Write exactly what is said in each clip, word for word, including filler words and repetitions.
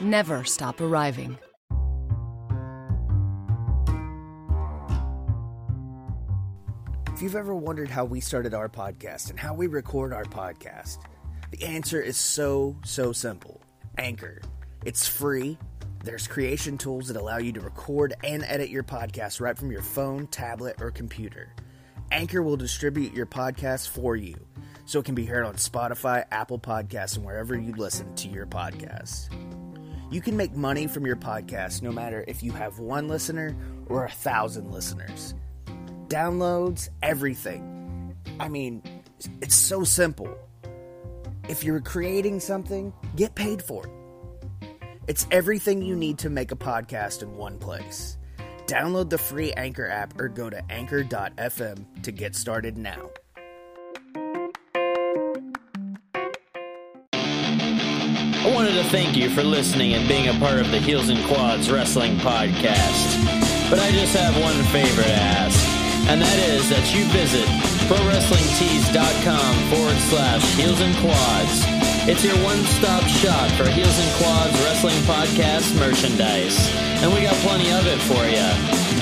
Never stop arriving. If you've ever wondered how we started our podcast and how we record our podcast, the answer is so, so simple. Anchor. It's free. There's creation tools that allow you to record and edit your podcast right from your phone, tablet, or computer. Anchor will distribute your podcast for you, so it can be heard on Spotify, Apple Podcasts, and wherever you listen to your podcasts. You can make money from your podcast no matter if you have one listener or a thousand listeners. Downloads, everything. I mean, it's so simple. If you're creating something, get paid for it. It's everything you need to make a podcast in one place. Download the free Anchor app or go to anchor dot f m to get started now. I wanted to thank you for listening and being a part of the Heels and Quads Wrestling Podcast. But I just have one favor to ask, and that is that you visit ProWrestlingTees.com forward slash Heels and Quads. It's your one-stop shop for Heels and Quads Wrestling Podcast merchandise, and we got plenty of it for you.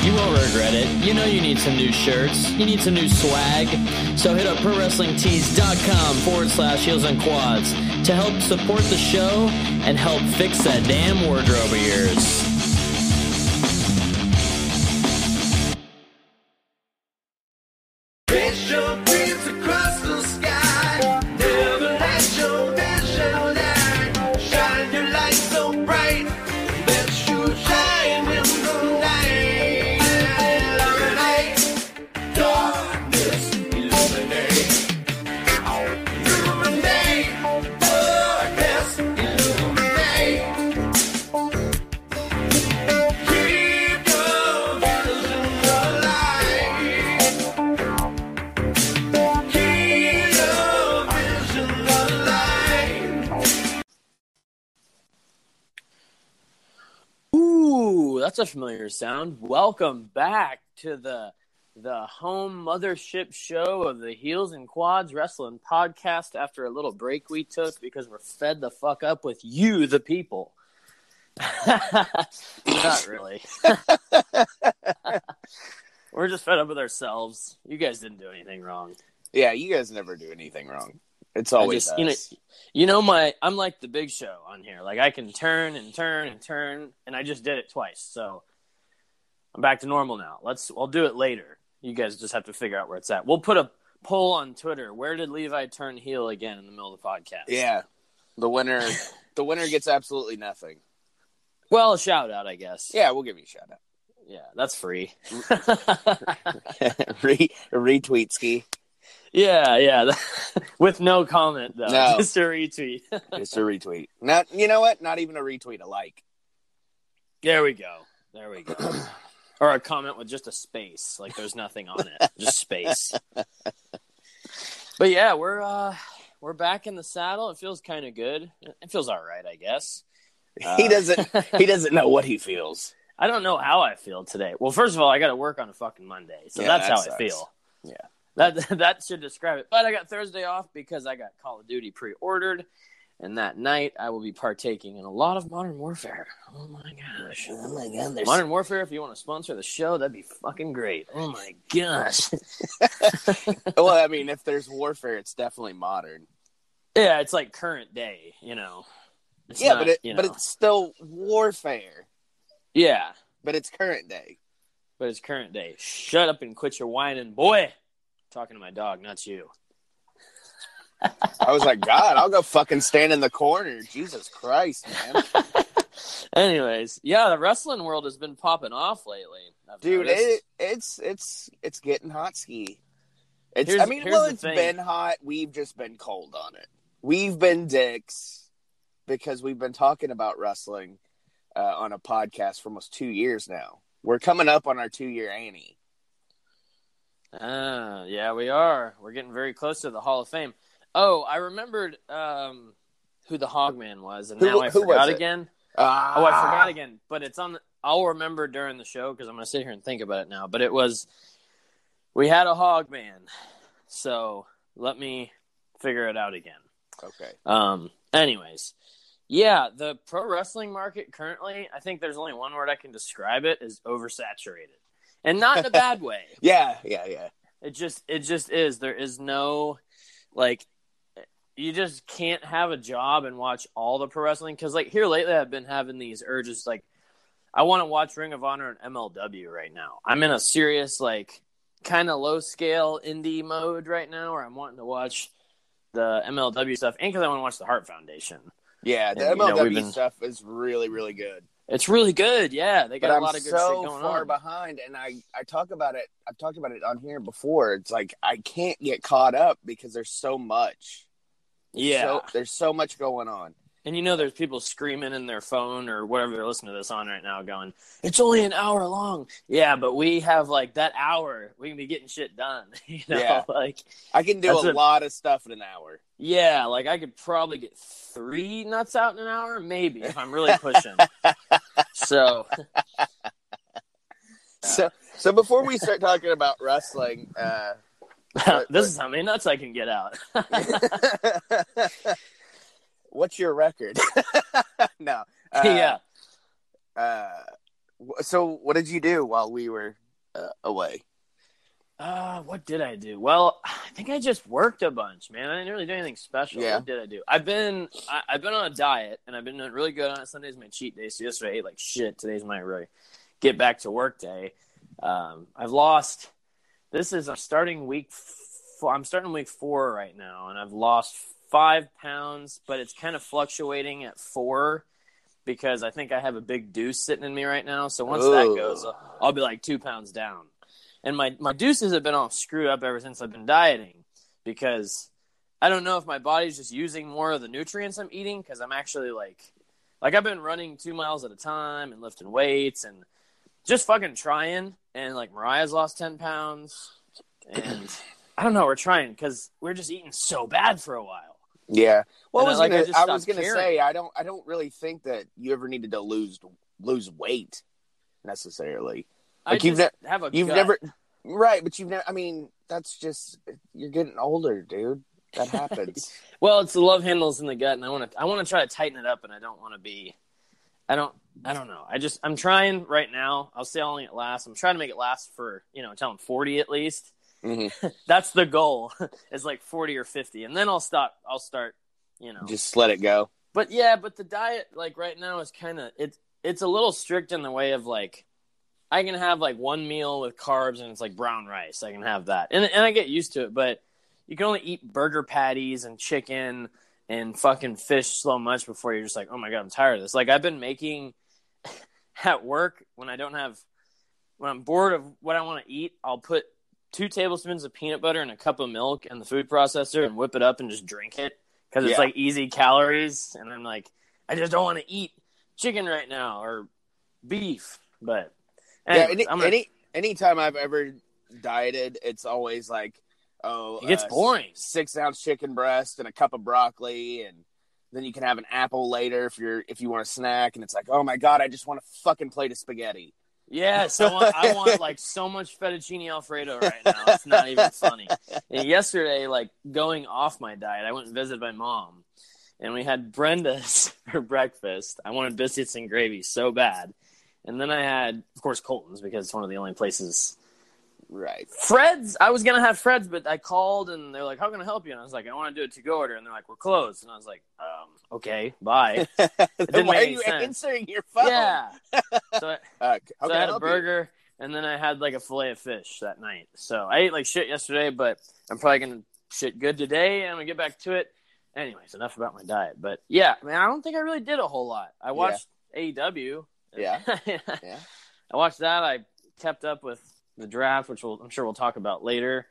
You won't regret it. You know you need some new shirts. You need some new swag. So hit up ProWrestlingTees.com forward slash Heels and Quads to help support the show and help fix that damn wardrobe of yours. Pitch your dreams across the sky. Never let your vision die. Shine your light so bright that you shine in the night. Illuminate, darkness, illuminate. That's a familiar sound. Welcome back to the the home mothership show of the Heels and Quads Wrestling Podcast after a little break we took because we're fed the fuck up with you, the people. Not really. We're just fed up with ourselves. You guys didn't do anything wrong. Yeah, you guys never do anything wrong. It's always just, you know, you know my I'm like the Big Show on here. Like I can turn and turn and turn, and I just did it twice. So I'm back to normal now. Let's I'll do it later. You guys just have to figure out where it's at. We'll put a poll on Twitter. Where did Levi turn heel again in the middle of the podcast? Yeah. The winner the winner gets absolutely nothing. Well, a shout out, I guess. Yeah, we'll give you a shout out. Yeah, that's free. Re- retweet ski. Yeah, yeah. With no comment, though. No. Just a retweet. Just a retweet. Now, you know what? Not even a retweet, a like. There we go. There we go. Or a comment with just a space. Like, there's nothing on it. Just space. But, yeah, we're uh, we're back in the saddle. It feels kind of good. It feels all right, I guess. Uh, he doesn't He doesn't know what he feels. I don't know how I feel today. Well, first of all, I got to work on a fucking Monday. So yeah, that's that how sucks. I feel. Yeah. That that should describe it. But I got Thursday off because I got Call of Duty pre-ordered. And that night, I will be partaking in a lot of Modern Warfare. Oh, my gosh. Oh, my God. There's... Modern Warfare, if you want to sponsor the show, that'd be fucking great. Oh, my gosh. Well, I mean, if there's warfare, it's definitely modern. Yeah, it's like current day, you know. It's yeah, not, but it, you know. but it's still warfare. Yeah, but it's current day. But it's current day. Shut up and quit your whining, boy. I'm talking to my dog, not you. I was like, God, I'll go fucking stand in the corner. Jesus Christ, man. Anyways, yeah, the wrestling world has been popping off lately. I've Dude, it, it's it's it's getting hot ski. It's here's, I mean, well, it's thing. been hot. We've just been cold on it. We've been dicks because we've been talking about wrestling uh, on a podcast for almost two years now. We're coming up on our two-year Annie. Ah, yeah, we are. We're getting very close to the Hall of Fame. Oh, I remembered um, who the Hogman was, and who, now I forgot again. Ah. Oh, I forgot again. But it's on. The, I'll remember during the show because I'm going to sit here and think about it now. But it was, we had a Hogman, so let me figure it out again. Okay. Um. Anyways, yeah, the pro wrestling market currently, I think there's only one word I can describe it, is oversaturated, and not in a bad way. Yeah, yeah, yeah. It just, it just is. There is no, like. You just can't have a job and watch all the pro wrestling. Because, like, here lately I've been having these urges. Like, I want to watch Ring of Honor and M L W right now. I'm in a serious, like, kind of low-scale indie mode right now where I'm wanting to watch the M L W stuff. And because I want to watch the Hart Foundation. Yeah, the and, M L W you know, been... stuff is really, really good. It's really good, yeah. They got but a lot I'm of good so shit going on. I'm so far behind, and I, I talk about it. I've talked about it on here before. It's like I can't get caught up because there's so much. Yeah, so, there's so much going on, and you know, there's people screaming in their phone or whatever they're listening to this on right now, going, "It's only an hour long." Yeah, but we have like that hour, we can be getting shit done. You know, yeah. like I can do a what, lot of stuff in an hour. Yeah, like I could probably get three nuts out in an hour, maybe if I'm really pushing. so, so, so before we start talking about wrestling, uh. this is how many nuts I can get out. What's your record? no. Uh, yeah. Uh, so what did you do while we were uh, away? Uh, what did I do? Well, I think I just worked a bunch, man. I didn't really do anything special. Yeah. What did I do? I've been I, I've been on a diet, and I've been doing really good on it. Sunday's my cheat day, so yesterday I ate like shit. Today's my really get back to work day. Um, I've lost... This is I'm starting week. F- I'm starting week four right now, and I've lost five pounds, but it's kind of fluctuating at four because I think I have a big deuce sitting in me right now. So once Ooh. that goes, I'll, I'll be like two pounds down. And my, my deuces have been all screwed up ever since I've been dieting because I don't know if my body's just using more of the nutrients I'm eating because I'm actually like like I've been running two miles at a time and lifting weights and just fucking trying. And, like, Mariah's lost ten pounds. And I don't know, we're trying because we're just eating so bad for a while. Yeah. Well, was I, like, gonna, I, I was going to say, I don't I don't really think that you ever needed to lose lose weight necessarily. Like I you've just ne- have a You've gut. never – right, but you've never – I mean, that's just – you're getting older, dude. That happens. Well, it's the love handles in the gut, and I want to I want to try to tighten it up, and I don't want to be – I don't – I don't know. I just, I'm trying right now. I'll say only it lasts. I'm trying to make it last for, you know, until I'm forty at least. Mm-hmm. That's the goal is like forty or fifty. And then I'll stop. I'll start, you know. Just let it go. But yeah, but the diet like right now is kind of, it, it's a little strict in the way of like, I can have like one meal with carbs and it's like brown rice. I can have that. And and I get used to it, but you can only eat burger patties and chicken and fucking fish so much before you're just like, oh my God, I'm tired of this. Like I've been making... At work, when I don't have, when I'm bored of what I want to eat, I'll put two tablespoons of peanut butter and a cup of milk in the food processor and whip it up and just drink it because it's yeah. like easy calories. And I'm like, I just don't want to eat chicken right now or beef. But anyways, yeah, any I'm gonna... any anytime I've ever dieted, it's always like, oh, it gets uh, boring. Six ounce chicken breast and a cup of broccoli and. Then you can have an apple later if you're if you want a snack, and it's like, oh my God, I just want a fucking plate of spaghetti. Yes, I want, I want like so much fettuccine alfredo right now. It's not even funny. And yesterday, like going off my diet, I went and visited my mom, and we had Brenda's for breakfast. I wanted biscuits and gravy so bad, and then I had, of course, Colton's because it's one of the only places Right. Fred's, I was going to have Fred's, but I called and they're like, how can I help you? And I was like, I want to do a to-go order. And they're like, we're closed. And I was like, um, okay, bye. It didn't why make are any you sense. answering your phone? Yeah. So I, uh, so I had I a burger you? and then I had like a fillet of fish that night. So I ate like shit yesterday, but I'm probably going to shit good today. I'm going to get back to it. Anyways, enough about my diet. But yeah, man, I don't think I really did a whole lot. I watched yeah. A E W. Yeah. yeah. I watched that. I kept up with the draft, which we'll, I'm sure we'll talk about later.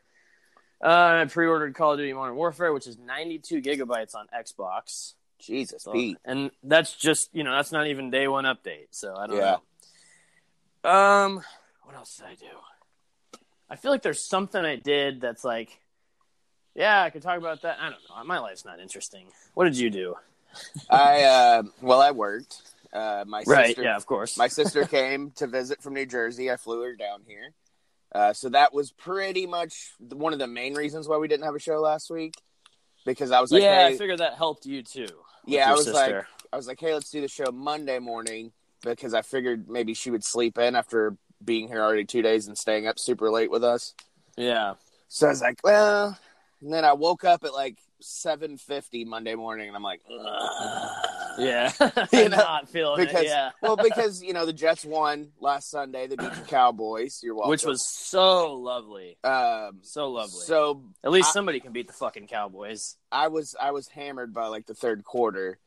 Uh, I pre-ordered Call of Duty Modern Warfare, which is ninety-two gigabytes on Xbox. Jesus, so, Pete. And that's just, you know, that's not even day one update, so I don't yeah. know. Um, what else did I do? I feel like there's something I did that's like, yeah, I could talk about that. I don't know. My life's not interesting. What did you do? I, uh, well, I worked. Uh, my right, sister, yeah, of course. My sister came to visit from New Jersey. I flew her down here. Uh, so that was pretty much one of the main reasons why we didn't have a show last week, because I was like, yeah, hey. I figured that helped you too. Yeah, I was sister. like, I was like, hey, let's do the show Monday morning, because I figured maybe she would sleep in after being here already two days and staying up super late with us. Yeah. So I was like, well, and then I woke up at like seven fifty Monday morning, and I'm like, ugh. Yeah, you know, not feeling because, it, yeah. Well, because, you know, the Jets won last Sunday. They beat the Cowboys. You're welcome. Which was so lovely. Um, so lovely. So at least I, somebody can beat the fucking Cowboys. I was I was hammered by, like, the third quarter.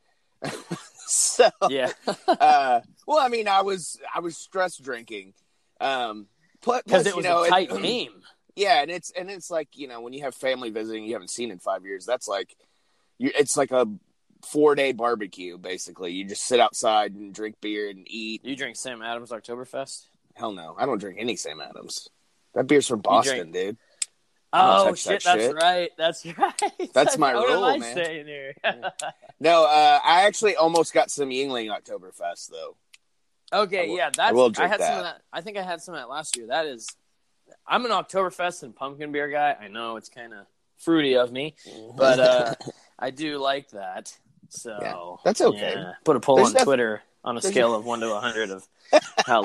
so Yeah. uh, well, I mean, I was I was stress drinking. Um, because it was you know, a tight it, game. Yeah, and it's, and it's like, you know, when you have family visiting you haven't seen in five years, that's like, you, it's like a four-day barbecue, basically. You just sit outside and drink beer and eat. You drink Sam Adams Oktoberfest? Hell no. I don't drink any Sam Adams. That beer's from Boston, dude. Oh, shit, that shit, that's right. That's right. That's, that's my rule, man. Here? no, uh, I actually almost got some Yingling Oktoberfest, though. Okay, will, yeah. That's, I will drink I had that. Some of that. I think I had some of that last year. That is... I'm an Oktoberfest and pumpkin beer guy. I know it's kind of fruity of me, but uh, I do like that. So yeah, that's okay. Yeah. Put a poll there's on nothing, Twitter on a scale no... of one to a hundred of how.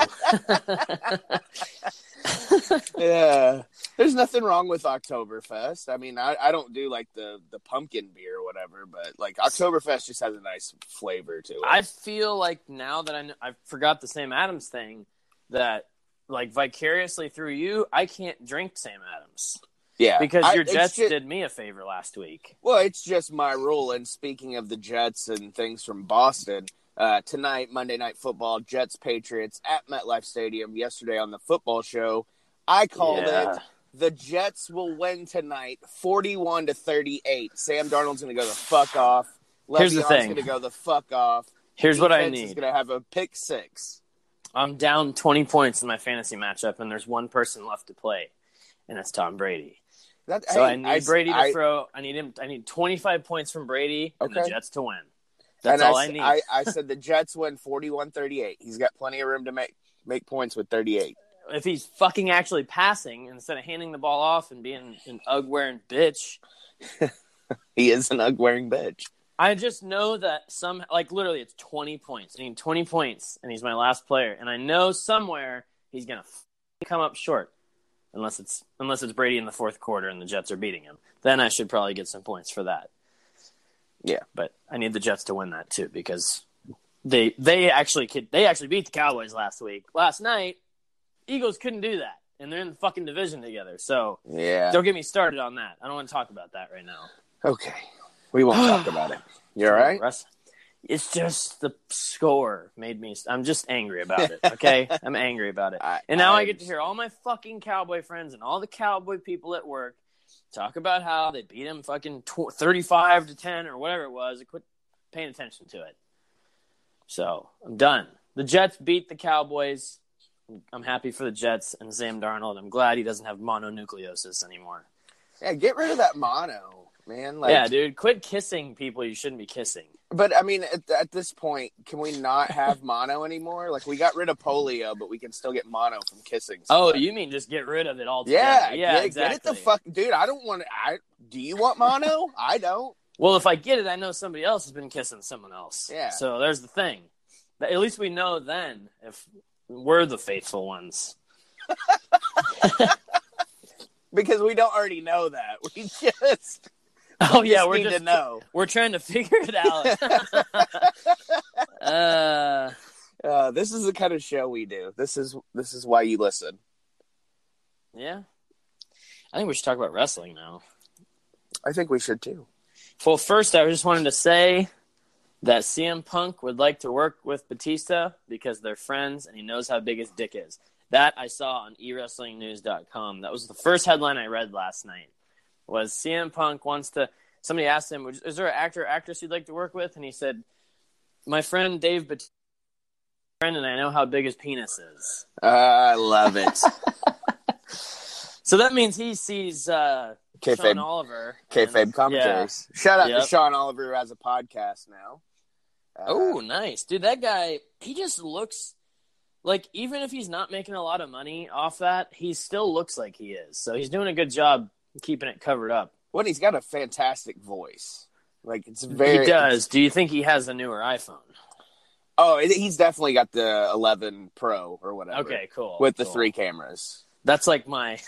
yeah, there's nothing wrong with Oktoberfest. I mean, I, I don't do like the, the pumpkin beer or whatever, but like Oktoberfest just has a nice flavor to it. I feel like now that I know, I forgot the Sam Adams thing that. Like vicariously through you, I can't drink Sam Adams. Yeah, because your I, Jets just, did me a favor last week. Well, it's just my rule. And speaking of the Jets and things from Boston, uh, tonight, Monday Night Football, Jets Patriots at MetLife Stadium. Yesterday on the football show, I called yeah. it. The Jets will win tonight, forty-one to thirty-eight. Sam Darnold's going to go the fuck off. Here's Le'Veon's the thing. Going to go the fuck off. Here's defense what I need. Is going to have a pick six. I'm down twenty points in my fantasy matchup, and there's one person left to play, and that's Tom Brady. That, so hey, I need I, Brady to I, throw. I need him. I need twenty-five points from Brady and okay. the Jets to win. That's and all I, I need. I, I said the Jets win forty-one thirty-eight. He's got plenty of room to make make points with thirty-eight. If he's fucking actually passing instead of handing the ball off and being an Ugg wearing bitch, he is an Ugg wearing bitch. I just know that some, like literally, it's twenty points. I need twenty points, and he's my last player. And I know somewhere he's gonna f- come up short, unless it's unless it's Brady in the fourth quarter and the Jets are beating him. Then I should probably get some points for that. Yeah, but I need the Jets to win that too, because they they actually could, they actually beat the Cowboys last week. Last night, Eagles couldn't do that, and they're in the fucking division together. So yeah, don't get me started on that. I don't want to talk about that right now. Okay. We won't talk about it. You all right? It's just the score made me... I'm just angry about it, okay? I'm angry about it. I, and now I, I get to hear all my fucking Cowboy friends and all the Cowboy people at work talk about how they beat him fucking thirty-five to ten or whatever it was. I quit paying attention to it. So, I'm done. The Jets beat the Cowboys. I'm happy for the Jets and Sam Darnold. I'm glad he doesn't have mononucleosis anymore. Yeah, get rid of that mono. Man, like, yeah, dude, quit kissing people you shouldn't be kissing. But I mean, at, at this point, can we not have mono anymore? Like, we got rid of polio, but we can still get mono from kissing. Somebody. Oh, you mean just get rid of it altogether? Yeah, yeah, get, exactly. Get it the fuck, dude. I don't want. I do you want mono? I don't. Well, if I get it, I know somebody else has been kissing someone else. Yeah. So there's the thing. At least we know then if we're the faithful ones. because we don't already know that. We just oh we yeah, just we're need just, to know. We're trying to figure it out. uh, uh, this is the kind of show we do. This is this is why you listen. Yeah, I think we should talk about wrestling now. I think we should too. Well, first, I just wanted to say that C M Punk would like to work with Batista because they're friends and he knows how big his dick is. That I saw on e wrestling news dot com. That was the first headline I read last night. Was C M Punk wants to... Somebody asked him, is there an actor or actress you'd like to work with? And he said, my friend Dave Batista, friend, and I know how big his penis is. Uh, I love it. So that means he sees... Uh, K-Fabe, Sean Oliver. K-Fabe commentaries. Yeah. Shout out yep. to Sean Oliver, who has a podcast now. Uh, oh, nice. Dude, that guy, he just looks like, even if he's not making a lot of money off that, he still looks like he is. So he's doing a good job keeping it covered up. Well, he's got a fantastic voice. Like, it's very... He does. Do you think he has a newer iPhone? Oh, he's definitely got the eleven Pro or whatever. Okay, cool. With cool. the three cameras. That's like my...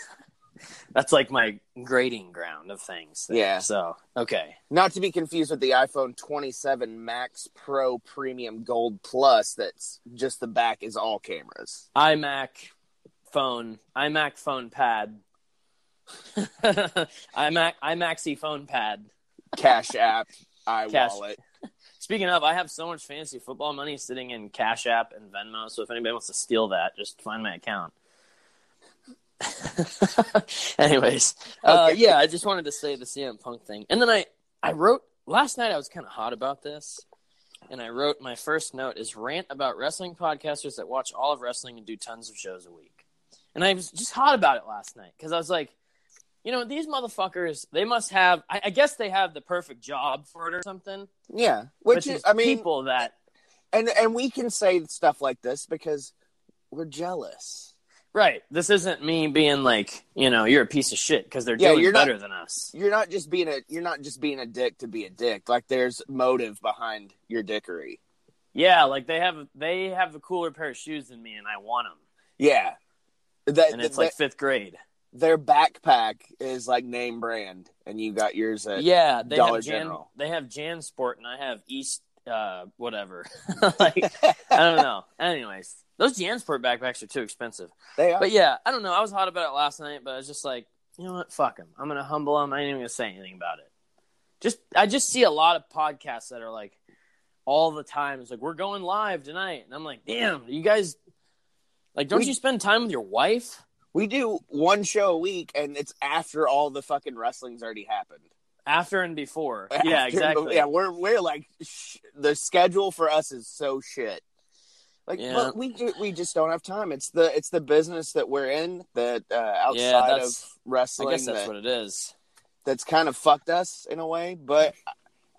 That's like my grading ground of things. There. Yeah. So, okay. Not to be confused with the iPhone twenty-seven Max Pro Premium Gold Plus. That's just the back is all cameras. iMac phone, iMac phone pad, iMac iMaxy phone pad, Cash App, iWallet. Speaking of, I have so much fantasy football money sitting in Cash App and Venmo. So if anybody wants to steal that, just find my account. Anyways, uh, okay. yeah, I just wanted to say the C M Punk thing. And then I, I wrote, last night I was kind of hot about this, and I wrote, my first note is rant about wrestling podcasters that watch all of wrestling and do tons of shows a week. And I was just hot about it last night, because I was like, you know, these motherfuckers, they must have, I, I guess they have the perfect job for it or something. Yeah, which is, I mean, people that... And, and we can say stuff like this because we're jealous. Right. This isn't me being like, you know, you're a piece of shit because they're yeah, doing you're better not, than us. You're not just being a you're not just being a dick to be a dick. Like, there's motive behind your dickery. Yeah, like they have they have a cooler pair of shoes than me, and I want them. Yeah, that, and it's that, like fifth grade. Their backpack is like name brand, and you got yours at yeah. They Dollar have Jan, General. They have Jansport, and I have East uh, whatever. Like I don't know. Anyways. Those Jansport backpacks are too expensive. They are. But yeah, I don't know. I was hot about it last night, but I was just like, you know what? Fuck them. I'm going to humble them. I ain't even going to say anything about it. Just, I just see a lot of podcasts that are like, all the time, it's like, we're going live tonight. And I'm like, damn, you guys, like, don't we, you spend time with your wife? We do one show a week, and it's after all the fucking wrestling's already happened. After and before. After, yeah, exactly. Yeah, we're, we're like, sh- the schedule for us is so shit. Like, yeah. But we we just don't have time. It's the it's the business that we're in that uh, outside yeah, of wrestling. I guess that's that, what it is. That's kind of fucked us in a way. But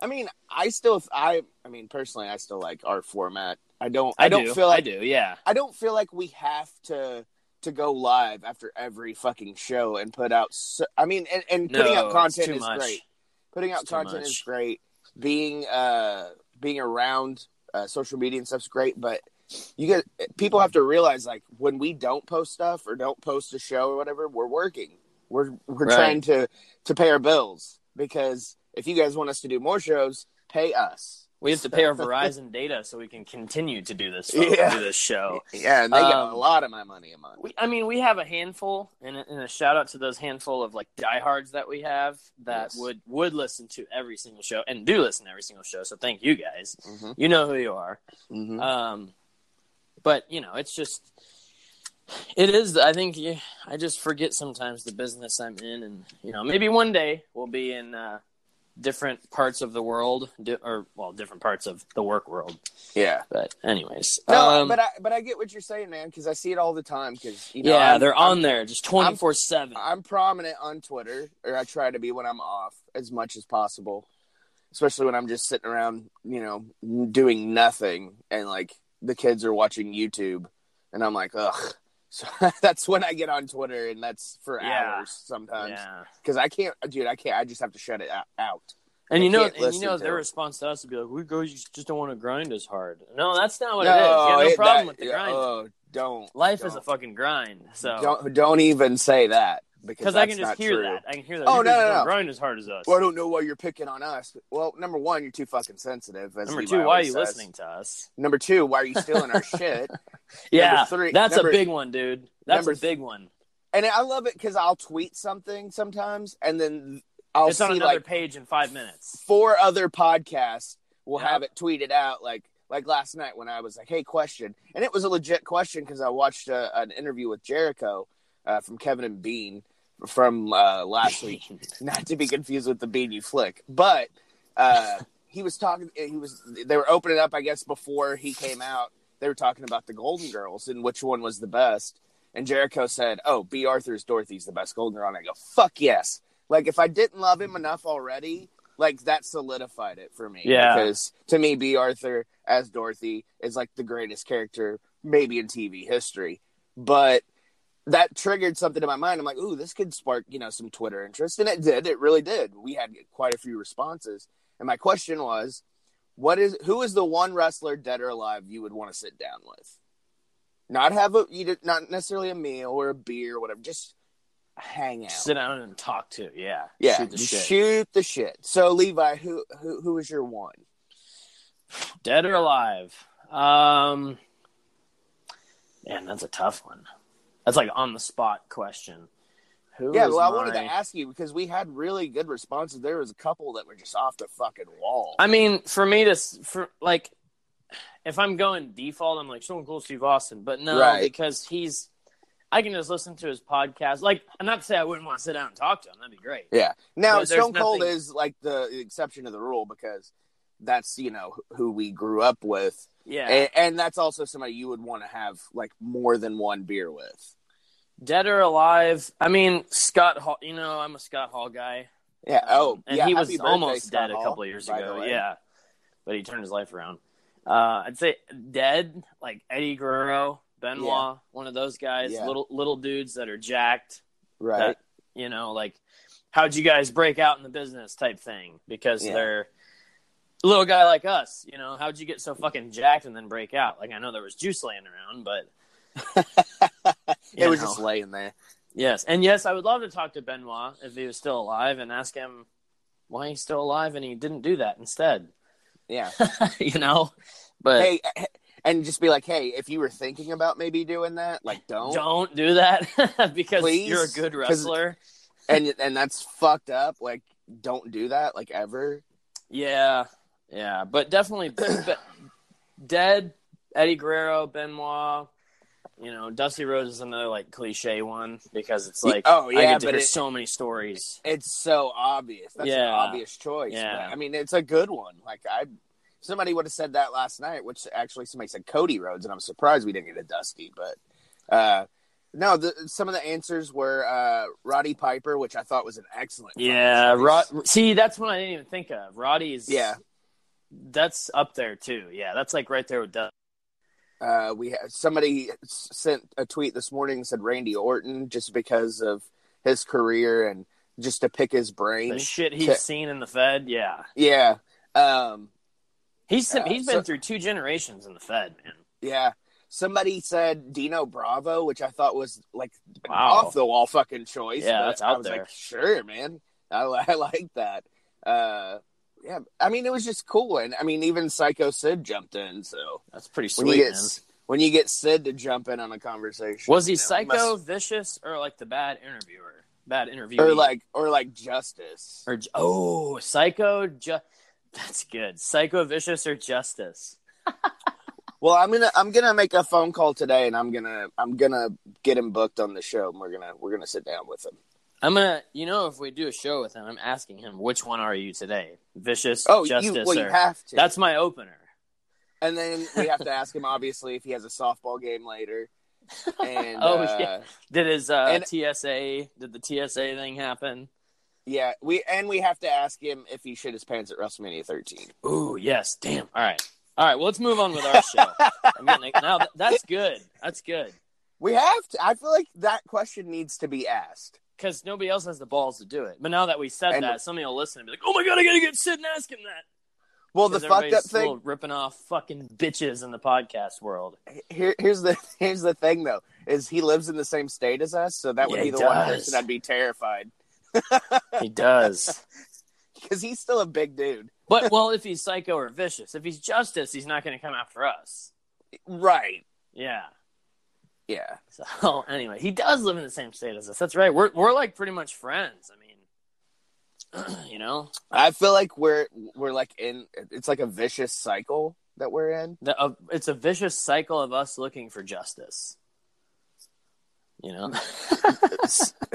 I mean, I still I I mean personally, I still like our format. I don't I, I don't do. feel like, I do. Yeah, I don't feel like we have to to go live after every fucking show and put out. So, I mean, and, and putting no, out content is much. great. Putting out it's content is great. Being uh being around uh, social media and stuff's great, but. You get people have to realize, like, when we don't post stuff or don't post a show or whatever, we're working. We're we're right. trying to, to pay our bills, because if you guys want us to do more shows, pay us. We have to pay our Verizon data so we can continue to do this yeah. do this show. Yeah, and they um, get a lot of my money a month. We, I mean, we have a handful, and a, and a shout out to those handful of like diehards that we have that yes. would would listen to every single show and do listen to every single show. So thank you guys. Mm-hmm. You know who you are. Mm-hmm. Um. But, you know, it's just, it is, I think, you, I just forget sometimes the business I'm in. And, you know, maybe one day we'll be in uh, different parts of the world, di- or, well, different parts of the work world. Yeah. But anyways. No, um, but, I, but I get what you're saying, man, because I see it all the time. Cause, you know, yeah, I'm, they're on I'm, there just twenty-four seven. I'm, I'm prominent on Twitter, or I try to be when I'm off as much as possible, especially when I'm just sitting around, you know, doing nothing and, like, the kids are watching YouTube, and I'm like, ugh. So that's when I get on Twitter, and that's for yeah. hours sometimes. Because yeah. I can't, dude, I can't. I just have to shut it out. And I you know, and you know, their it. response to us would be like, "We go, just don't want to grind as hard." No, that's not what no, it is. You have no it, problem that, with the grind. Oh, don't. Life don't. is a fucking grind. So don't don't even say that. Because I can just hear true. that. I can hear that. Oh, you no, no, no. Grind as hard as us. Well, I don't know why you're picking on us. Well, number one, you're too fucking sensitive. As number Levi two, why are you says. listening to us? Number two, why are you stealing our shit? Yeah, three, that's number, a big one, dude. That's a big one. And I love it because I'll tweet something sometimes, and then I'll it's see, on another like, page in five minutes. Four other podcasts will yep. have it tweeted out, like like last night when I was like, hey, question. And it was a legit question because I watched a, an interview with Jericho uh, from Kevin and Bean. From uh, last week, not to be confused with the Bean You Flick, but uh, he was talking. He was they were opening up, I guess, before he came out. They were talking about the Golden Girls and which one was the best. And Jericho said, "Oh, B. Arthur's Dorothy's the best Golden Girl." And I go, "Fuck yes!" Like if I didn't love him enough already, like that solidified it for me. Yeah, because to me, B. Arthur as Dorothy is like the greatest character maybe in T V history, but. That triggered something in my mind. I'm like, ooh, this could spark, you know, some Twitter interest. And it did. It really did. We had quite a few responses. And my question was, what is who is the one wrestler, dead or alive, you would want to sit down with? Not have a, you did, not necessarily a meal or a beer or whatever. Just hang out. Sit down and talk to. Yeah. Yeah. Shoot the shit. Shoot the shit. So, Levi, who who who is your one? Dead or alive? Um, man, that's a tough one. That's like on the spot question. Who yeah, well, I my... wanted to ask you because we had really good responses. There was a couple that were just off the fucking wall. I mean, for me to for like, if I'm going default, I'm like someone cool, Steve Austin, but no, right. because he's. I can just listen to his podcast. Like, I'm not to say I wouldn't want to sit down and talk to him. That'd be great. Yeah. Now, Stone Cold nothing... is like the exception to the rule because that's you know who we grew up with. Yeah, and, and that's also somebody you would want to have like more than one beer with. Dead or alive? I mean, Scott Hall. You know, I'm a Scott Hall guy. Yeah. Oh, and yeah, he was birthday, almost Scott dead Hall, a couple of years ago. Yeah, but he turned his life around. Uh, I'd say dead, like Eddie Guerrero, Benoit, yeah. one of those guys, yeah. little little dudes that are jacked. Right. That, you know, like how'd you guys break out in the business type thing because yeah. they're. A little guy like us, you know, how'd you get so fucking jacked and then break out? Like, I know there was juice laying around, but... it was know. just laying there. Yes, and yes, I would love to talk to Benoit if he was still alive and ask him why he's still alive and he didn't do that instead. Yeah. You know? But hey, and just be like, hey, if you were thinking about maybe doing that, like, don't. Don't do that because Please? you're a good wrestler. and And that's fucked up. Like, don't do that, like, ever. Yeah. Yeah, but definitely dead, Eddie Guerrero, Benoit, you know, Dusty Rhodes is another, like, cliche one because it's like, oh, yeah, I get to hear it, so many stories. It's so obvious. That's yeah. an obvious choice. Yeah. But, I mean, it's a good one. Like, I somebody would have said that last night, which actually somebody said Cody Rhodes, and I'm surprised we didn't get a Dusty. But, uh, no, the, some of the answers were uh, Roddy Piper, which I thought was an excellent Yeah, Rod- see, that's one I didn't even think of. Roddy's... Yeah. That's up there too. Yeah, that's like right there with Doug. Uh, we have, somebody sent a tweet this morning and said Randy Orton just because of his career and just to pick his brain. The shit he's to, seen in the Fed. Yeah, yeah. Um, he's uh, he's been so, through two generations in the Fed, man. Yeah. Somebody said Dino Bravo, which I thought was like wow. off the wall fucking choice. Yeah, that's out I was there. Like, sure, man. I, I like that. Uh, Yeah, I mean, it was just cool. And, I mean, even Psycho Sid jumped in, so... That's pretty sweet, when you get, man. When you get Sid to jump in on a conversation... Was he you know, psycho, must... vicious, or, like, the bad interviewer? Bad interviewee? Or, like, or like Justice. Or Oh, Psycho... Ju- That's good. Psycho, vicious, or Justice? Well, I'm gonna I'm gonna make a phone call today, and I'm gonna I'm gonna get him booked on the show, and we're gonna we're gonna sit down with him. I'm gonna, you know, if we do a show with him, I'm asking him, which one are you today? Vicious, oh, Justice, you, well, or... you have to. That's my opener. And then we have to ask him, obviously, if he has a softball game later. And, oh, uh, yeah. Did his uh, and, T S A, did the T S A thing happen? Yeah, we and we have to ask him if he shit his pants at WrestleMania thirteen. Ooh, yes, damn. All right. All right, well, let's move on with our show. I mean, like, now th- that's good. That's good. We have to. I feel like that question needs to be asked. Because nobody else has the balls to do it. But now that we said and that, somebody will listen and be like, oh my God, I gotta get Sid and ask him that. Well, the fucked up thing. Ripping off fucking bitches in the podcast world. Here, here's the here's the thing, though. is he lives in the same state as us, so that would yeah, be the does. one person I'd be terrified. He does. Because he's still a big dude. But, well, if he's psycho or vicious, if he's Justice, he's not going to come after us. Right. Yeah. Yeah. So, anyway, he does live in the same state as us. That's right. We're we're like pretty much friends. I mean, you know? I feel like we're, we're like in, it's like a vicious cycle that we're in. The, uh, it's a vicious cycle of us looking for justice. You know?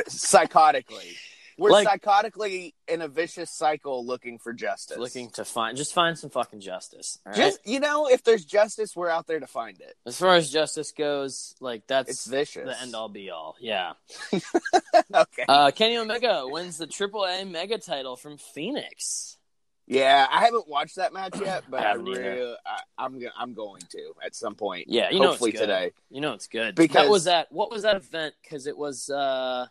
Psychotically. We're like, psychotically in a vicious cycle looking for justice. Looking to find... Just find some fucking justice. All right? Just, you know, if there's justice, we're out there to find it. As far as justice goes, like, that's... It's vicious. The end-all, be-all. Yeah. Okay. Uh, Kenny Omega wins the triple A mega title from Phoenix. Yeah, I haven't watched that match yet, but I I really, I, I'm, I'm going to at some point. Yeah, you Hopefully know it's good. today. You know it's good. Because... That was that... What was that event? Because it was... Uh...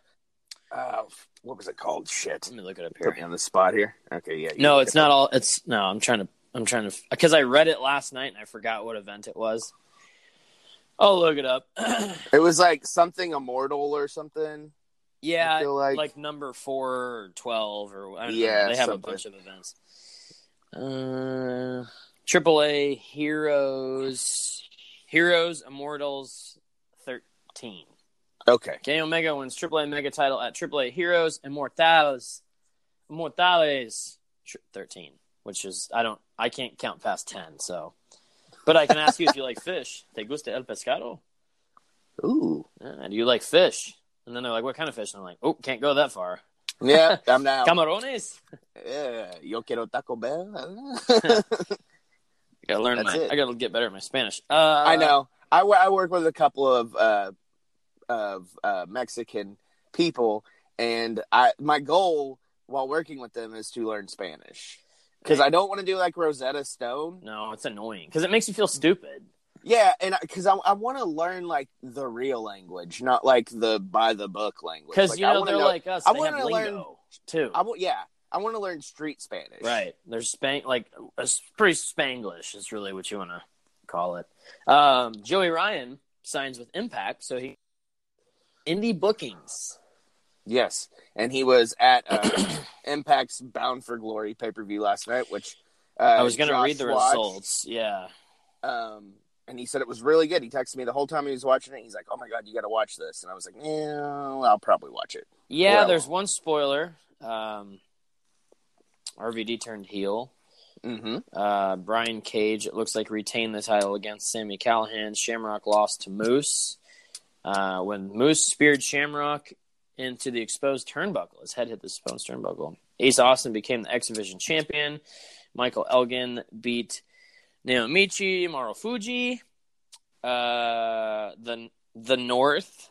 Uh, what was it called? Shit. Let me look it up here. Put me on the spot here. Okay, yeah. No, it's not all. It's no. I'm trying to. I'm trying to. Because I read it last night and I forgot what event it was. I'll look it up. It was like something immortal or something. Yeah, I feel like. like number four or twelve or I don't yeah. know. They have something. a bunch of events. Uh, triple A Heroes, Heroes Immortals, thirteen. Okay. Kenny Omega wins triple A mega title at triple A Heroes Immortales, Immortales thirteen, which is I don't I can't count past ten. So, but I can ask you if you like fish. Te gusta el pescado? Ooh. Yeah, do you like fish? And then they're like, what kind of fish? And I'm like, oh, can't go that far. Yeah, I'm down. Camarones. Yeah, yo quiero Taco Bell. I gotta learn. That's my. It. I gotta get better at my Spanish. Uh, I know. I, I work with a couple of. Uh, of uh, Mexican people, and I my goal while working with them is to learn Spanish, because I don't want to do like Rosetta Stone. No, it's annoying because it makes you feel stupid. Yeah, and because I, I want to learn like the real language, not like the by the book language. Because like, you know I they're know, like us. I want to learn too. I w- yeah, I want to learn street Spanish. Right, there's Spang like it's pretty Spanglish is really what you want to call it. Um, Joey Ryan signs with Impact, so he. Indie bookings. Yes, and he was at uh, Impact's Bound for Glory pay-per-view last night, which uh, I was going to read the watched. results. Yeah, um, and he said it was really good. He texted me the whole time he was watching it. He's like, "Oh my god, you got to watch this!" And I was like, "No, I'll probably watch it." Yeah, there's one spoiler. Um, R V D turned heel. Mm-hmm. Uh, Brian Cage, it looks like, retained the title against Sami Callihan. Shamrock lost to Moose. Uh, when Moose speared Shamrock into the exposed turnbuckle. His head hit the exposed turnbuckle. Ace Austin became the X Division champion. Michael Elgin beat Naomichi Marufuji. Uh, the the North,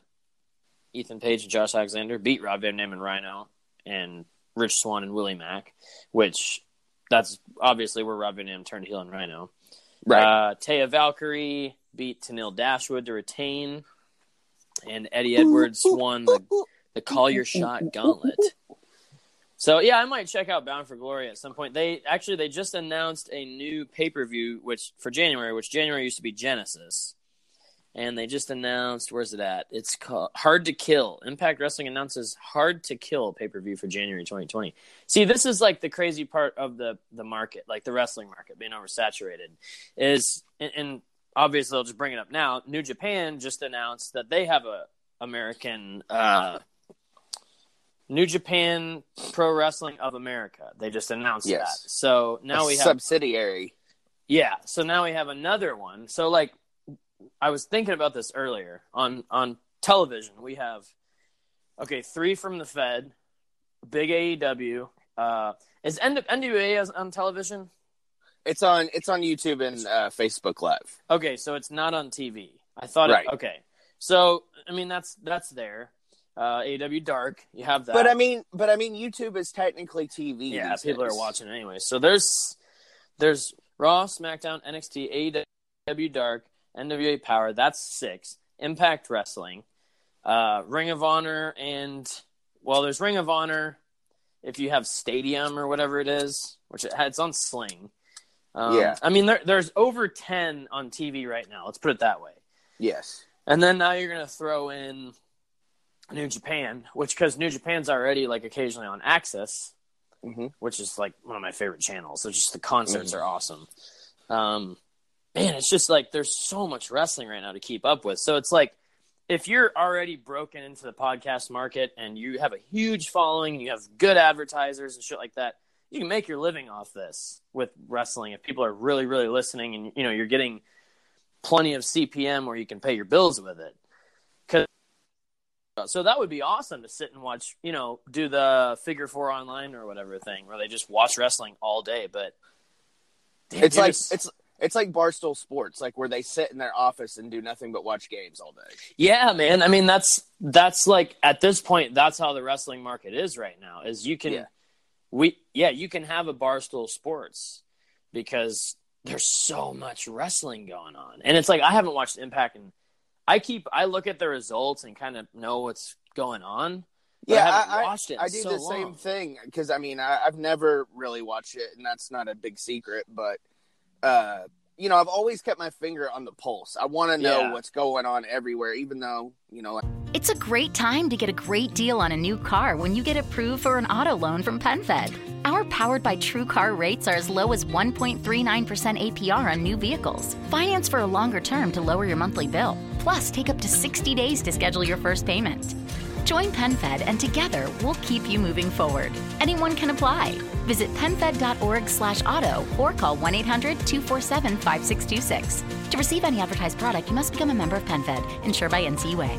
Ethan Page and Josh Alexander, beat Rob Van Dam and Rhino and Rich Swann and Willie Mack, which that's obviously where Rob Van Dam turned heel and Rhino. Right. Uh, Taya Valkyrie beat Tenille Dashwood to retain... And Eddie Edwards won the, the Call Your Shot Gauntlet. So, yeah, I might check out Bound for Glory at some point. They actually, they just announced a new pay-per-view which for January, which January used to be Genesis. And they just announced, where's it at? It's called Hard to Kill. Impact Wrestling announces Hard to Kill pay-per-view for January twenty twenty. See, this is like the crazy part of the, the market, like the wrestling market being oversaturated, is and, and obviously, I'll just bring it up now. New Japan just announced that they have a American uh, New Japan Pro Wrestling of America. They just announced yes. that. So now a we have subsidiary. Yeah. So now we have another one. So like, I was thinking about this earlier on on television. We have okay, three from the Fed, big A E W. Uh, is N W A on television? It's on it's on YouTube and uh, Facebook Live. Okay, so it's not on T V. I thought right. it, okay. So, I mean that's that's there. Uh, A E W Dark, you have that. But I mean but I mean YouTube is technically T V. Yeah, people days. are watching anyway. So there's there's Raw, SmackDown, N X T, A E W Dark, N W A Power, that's six. Impact Wrestling, uh, Ring of Honor, and well there's Ring of Honor if you have Stadium or whatever it is, which it, it's on Sling. Um, yeah, I mean, there, there's over ten on T V right now. Let's put it that way. Yes. And then now you're going to throw in New Japan, which, because New Japan's already, like, occasionally on Access, mm-hmm. which is, like, one of my favorite channels. So just the concerts mm-hmm. are awesome. Um, man, it's just, like, there's so much wrestling right now to keep up with. So it's, like, if you're already broken into the podcast market and you have a huge following and you have good advertisers and shit like that, you can make your living off this with wrestling. If people are really, really listening and, you know, you're getting plenty of C P M where you can pay your bills with it. So that would be awesome to sit and watch, you know, do the figure four online or whatever thing where they just watch wrestling all day. But damn, it's like, just... it's, it's like Barstool Sports, like where they sit in their office and do nothing but watch games all day. Yeah, man. I mean, that's, that's like, at this point, that's how the wrestling market is right now, is you can, yeah. we, yeah, you can have a Barstool Sports because there's so much wrestling going on. And it's like, I haven't watched Impact in, I keep, I look at the results and kind of know what's going on. Yeah, I haven't I, watched it in I do so the long. Same thing because, I mean, I, I've never really watched it, and that's not a big secret. But, uh, you know, I've always kept my finger on the pulse. I want to know yeah. what's going on everywhere, even though, you know. It's a great time to get a great deal on a new car when you get approved for an auto loan from PenFed. Our Powered by True Car rates are as low as one point three nine percent A P R on new vehicles. Finance for a longer term to lower your monthly bill. Plus, take up to sixty days to schedule your first payment. Join PenFed, and together we'll keep you moving forward. Anyone can apply. Visit PenFed.org slash auto or call one eight hundred two four seven five six two six. To receive any advertised product, you must become a member of PenFed, insured by N C U A.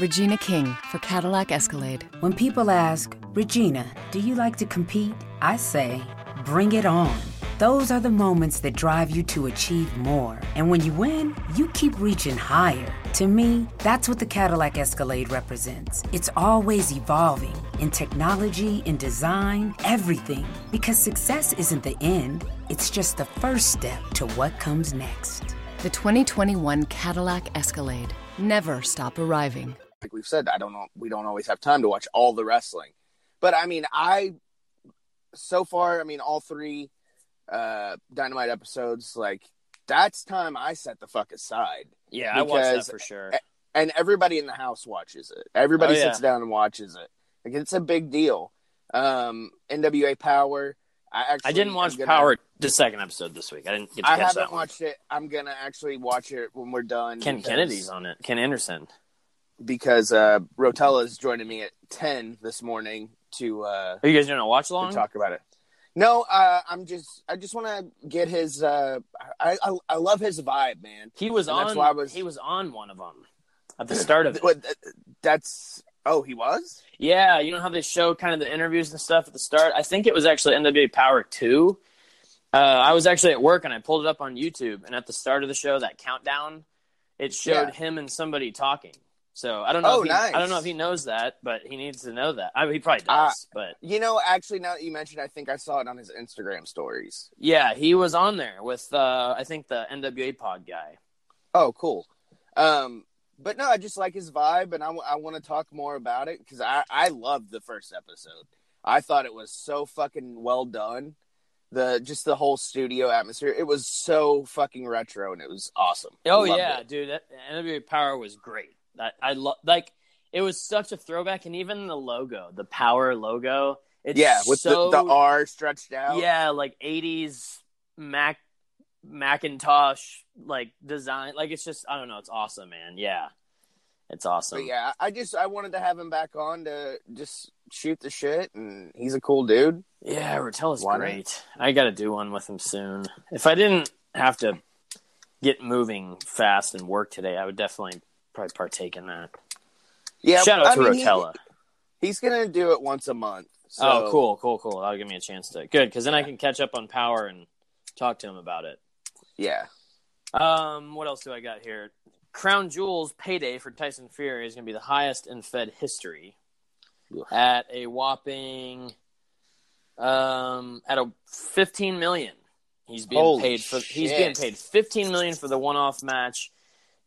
Regina King for Cadillac Escalade. When people ask, Regina, do you like to compete? I say, bring it on. Those are the moments that drive you to achieve more. And when you win, you keep reaching higher. To me, that's what the Cadillac Escalade represents. It's always evolving in technology, in design, everything. Because success isn't the end, it's just the first step to what comes next. The twenty twenty-one Cadillac Escalade. Never stop arriving. Like we've said, I don't know, we don't always have time to watch all the wrestling. But I mean, I, so far, I mean, all three uh Dynamite episodes, like, that's time I set the fuck aside. Yeah, I watch that for sure. And everybody in the house watches it. Everybody oh, yeah. sits down and watches it. Like, it's a big deal. Um, N W A Power. I actually I didn't watch gonna, Power the second episode this week. I didn't get to I catch that one. I haven't watched it. I'm gonna actually watch it when we're done. Ken because, Kennedy's on it. Ken Anderson. Because uh Rotella's joining me at ten this morning to uh Are you guys doing a watch along? To talk about it. No, uh, I'm just. I just want to get his. Uh, I, I I love his vibe, man. He was and on. That's why I was, he was on one of them at the start of it. That's oh, he was. Yeah, you know how they show kind of the interviews and stuff at the start. I think it was actually N W A Power two. Uh, I was actually at work and I pulled it up on YouTube, and at the start of the show, that countdown, it showed yeah. him and somebody talking. So I don't know. Oh, if he, nice. I don't know if he knows that, but he needs to know that. I mean, he probably does. Uh, but you know, actually, now that you mentioned, I think I saw it on his Instagram stories. Yeah, he was on there with uh, I think the N W A Pod guy. Oh, cool. Um, but no, I just like his vibe, and I, w- I want to talk more about it because I I loved the first episode. I thought it was so fucking well done. The just the whole studio atmosphere. It was so fucking retro, and it was awesome. Oh yeah, it. dude, that, N W A Power was great. I, I love, like, it was such a throwback, and even the logo, the Power logo. It's yeah, with so, the, the R stretched out. Yeah, like eighties Mac Macintosh like design. Like, it's just, I don't know, it's awesome, man. Yeah, it's awesome. But yeah, I just I wanted to have him back on to just shoot the shit, and he's a cool dude. Yeah, Rotella's great. I got to do one with him soon. If I didn't have to get moving fast and work today, I would definitely. Probably partake in that. Yeah, shout out I to mean, Rotella. He, he's gonna do it once a month. So. Oh, cool, cool, cool. That'll give me a chance to good because then yeah. I can catch up on Power and talk to him about it. Yeah. Um. What else do I got here? Crown Jewel's payday for Tyson Fury is gonna be the highest in Fed history, Ugh. at a whopping, um, at a fifteen million. He's being Holy paid for. Shit. He's being paid fifteen million for the one-off match.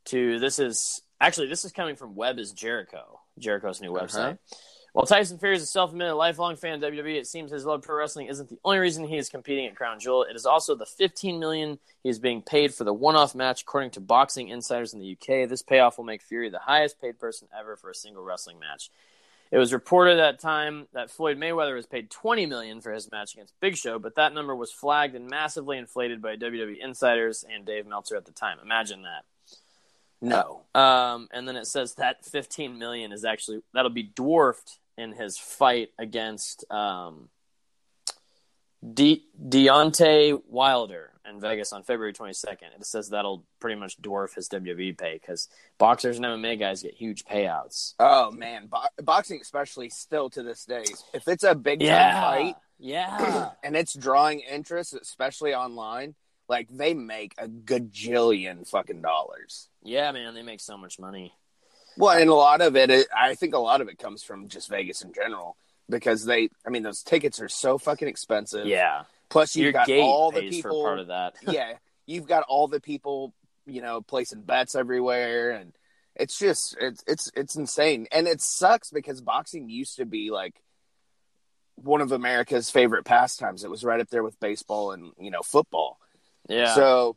To this is. Actually, this is coming from Web is Jericho, Jericho's new website. Uh-huh. While Tyson Fury is a self-admitted lifelong fan of W W E, it seems his love for pro wrestling isn't the only reason he is competing at Crown Jewel. It is also the fifteen million dollars he is being paid for the one-off match, according to boxing insiders in the U K. This payoff will make Fury the highest-paid person ever for a single wrestling match. It was reported at that time that Floyd Mayweather was paid twenty million dollars for his match against Big Show, but that number was flagged and massively inflated by W W E insiders and Dave Meltzer at the time. Imagine that. No. Um, and then it says that fifteen million dollars is actually, that'll be dwarfed in his fight against um, De- Deontay Wilder in Vegas on February twenty-second. It says that'll pretty much dwarf his W W E pay because boxers and M M A guys get huge payouts. Oh, man. Bo- boxing especially still to this day. If it's a big-time yeah. fight yeah, and it's drawing interest, especially online, like, they make a gajillion fucking dollars. Yeah, man, they make so much money. Well, and a lot of it, it, I think a lot of it comes from just Vegas in general. Because they, I mean, those tickets are so fucking expensive. Yeah. Plus, you've Your got gate all the pays people. For part of that. yeah. You've got all the people, you know, placing bets everywhere. And it's just, it's, it's, it's insane. And it sucks because boxing used to be, like, one of America's favorite pastimes. It was right up there with baseball and, you know, football. Yeah. So,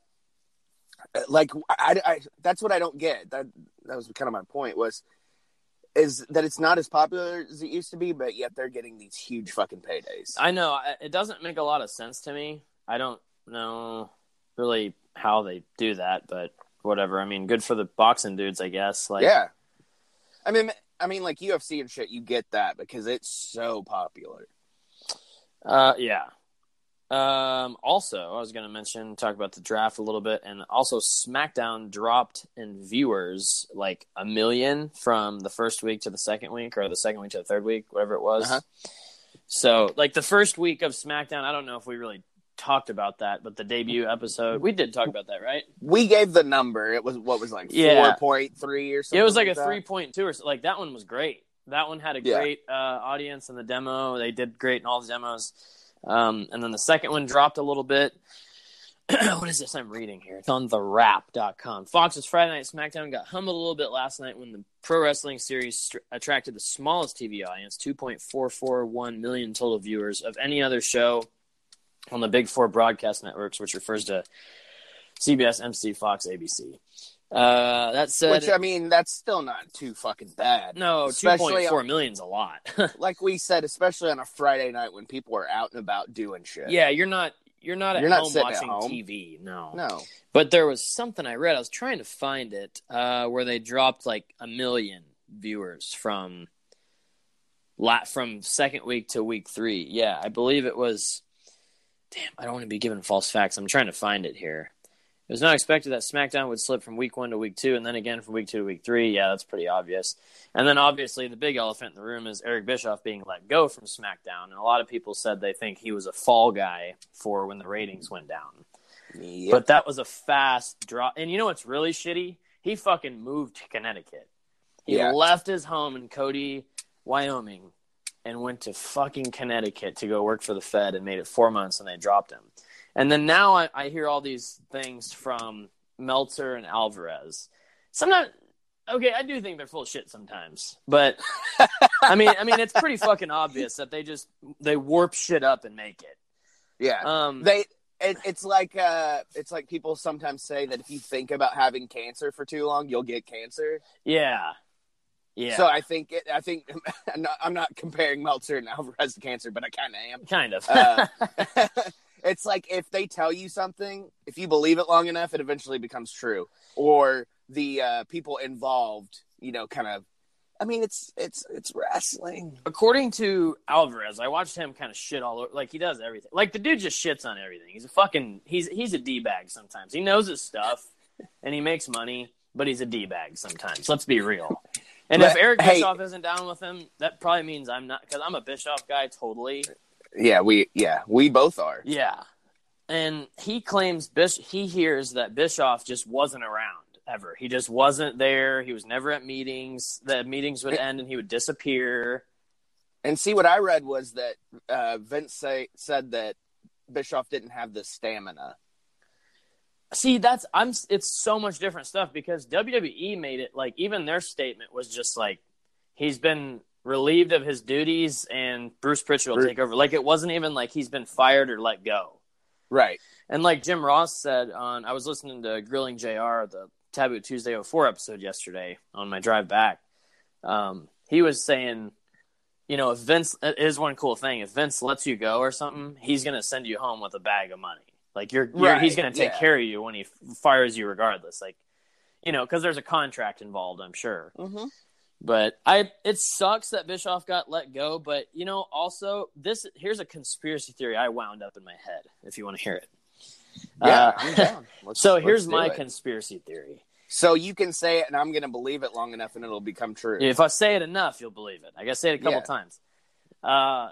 like, I, I, that's what I don't get. That that was kind of my point was, is that it's not as popular as it used to be, but yet they're getting these huge fucking paydays. I know. It doesn't make a lot of sense to me. I don't know really how they do that, but whatever. I mean, good for the boxing dudes, I guess. Like, yeah. I mean, I mean, like U F C and shit, you get that because it's so popular. Uh, yeah. Um, also, I was going to mention, talk about the draft a little bit, and also SmackDown dropped in viewers like a million from the first week to the second week, or the second week to the third week, whatever it was. Uh-huh. So, like, the first week of SmackDown, I don't know if we really talked about that, but the debut episode, we did talk about that, right? We gave the number. It was, what was like, yeah. four point three or something? It was like, like a three point two or something. Like, that one was great. That one had a yeah. great uh, audience in the demo. They did great in all the demos. Um, and then the second one dropped a little bit. What is this I'm reading here? It's on the wrap dot com. Fox's Friday Night SmackDown got humbled a little bit last night when the pro wrestling series st- attracted the smallest T V audience, two point four four one million total viewers of any other show on the big four broadcast networks, which refers to C B S, M C, Fox, A B C. Uh, that said, which I mean, that's still not too fucking bad. No, two point four million's a lot. Like we said, especially on a Friday night when people are out and about doing shit. Yeah, you're not, you're not at you're home not watching at home. T V. No, no. But there was something I read. I was trying to find it, uh, where they dropped like a million viewers from, lot from second week to week three. Yeah, I believe it was. Damn, I don't want to be given false facts. I'm trying to find it here. It was not expected that SmackDown would slip from week one to week two, and then again from week two to week three. Yeah, that's pretty obvious. And then obviously the big elephant in the room is Eric Bischoff being let go from SmackDown. And a lot of people said they think he was a fall guy for when the ratings went down. Yep. But that was a fast drop. And you know what's really shitty? He fucking moved to Connecticut. He yeah. left his home in Cody, Wyoming, and went to fucking Connecticut to go work for the Fed and made it four months, and they dropped him. And then now I, I hear all these things from Meltzer and Alvarez. Sometimes, okay, I do think they're full of shit sometimes, but I mean, I mean, it's pretty fucking obvious that they just they warp shit up and make it. Yeah, um, they. It, it's like uh, it's like people sometimes say that if you think about having cancer for too long, you'll get cancer. Yeah, yeah. So I think it, I think I'm not, I'm not comparing Meltzer and Alvarez to cancer, but I kind of am. Kind of. Uh, It's like if they tell you something, if you believe it long enough, it eventually becomes true. Or the uh, people involved, you know, kind of. I mean, it's it's it's wrestling. According to Alvarez, I watched him kind of shit all over. Like he does everything. Like the dude just shits on everything. He's a fucking he's he's a d bag sometimes. He knows his stuff, and he makes money, but he's a d bag sometimes. Let's be real. And but, if Eric hey, Bischoff isn't down with him, that probably means I'm not, because I'm a Bischoff guy totally. Yeah, we yeah we both are. Yeah, and he claims Bish- he hears that Bischoff just wasn't around ever. He just wasn't there. He was never at meetings. The meetings would end, and he would disappear. And see, what I read was that uh, Vince say, said that Bischoff didn't have the stamina. See, that's I'm. It's so much different stuff because W W E made it like even their statement was just like he's been relieved of his duties and Bruce Pritchard will take over. Like, it wasn't even like he's been fired or let go. Right. And like Jim Ross said on – I was listening to Grilling J R, the Taboo Tuesday oh four episode yesterday on my drive back. Um, he was saying, you know, if Vince – here's one cool thing. If Vince lets you go or something, he's going to send you home with a bag of money. Like, you're, you're right. he's going to take yeah. care of you when he fires you regardless. Like, you know, because there's a contract involved, I'm sure. Mm-hmm. But I, it sucks that Bischoff got let go. But, you know, also, this here's a conspiracy theory I wound up in my head, if you want to hear it. Yeah, uh, I'm down. Let's, so here's my it. conspiracy theory. So you can say it, and I'm going to believe it long enough, and it'll become true. If I say it enough, you'll believe it. I got to say it a couple yeah. times. Uh,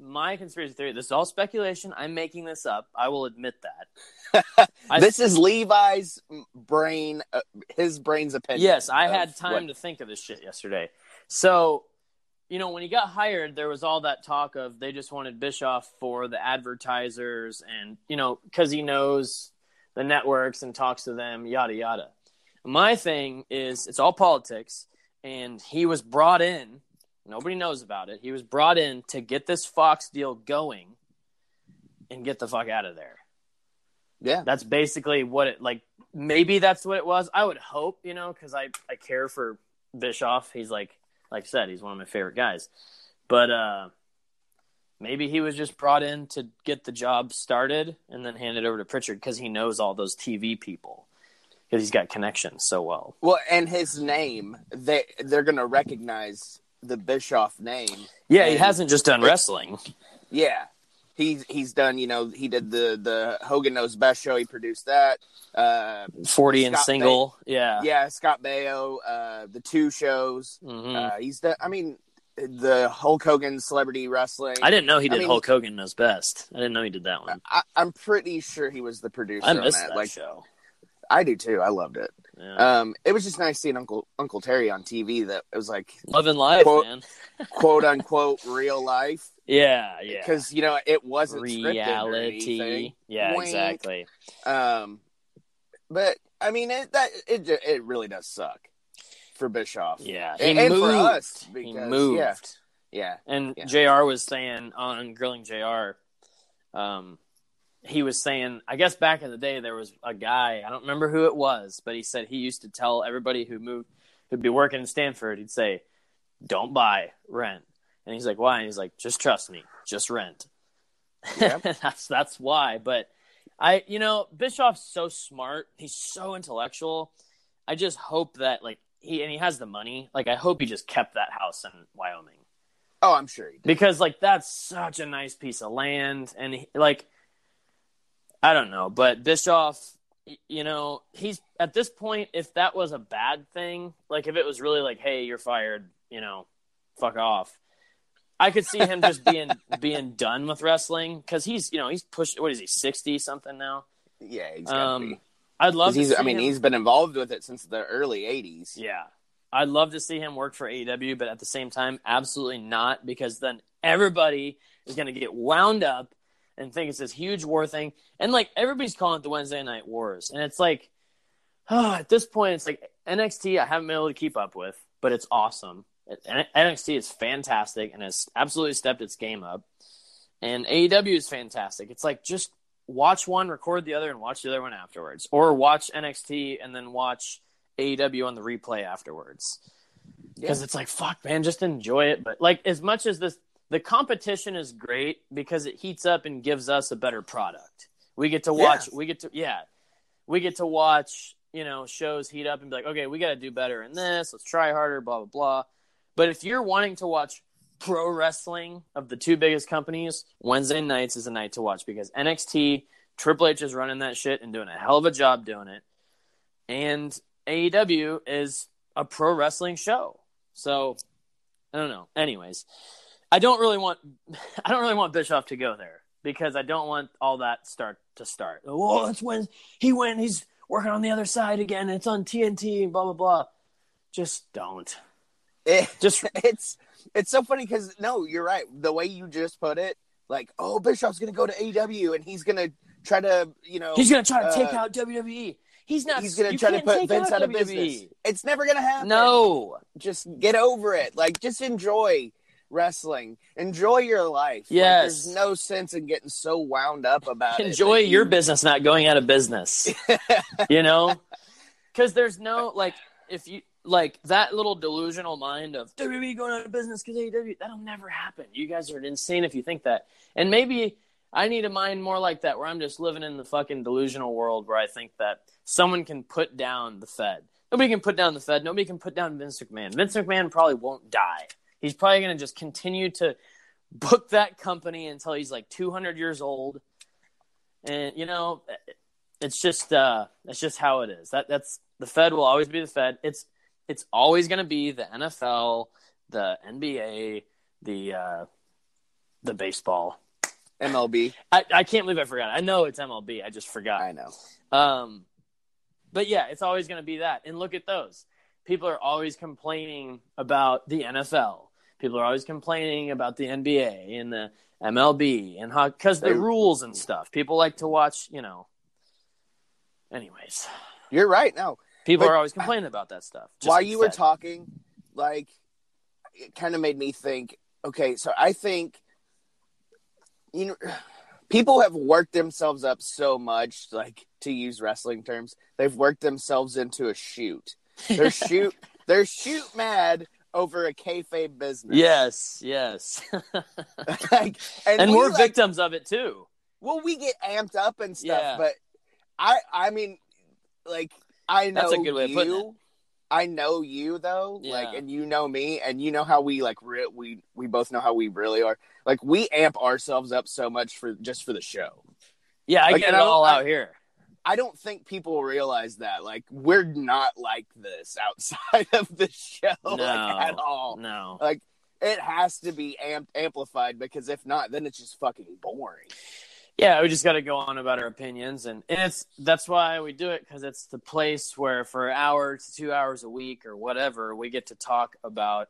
my conspiracy theory, this is all speculation. I'm making this up. I will admit that. this I, is Levi's brain, uh, his brain's opinion. Yes, I had time what? to think of this shit yesterday. So, you know, when he got hired, there was all that talk of they just wanted Bischoff for the advertisers and, you know, because he knows the networks and talks to them, yada, yada. My thing is it's all politics, and he was brought in. Nobody knows about it. He was brought in to get this Fox deal going and get the fuck out of there. Yeah. That's basically what it – like, maybe that's what it was. I would hope, you know, because I, I care for Bischoff. He's like – like I said, he's one of my favorite guys. But uh, maybe he was just brought in to get the job started and then handed over to Pritchard because he knows all those T V people. Because he's got connections so well. Well, and his name, they, they're going to recognize – the Bischoff name. Yeah, and he hasn't just done wrestling. Yeah. He's he's done, you know, he did the, the Hogan Knows Best show. He produced that. Uh, forty and Single. Ba- yeah. Yeah, Scott Baio, uh, the two shows. Mm-hmm. Uh, he's done, I mean, the Hulk Hogan Celebrity Wrestling. I didn't know he did I mean, Hulk Hogan Knows Best. I didn't know he did that one. I, I'm pretty sure he was the producer I missed on that, that like, show. I do too. I loved it. Yeah. Um, it was just nice seeing Uncle Uncle Terry on T V. That it was like loving life, quote, man. quote unquote real life. Yeah, yeah. Because you know it wasn't reality. Scripted or anything. Yeah, Wink. exactly. Um, but I mean it that it it really does suck for Bischoff. Yeah, he and, moved. And for us because, he moved. Yeah, yeah. And yeah. J R was saying on Grilling J R. Um. He was saying, I guess back in the day, there was a guy, I don't remember who it was, but he said he used to tell everybody who moved, who'd be working in Stanford, he'd say, don't buy, rent. And he's like, why? And he's like, just trust me, just rent. Yep. that's that's why. But I, you know, Bischoff's so smart. He's so intellectual. I just hope that, like, he, and he has the money. Like, I hope he just kept that house in Wyoming. Oh, I'm sure he did. Because, like, that's such a nice piece of land. And, he, like, I don't know, but Bischoff, you know, he's at this point, if that was a bad thing, like if it was really like, hey, you're fired, you know, fuck off. I could see him just being being done with wrestling because he's, you know, he's pushed, what is he, sixty something now? Yeah, he's gotta um, be. I'd love to see I mean, him. He's been involved with it since the early eighties. Yeah. I'd love to see him work for A E W, but at the same time, absolutely not, because then everybody is going to get wound up and think it's this huge war thing. And, like, everybody's calling it the Wednesday Night Wars. And it's like, oh, at this point, it's like N X T I haven't been able to keep up with, but it's awesome. N X T is fantastic and has absolutely stepped its game up. And A E W is fantastic. It's like, just watch one, record the other, and watch the other one afterwards. Or watch N X T and then watch A E W on the replay afterwards. Because yeah. it's like, fuck, man, just enjoy it. But, like, as much as this, the competition is great because it heats up and gives us a better product. We get to watch, yeah. we get to, yeah, we get to watch, you know, shows heat up and be like, okay, we got to do better in this. Let's try harder, blah, blah, blah. But if you're wanting to watch pro wrestling of the two biggest companies, Wednesday nights is a night to watch because N X T, Triple H is running that shit and doing a hell of a job doing it. And A E W is a pro wrestling show. So I don't know. Anyways. I don't really want, I don't really want Bischoff to go there because I don't want all that start to start. Oh, that's when he went. He's working on the other side again. It's on T N T and blah blah blah. Just don't. It, just it's it's so funny because no, you're right. The way you just put it, like, oh, Bischoff's gonna go to A E W and he's gonna try to, you know, he's gonna try to uh, take out W W E. He's not. He's gonna try to put Vince out, out of business. It's never gonna happen. No, just get over it. Like, just enjoy wrestling. Enjoy your life. Yes. Like, there's no sense in getting so wound up about enjoy it. Enjoy like, your business not going out of business. You know? Because there's no, like, if you, like, that little delusional mind of W W E going out of business because A E W, that'll never happen. You guys are insane if you think that. And maybe I need a mind more like that, where I'm just living in the fucking delusional world where I think that someone can put down the Fed. Nobody can put down the Fed. Nobody can put down Vince McMahon. Vince McMahon probably won't die. He's probably going to just continue to book that company until he's like two hundred years old. And, you know, it's just uh, it's just how it is. That that's the Fed will always be the Fed. It's it's always going to be the N F L, the N B A, the uh, the baseball. M L B. I, I can't believe I forgot. I know it's M L B. I just forgot. I know. Um, but, yeah, it's always going to be that. And look at those. People are always complaining about the N F L. People are always complaining about the N B A and the M L B and how, because the rules and stuff. People like to watch, you know. Anyways. You're right. No. People but are always complaining I, about that stuff. While you were talking, like, it kind of made me think, okay, so I think, you know, people have worked themselves up so much, like, to use wrestling terms, they've worked themselves into a shoot. They're shoot they're shoot mad over a kayfabe business. Yes, yes. Like, and and we, we're like, victims of it too. Well, we get amped up and stuff, yeah. But I I mean, like, I know That's a good way you. Of putting it. I know you though, yeah. Like, and you know me, and you know how we like re- we we both know how we really are. Like, we amp ourselves up so much for just for the show. Yeah, I like, get it all I, out here. I don't think people realize that. Like, we're not like this outside of the show, no, like, at all. No, like, it has to be amped amplified, because if not, then it's just fucking boring. Yeah, we just got to go on about our opinions, and it's that's why we do it, because it's the place where for an hour to two hours a week or whatever, we get to talk about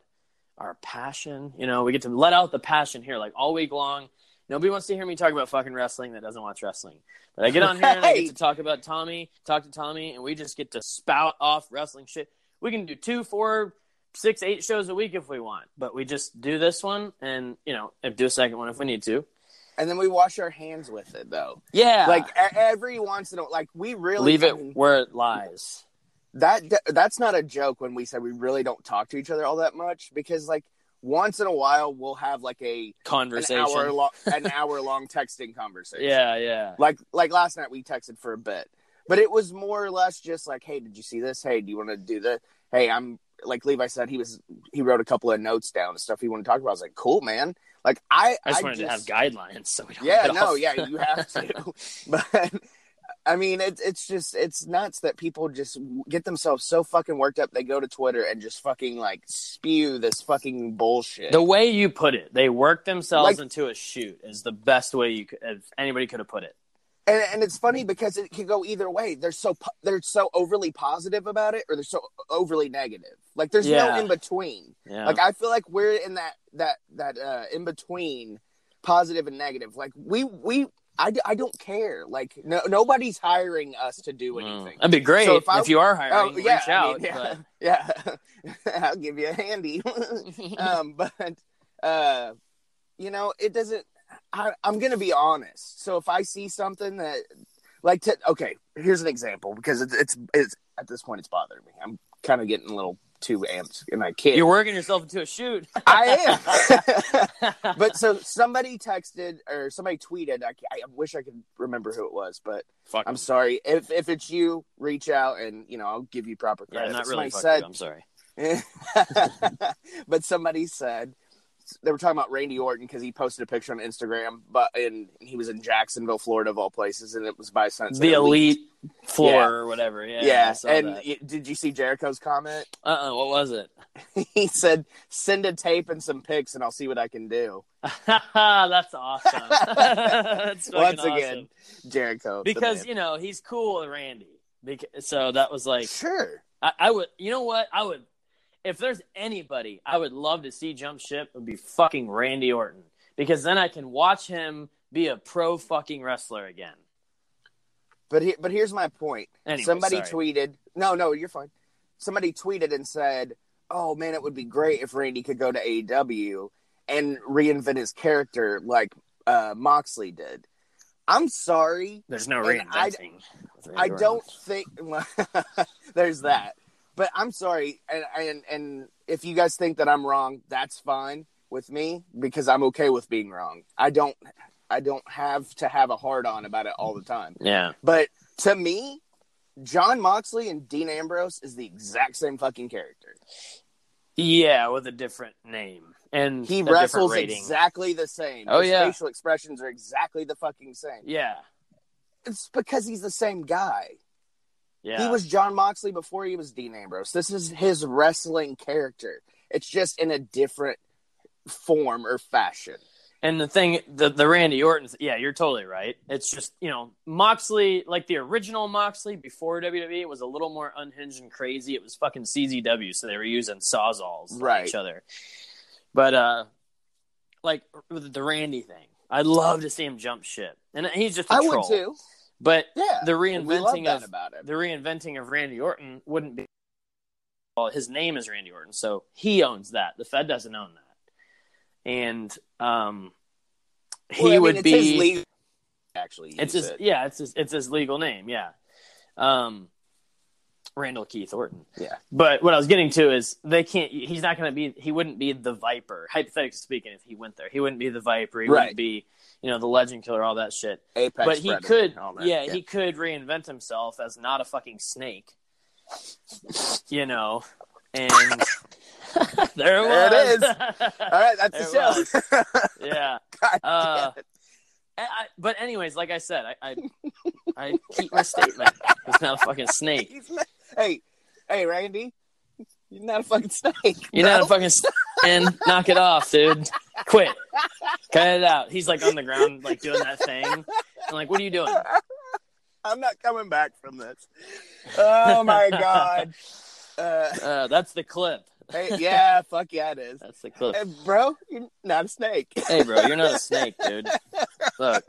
our passion. You know, we get to let out the passion here, like, all week long. Nobody wants to hear me talk about fucking wrestling that doesn't watch wrestling. But I get on here and I get to talk about Tommy, talk to Tommy, and we just get to spout off wrestling shit. We can do two, four, six, eight shows a week if we want, but we just do this one and, you know, do a second one if we need to. And then we wash our hands with it, though. Yeah. Like, every once in a while, like, we really... Leave it where it lies. That That's not a joke when we said we really don't talk to each other all that much, because, like, once in a while, we'll have, like, a... Conversation. An hour-long an hour long texting conversation. Yeah, yeah. Like, like, last night, we texted for a bit. But it was more or less just like, hey, did you see this? Hey, do you want to do this? Hey, I'm... Like Levi said, he was he wrote a couple of notes down and stuff he wanted to talk about. I was like, cool, man. Like, I, I just I wanted just, to have guidelines, so we don't. Yeah, no, off. Yeah, you have to. But I mean, it's it's just it's nuts that people just get themselves so fucking worked up. They go to Twitter and just fucking like spew this fucking bullshit. The way you put it, they work themselves like, into a shoot is the best way you could, if anybody could have put it. And, and it's funny because it could go either way. They're so they're so overly positive about it, or they're so overly negative. Like, there's yeah. no in between. Yeah. Like, I feel like we're in that that that uh, in between, positive and negative. Like we we I, I don't care. Like no, nobody's hiring us to do anything. Mm. That'd be great so if, I, if you are hiring. Oh, yeah, reach out. I mean, yeah, but... yeah. I'll give you a handy. um, but uh, you know, it doesn't. I, I'm going to be honest. So if I see something that like, to, okay, here's an example because it's, it's, it's at this point, it's bothering me. I'm kind of getting a little too amped and I can't. You're working yourself into a shoot. I am. But so somebody texted or somebody tweeted. I, I wish I could remember who it was, but fuck I'm me. Sorry. If, if it's you, reach out and, you know, I'll give you proper credit. Yeah, not really fuck said, you, I'm sorry. But somebody said, they were talking about Randy Orton because he posted a picture on Instagram, but and he was in Jacksonville, Florida, of all places, and it was by Sunset the Elite, elite floor yeah. or whatever. Yeah, yeah. And y- did you see Jericho's comment? Uh, uh-uh, what was it? He said, "Send a tape and some pics, and I'll see what I can do." That's awesome. That's once awesome. Again, Jericho, because you know he's cool with Randy. Because, so that was like, sure, I, I would. You know what? I would. If there's anybody I would love to see jump ship, it would be fucking Randy Orton. Because then I can watch him be a pro fucking wrestler again. But he, but here's my point. Anyway, Somebody sorry. tweeted... No, no, you're fine. Somebody tweeted and said, oh, man, it would be great if Randy could go to A E W and reinvent his character like uh, Moxley did. I'm sorry. There's no reinventing. I, I don't think – there's that. But I'm sorry, and, and and if you guys think that I'm wrong, that's fine with me because I'm okay with being wrong. I don't I don't have to have a hard-on about it all the time. Yeah. But to me, John Moxley and Dean Ambrose is the exact same fucking character. Yeah, with a different name. And he wrestles exactly the same. Oh, His yeah. facial expressions are exactly the fucking same. Yeah. It's because he's the same guy. Yeah. He was John Moxley before he was Dean Ambrose. This is his wrestling character. It's just in a different form or fashion. And the thing, the, the Randy Orton's, yeah, you're totally right. It's just, you know, Moxley, like the original Moxley before W W E was a little more unhinged and crazy. It was fucking C Z W, so they were using sawzalls on right. each other. But, uh, like, with the Randy thing, I'd love to see him jump ship. And he's just a I troll. I would, too. But yeah, the reinventing of about the reinventing of Randy Orton wouldn't be well. His name is Randy Orton, so he owns that. The Fed doesn't own that, and um, he well, I mean, would it's be his legal, actually. It's his, it. yeah, it's his, it's his legal name, yeah. Um, Randall Keith Orton, yeah. But what I was getting to is they can't. He's not going to be. He wouldn't be the Viper. Hypothetically speaking, if he went there, he wouldn't be the Viper. He right. wouldn't be. You know, the Legend Killer, all that shit. Apex but he Predator, could, yeah, yeah, he could reinvent himself as not a fucking snake. You know, and there it was. There it is. All right, that's there the show. Yeah. God uh, damn it. I, I, but anyways, like I said, I I, I keep my statement. It's not a fucking snake. Not, hey, hey, Randy, you're not a fucking snake. You're bro. not a fucking snake. And knock it off, dude. Quit. Cut it out. He's like on the ground, like doing that thing. I'm like, what are you doing? I'm not coming back from this. Oh my god. Uh, uh, that's the clip. Hey, yeah, fuck yeah, it is. That's the clip. Hey, bro, you're not a snake. Hey, bro, you're not a snake, dude. Look,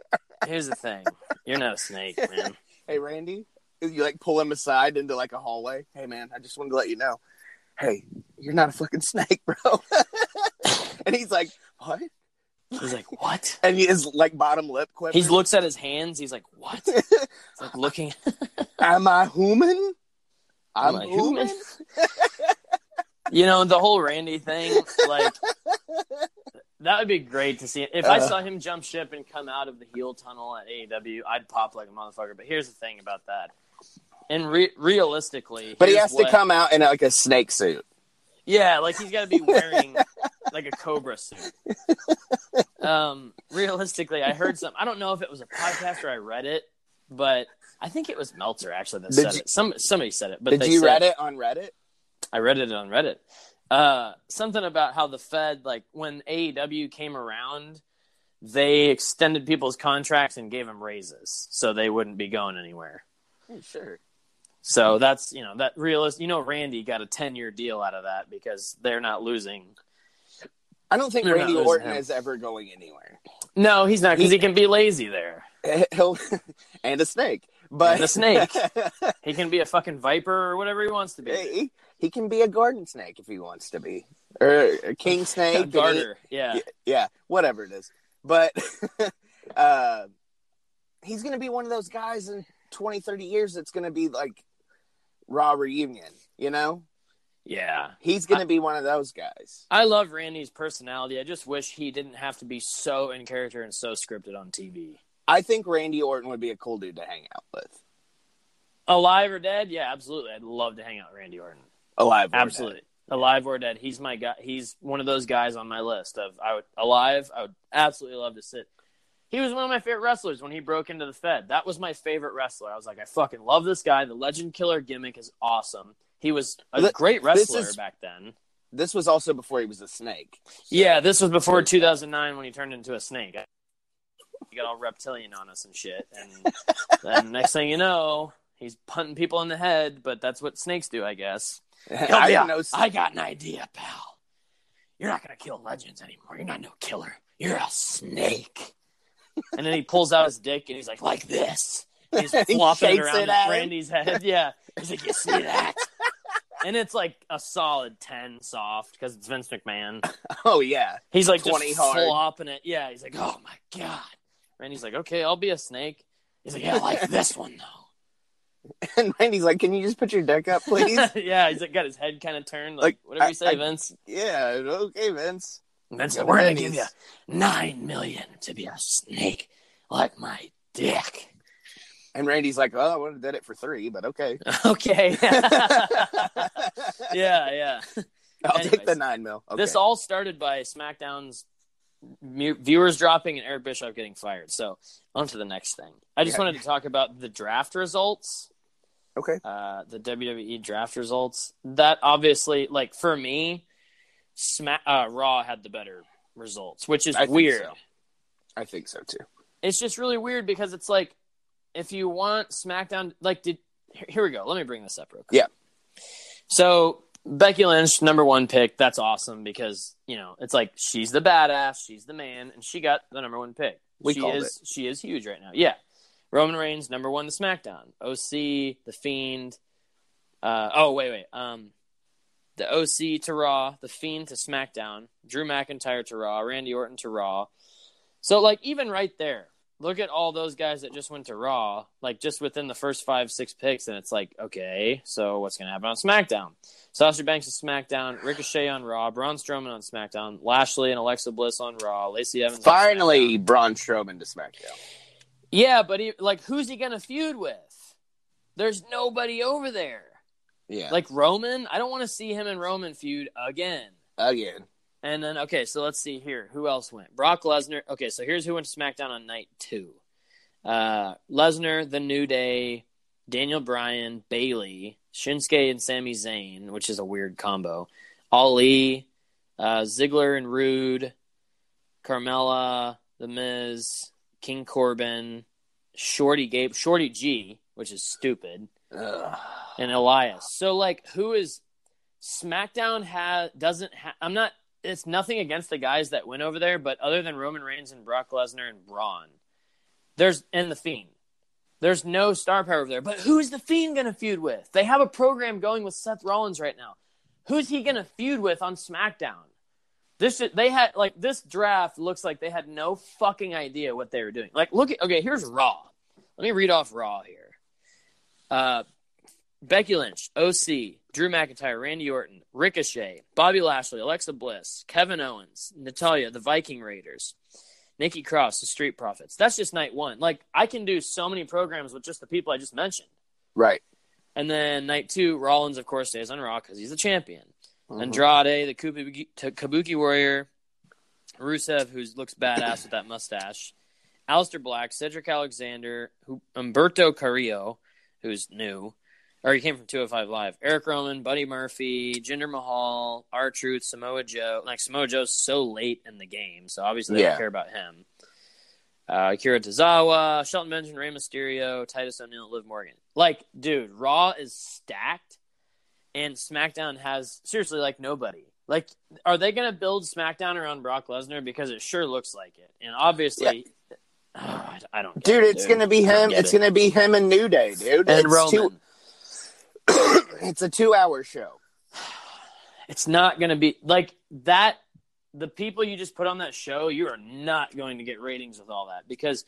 here's the thing. You're not a snake, man. Hey, Randy, you like pull him aside into like a hallway. Hey, man, I just wanted to let you know. Hey, you're not a fucking snake, bro. And he's like, what? He's like, what? And his like bottom lip quivers. He looks at his hands. He's like, what? He's like looking. Am I human? I'm Am I human. human? You know, the whole Randy thing, like, that would be great to see. If uh, I saw him jump ship and come out of the heel tunnel at A E W, I'd pop like a motherfucker. But here's the thing about that. And re- realistically, but he has what, to come out in like a snake suit. Yeah, like he's got to be wearing like a cobra suit. Um, realistically, I heard some. I don't know if it was a podcast or I read it, but I think it was Meltzer actually that did said you, it. Some somebody said it. But did they you said, read it on Reddit? I read it on Reddit. Uh, something about how the Fed, like when A E W came around, they extended people's contracts and gave them raises, so they wouldn't be going anywhere. Sure. So that's, you know, that realist, you know, Randy got a ten-year deal out of that because they're not losing. I don't think they're Randy Orton him. is ever going anywhere. No, he's not, because he, he can be lazy there. He'll, and a snake. But... And a snake. He can be a fucking viper or whatever he wants to be. He, he can be a garden snake if he wants to be. Or a king snake. A garter, he, yeah. Yeah, whatever it is. But uh, he's going to be one of those guys in twenty, thirty years, it's going to be like Raw reunion, you know? Yeah. He's going to be one of those guys. I love Randy's personality. I just wish he didn't have to be so in character and so scripted on T V. I think Randy Orton would be a cool dude to hang out with. Alive or dead? Yeah, absolutely. I'd love to hang out with Randy Orton. Alive or absolutely. dead. Alive or dead. He's my guy. He's one of those guys on my list of I would alive. I would absolutely love to sit. He was one of my favorite wrestlers when he broke into the Fed. That was my favorite wrestler. I was like, I fucking love this guy. The Legend Killer gimmick is awesome. He was a great wrestler is, back then. This was also before he was a snake. So. Yeah, this was before two thousand nine when he turned into a snake. He got all reptilian on us and shit. And then next thing you know, he's punting people in the head, but that's what snakes do, I guess. I, didn't know I got an idea, pal. You're not going to kill legends anymore. You're not no killer. You're a snake. And then he pulls out his dick and he's like, like this. And he's flopping he it around it Randy's head. Yeah. He's like, you see that? And it's like a solid ten soft because it's Vince McMahon. Oh, yeah. He's like just hard. flopping it. Yeah, he's like, oh, my God. And he's like, okay, I'll be a snake. He's like, yeah, I like this one, though. And Randy's like, can you just put your dick up, please? Yeah, he's like, got his head kind of turned. Like, like whatever I, you say, I, Vince. Yeah, okay, Vince. Vince, we're going to give you nine million to be a snake like my dick. And Randy's like, oh, I would have done it for three, but okay. Okay. yeah, yeah. I'll Anyways, take the nine mil. Okay. This all started by SmackDown's viewers dropping and Eric Bischoff getting fired. So on to the next thing. I just yeah. wanted to talk about the draft results. Okay. Uh, the W W E draft results. That obviously, like for me, Sma- uh, Raw had the better results, which is I weird. Think so. I think so, too. It's just really weird because it's like, if you want SmackDown, like, did here we go. Let me bring this up real quick. Yeah. So Becky Lynch, number one pick. That's awesome because, you know, it's like she's the badass. She's the man. And she got the number one pick. We she called is, it. She is huge right now. Yeah. Roman Reigns, number one to SmackDown. O C, The Fiend. Uh, oh, wait, wait. Um, the O C to Raw. The Fiend to SmackDown. Drew McIntyre to Raw. Randy Orton to Raw. So, like, even right there. Look at all those guys that just went to Raw, like just within the first five, six picks, and it's like, okay, so what's going to happen on SmackDown? Sasha Banks on SmackDown, Ricochet on Raw, Braun Strowman on SmackDown, Lashley and Alexa Bliss on Raw, Lacey Evans Finally, on Braun Strowman to SmackDown. Yeah, but he, like, who's he going to feud with? There's nobody over there. Yeah. Like Roman? I don't want to see him and Roman feud again. Again. And then, okay, so let's see here. Who else went? Brock Lesnar. Okay, so here's who went to SmackDown on night two. Uh, Lesnar, The New Day, Daniel Bryan, Bayley, Shinsuke and Sami Zayn, which is a weird combo. Ali, uh, Ziggler and Rude, Carmella, The Miz, King Corbin, Shorty Gabe, Shorty G, which is stupid, Ugh. and Elias. So, like, who is SmackDown ha- doesn't have – I'm not – it's nothing against the guys that went over there, but other than Roman Reigns and Brock Lesnar and Braun, there's and The Fiend. There's no star power over there. But who's The Fiend going to feud with? They have a program going with Seth Rollins right now. Who's he going to feud with on SmackDown? This they had like this draft looks like they had no fucking idea what they were doing. Like look at okay, here's Raw. Let me read off Raw here. Uh Becky Lynch, O C, Drew McIntyre, Randy Orton, Ricochet, Bobby Lashley, Alexa Bliss, Kevin Owens, Natalya, the Viking Raiders, Nikki Cross, the Street Profits. That's just night one. Like, I can do so many programs with just the people I just mentioned. Right. And then night two, Rollins, of course, stays on Raw because he's the champion. Mm-hmm. Andrade, the Kabuki, Kabuki Warrior, Rusev, who looks badass with that mustache, Aleister Black, Cedric Alexander, Humberto Carrillo, who's new, or he came from two oh five Live. Eric Roman, Buddy Murphy, Jinder Mahal, R-Truth, Samoa Joe. Like, Samoa Joe's so late in the game, so obviously they yeah. don't care about him. Uh, Akira Tozawa, Shelton Benjamin, Rey Mysterio, Titus O'Neil, Liv Morgan. Like, dude, Raw is stacked, and SmackDown has, seriously, like, nobody. Like, are they going to build SmackDown around Brock Lesnar? Because it sure looks like it. And obviously... Yeah. Oh, I don't get Dude, it, it's going to be him. It's it. going to be him and New Day, dude. And it's Roman. Too- It's a two-hour show. It's not going to be like that. The people you just put on that show, you are not going to get ratings with all that because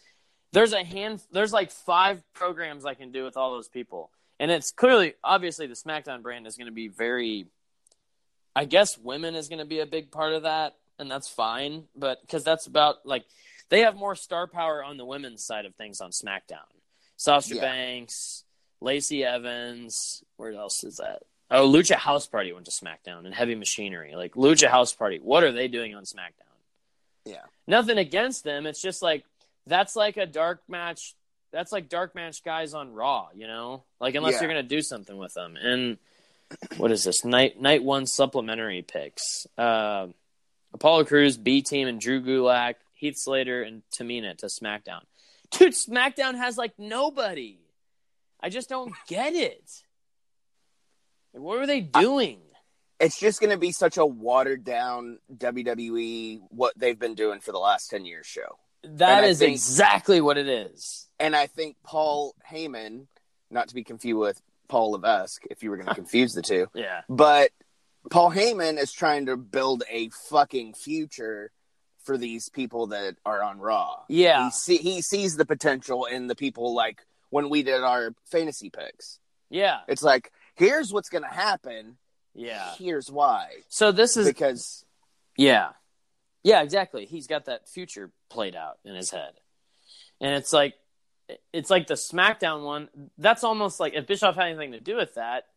there's a hand. There's like five programs I can do with all those people, and it's clearly, obviously, the SmackDown brand is going to be very. I guess women is going to be a big part of that, and that's fine, but because that's about like they have more star power on the women's side of things on SmackDown. Sasha yeah. Banks. Lacey Evans, where else is that? Oh, Lucha House Party went to SmackDown and Heavy Machinery. Like, Lucha House Party, what are they doing on SmackDown? Yeah. Nothing against them. It's just like, that's like a dark match. That's like dark match guys on Raw, you know? Like, unless yeah. you're going to do something with them. And what is this? Night night one supplementary picks. Uh, Apollo Crews, B-Team, and Drew Gulak, Heath Slater, and Tamina to SmackDown. Dude, SmackDown has, like, nobody. I just don't get it. What were they doing? I, it's just going to be such a watered-down W W E, what they've been doing for the last ten years show. That and is think, exactly what it is. And I think Paul Heyman, not to be confused with Paul Levesque, if you were going to confuse the two. Yeah. But Paul Heyman is trying to build a fucking future for these people that are on Raw. Yeah. He, see, he sees the potential in the people, like, when we did our fantasy picks. Yeah. It's like, here's what's going to happen. Yeah. Here's why. So this is... Because... Yeah. Yeah, exactly. He's got that future played out in his head. And it's like, it's like the SmackDown one. That's almost like, if Bischoff had anything to do with that,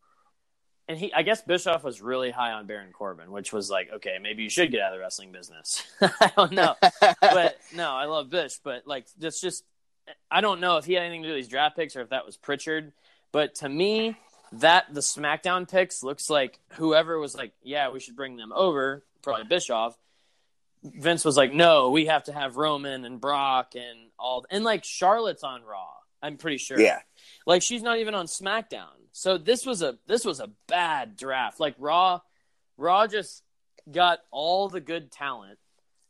and he, I guess Bischoff was really high on Baron Corbin, which was like, okay, maybe you should get out of the wrestling business. I don't know. But no, I love Bish, but like, that's just, I don't know if he had anything to do with these draft picks or if that was Pritchard. But to me, that the SmackDown picks looks like whoever was like, yeah, we should bring them over, probably Bischoff. Vince was like, no, we have to have Roman and Brock and all, and like Charlotte's on Raw, I'm pretty sure. Yeah. Like she's not even on SmackDown. So this was a, this was a bad draft. Like Raw, Raw just got all the good talent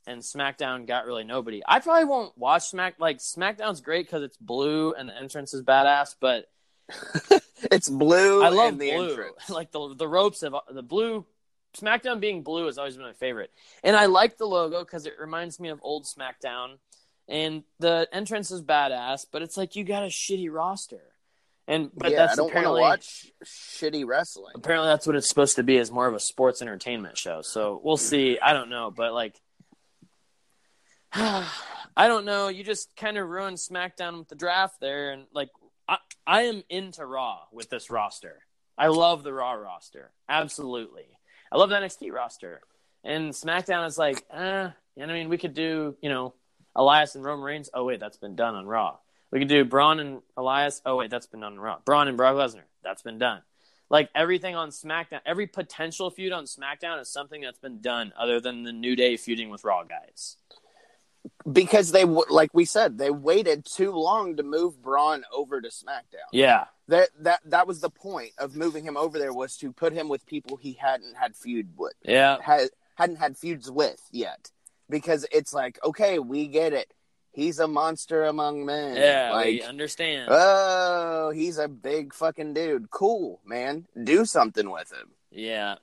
and SmackDown got really nobody. I probably won't watch Smack. Like SmackDown's great cause it's blue and the entrance is badass, but it's blue. I love and the blue. Entrance. Like the, the ropes of the blue, SmackDown being blue has always been my favorite. And I like the logo because it reminds me of old SmackDown. And the entrance is badass, but it's like you got a shitty roster. And but yeah, that's I don't apparently want to watch shitty wrestling. Apparently that's what it's supposed to be, is more of a sports entertainment show. So we'll see. I don't know, but like I don't know. You just kind of ruined SmackDown with the draft there, and like I, I am into Raw with this roster. I love the Raw roster. Absolutely. I love the N X T roster. And SmackDown is like, eh, you know what I mean? We could do, you know, Elias and Roman Reigns. Oh, wait, that's been done on Raw. We could do Braun and Elias. Oh, wait, that's been done on Raw. Braun and Brock Lesnar. That's been done. Like, everything on SmackDown, every potential feud on SmackDown is something that's been done other than the New Day feuding with Raw guys. Because they, like we said, they waited too long to move Braun over to SmackDown. Yeah. That that that was the point of moving him over there, was to put him with people he hadn't had feud with. Yeah. Had, hadn't had feuds with yet. Because it's like, okay, we get it. He's a monster among men. Yeah, like, we understand. Oh, he's a big fucking dude. Cool, man. Do something with him. Yeah.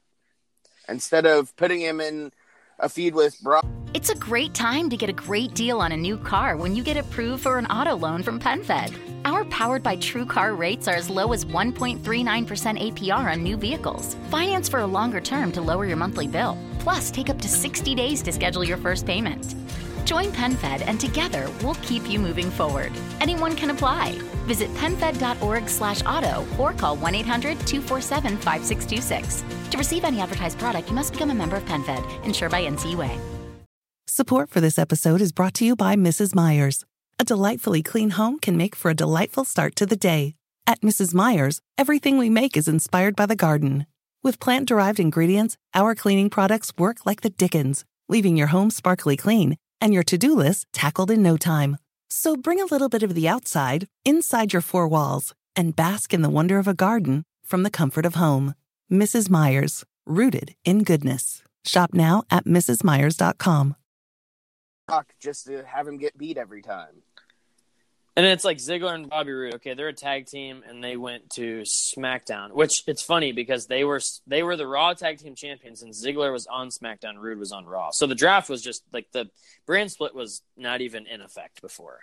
Instead of putting him in a feud with Braun. It's a great time to get a great deal on a new car when you get approved for an auto loan from PenFed. Our Powered by True Car rates are as low as one point three nine percent A P R on new vehicles. Finance for a longer term to lower your monthly bill. Plus, take up to sixty days to schedule your first payment. Join PenFed, and together we'll keep you moving forward. Anyone can apply. Visit PenFed.org slash auto or call one eight hundred two four seven five six two six. To receive any advertised product, you must become a member of PenFed, insured by N C U A. Support for this episode is brought to you by Missus Myers. A delightfully clean home can make for a delightful start to the day. At Missus Myers, everything we make is inspired by the garden. With plant-derived ingredients, our cleaning products work like the Dickens, leaving your home sparkly clean and your to-do list tackled in no time. So bring a little bit of the outside inside your four walls and bask in the wonder of a garden from the comfort of home. Missus Myers, rooted in goodness. Shop now at Mrs Myers dot com. Just to have him get beat every time. And it's like Ziggler and Bobby Roode. Okay, they're a tag team, and they went to SmackDown. Which, it's funny because they were they were the Raw tag team champions, and Ziggler was on SmackDown, Roode was on Raw. So the draft was just like, the brand split was not even in effect before.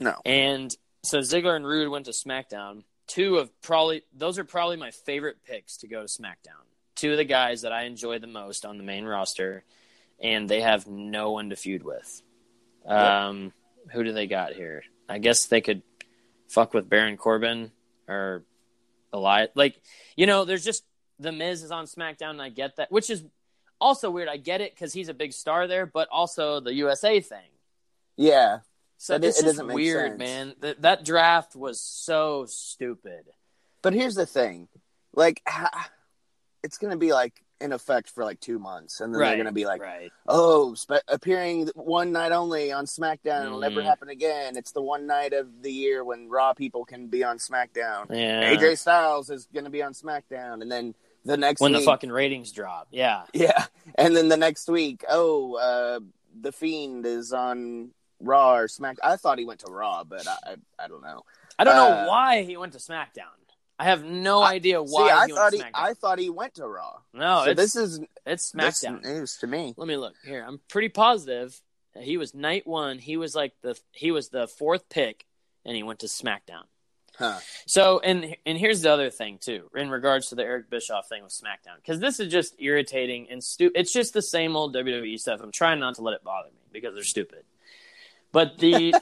No. And so Ziggler and Roode went to SmackDown. Two of probably those are probably my favorite picks to go to SmackDown. Two of the guys that I enjoy the most on the main roster, and they have no one to feud with. Um, yeah. Who do they got here? I guess they could fuck with Baron Corbin or Elias. Like, you know, there's just The Miz is on SmackDown, and I get that, which is also weird. I get it because he's a big star there, but also the U S A thing. Yeah. So it, this it is weird, sense. man. Th- that draft was so stupid. But here's the thing. Like, it's going to be, like, in effect for, like, two months. And then right, they're going to be like, right. oh, spe- appearing one night only on SmackDown. Mm. It'll never happen again. It's the one night of the year when Raw people can be on SmackDown. Yeah. A J Styles is going to be on SmackDown. And then the next when week. When the fucking ratings drop. Yeah. Yeah. And then the next week, oh, uh, The Fiend is on Raw or SmackDown. I thought he went to Raw, but I I, I don't know. I don't know uh, why he went to SmackDown. I have no I, idea why. See, I he thought went he, I thought he went to Raw. No, so it's, this is it's SmackDown news to me. Let me look here. I'm pretty positive he was night one. He was like the he was the fourth pick, and he went to SmackDown. Huh. So and and here's the other thing too, in regards to the Eric Bischoff thing with SmackDown, because this is just irritating and stupid. It's just the same old W W E stuff. I'm trying not to let it bother me because they're stupid. But the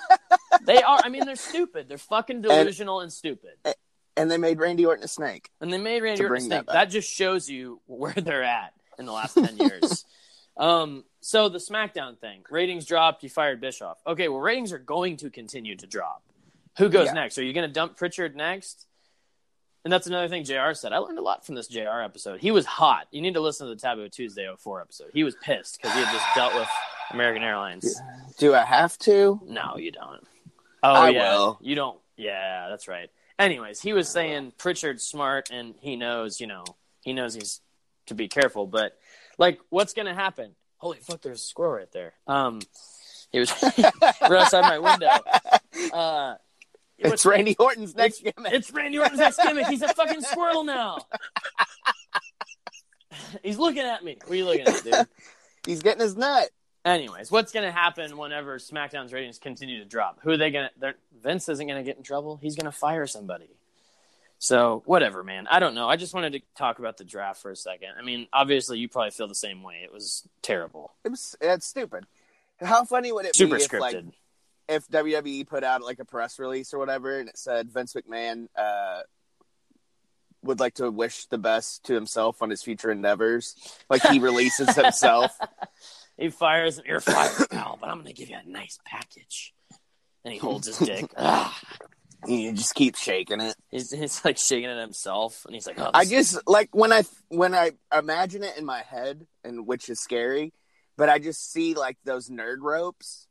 they are. I mean, they're stupid. They're fucking delusional and, and stupid. And, And they made Randy Orton a snake. And they made Randy Orton a snake. That, that just shows you where they're at in the last ten years. Um, so the SmackDown thing. Ratings dropped. You fired Bischoff. Okay, well, ratings are going to continue to drop. Who goes yeah. next? Are you going to dump Pritchard next? And that's another thing J R said. I learned a lot from this J R episode. He was hot. You need to listen to the Taboo Tuesday oh four episode. He was pissed because he had just dealt with American Airlines. Do I have to? No, you don't. Oh, I yeah. will. You don't. Yeah, that's right. Anyways, he was saying Pritchard's smart and he knows, you know, he knows he's to be careful. But, like, what's going to happen? Holy fuck, there's a squirrel right there. Um, He was right outside my window. Uh, it it's Randy Orton's next it's, gimmick. It's Randy Orton's next gimmick. He's a fucking squirrel now. He's looking at me. What are you looking at, dude? He's getting his nut. Anyways, what's going to happen whenever SmackDown's ratings continue to drop? Who are they going to – Vince isn't going to get in trouble. He's going to fire somebody. So, whatever, man. I don't know. I just wanted to talk about the draft for a second. I mean, obviously, you probably feel the same way. It was terrible. It was, it's stupid. How funny would it Super be if, like, if W W E put out, like, a press release or whatever, and it said Vince McMahon uh, would like to wish the best to himself on his future endeavors. Like, he releases himself. He fires, you're fired, pal, but I'm going to give you a nice package. And he holds his dick. He just keeps shaking it. He's, he's like shaking it himself. And he's like, oh, I just, thing. like, when I when I imagine it in my head, and which is scary, but I just see, like, those nerd ropes.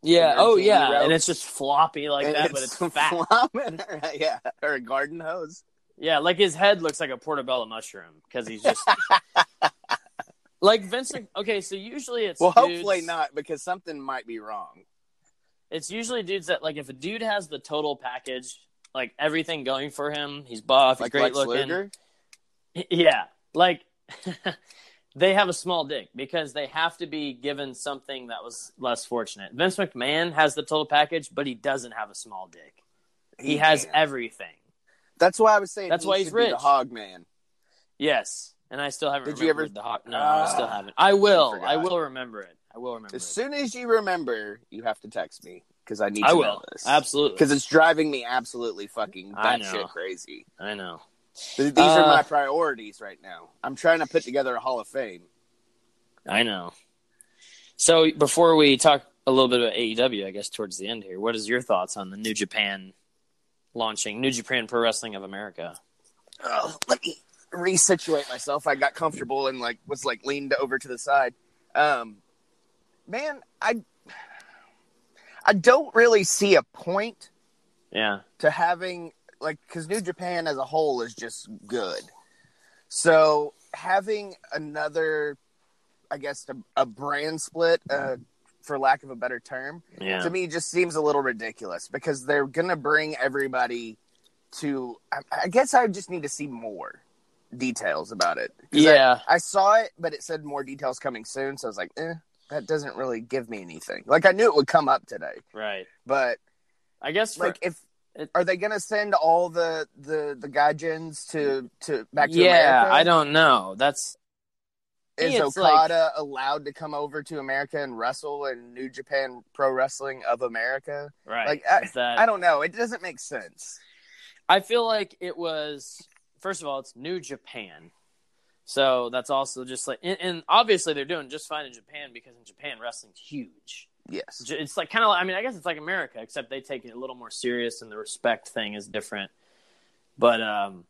Yeah, oh, yeah. Ropes. And it's just floppy like and that, it's but it's fat. Flopping, or, yeah, or a garden hose. Yeah, like his head looks like a portobello mushroom because he's just... Like Vince, okay, so usually it's well, dudes, hopefully not, because something might be wrong. It's usually dudes that, like, if a dude has the total package, like, everything going for him, he's buff, he's like great Lex looking. Luger? Yeah, like, they have a small dick, because they have to be given something that was less fortunate. Vince McMahon has the total package, but he doesn't have a small dick. He, he has can. everything. That's why I was saying That's he why he's should rich. be the hog man. Yes. And I still haven't Did remembered you ever... the Hawk. No, uh, I still haven't. I will. I, I will remember it. I will remember as it. As soon as you remember, you have to text me because I need to I will. know this. Absolutely. Because it's driving me absolutely fucking batshit crazy. I know. These uh, are my priorities right now. I'm trying to put together a Hall of Fame. I know. So before we talk a little bit about A E W, I guess, towards the end here, what is your thoughts on the New Japan launching, New Japan Pro Wrestling of America? Oh, let me... resituate myself. I got comfortable and like was like leaned over to the side. Um, man, I I don't really see a point. Yeah. To having like because New Japan as a whole is just good. So having another, I guess, a, a brand split, uh, for lack of a better term, yeah. to me just seems a little ridiculous because they're gonna bring everybody to. I, I guess I just need to see more details about it. Yeah, I, I saw it, but it said more details coming soon, so I was like, eh, that doesn't really give me anything. Like, I knew it would come up today, right? But I guess for, like if it, are they gonna send all the the the gaijins to to back to yeah America? I don't know. That's is Okada like, allowed to come over to America and wrestle in New Japan Pro Wrestling of America, right? Like I, that... I don't know, it doesn't make sense. I feel like it was First of all, it's New Japan. So that's also just like... And, and obviously they're doing just fine in Japan because in Japan, wrestling's huge. Yes. It's like kind of... I mean, I guess it's like America, except they take it a little more serious and the respect thing is different. But um,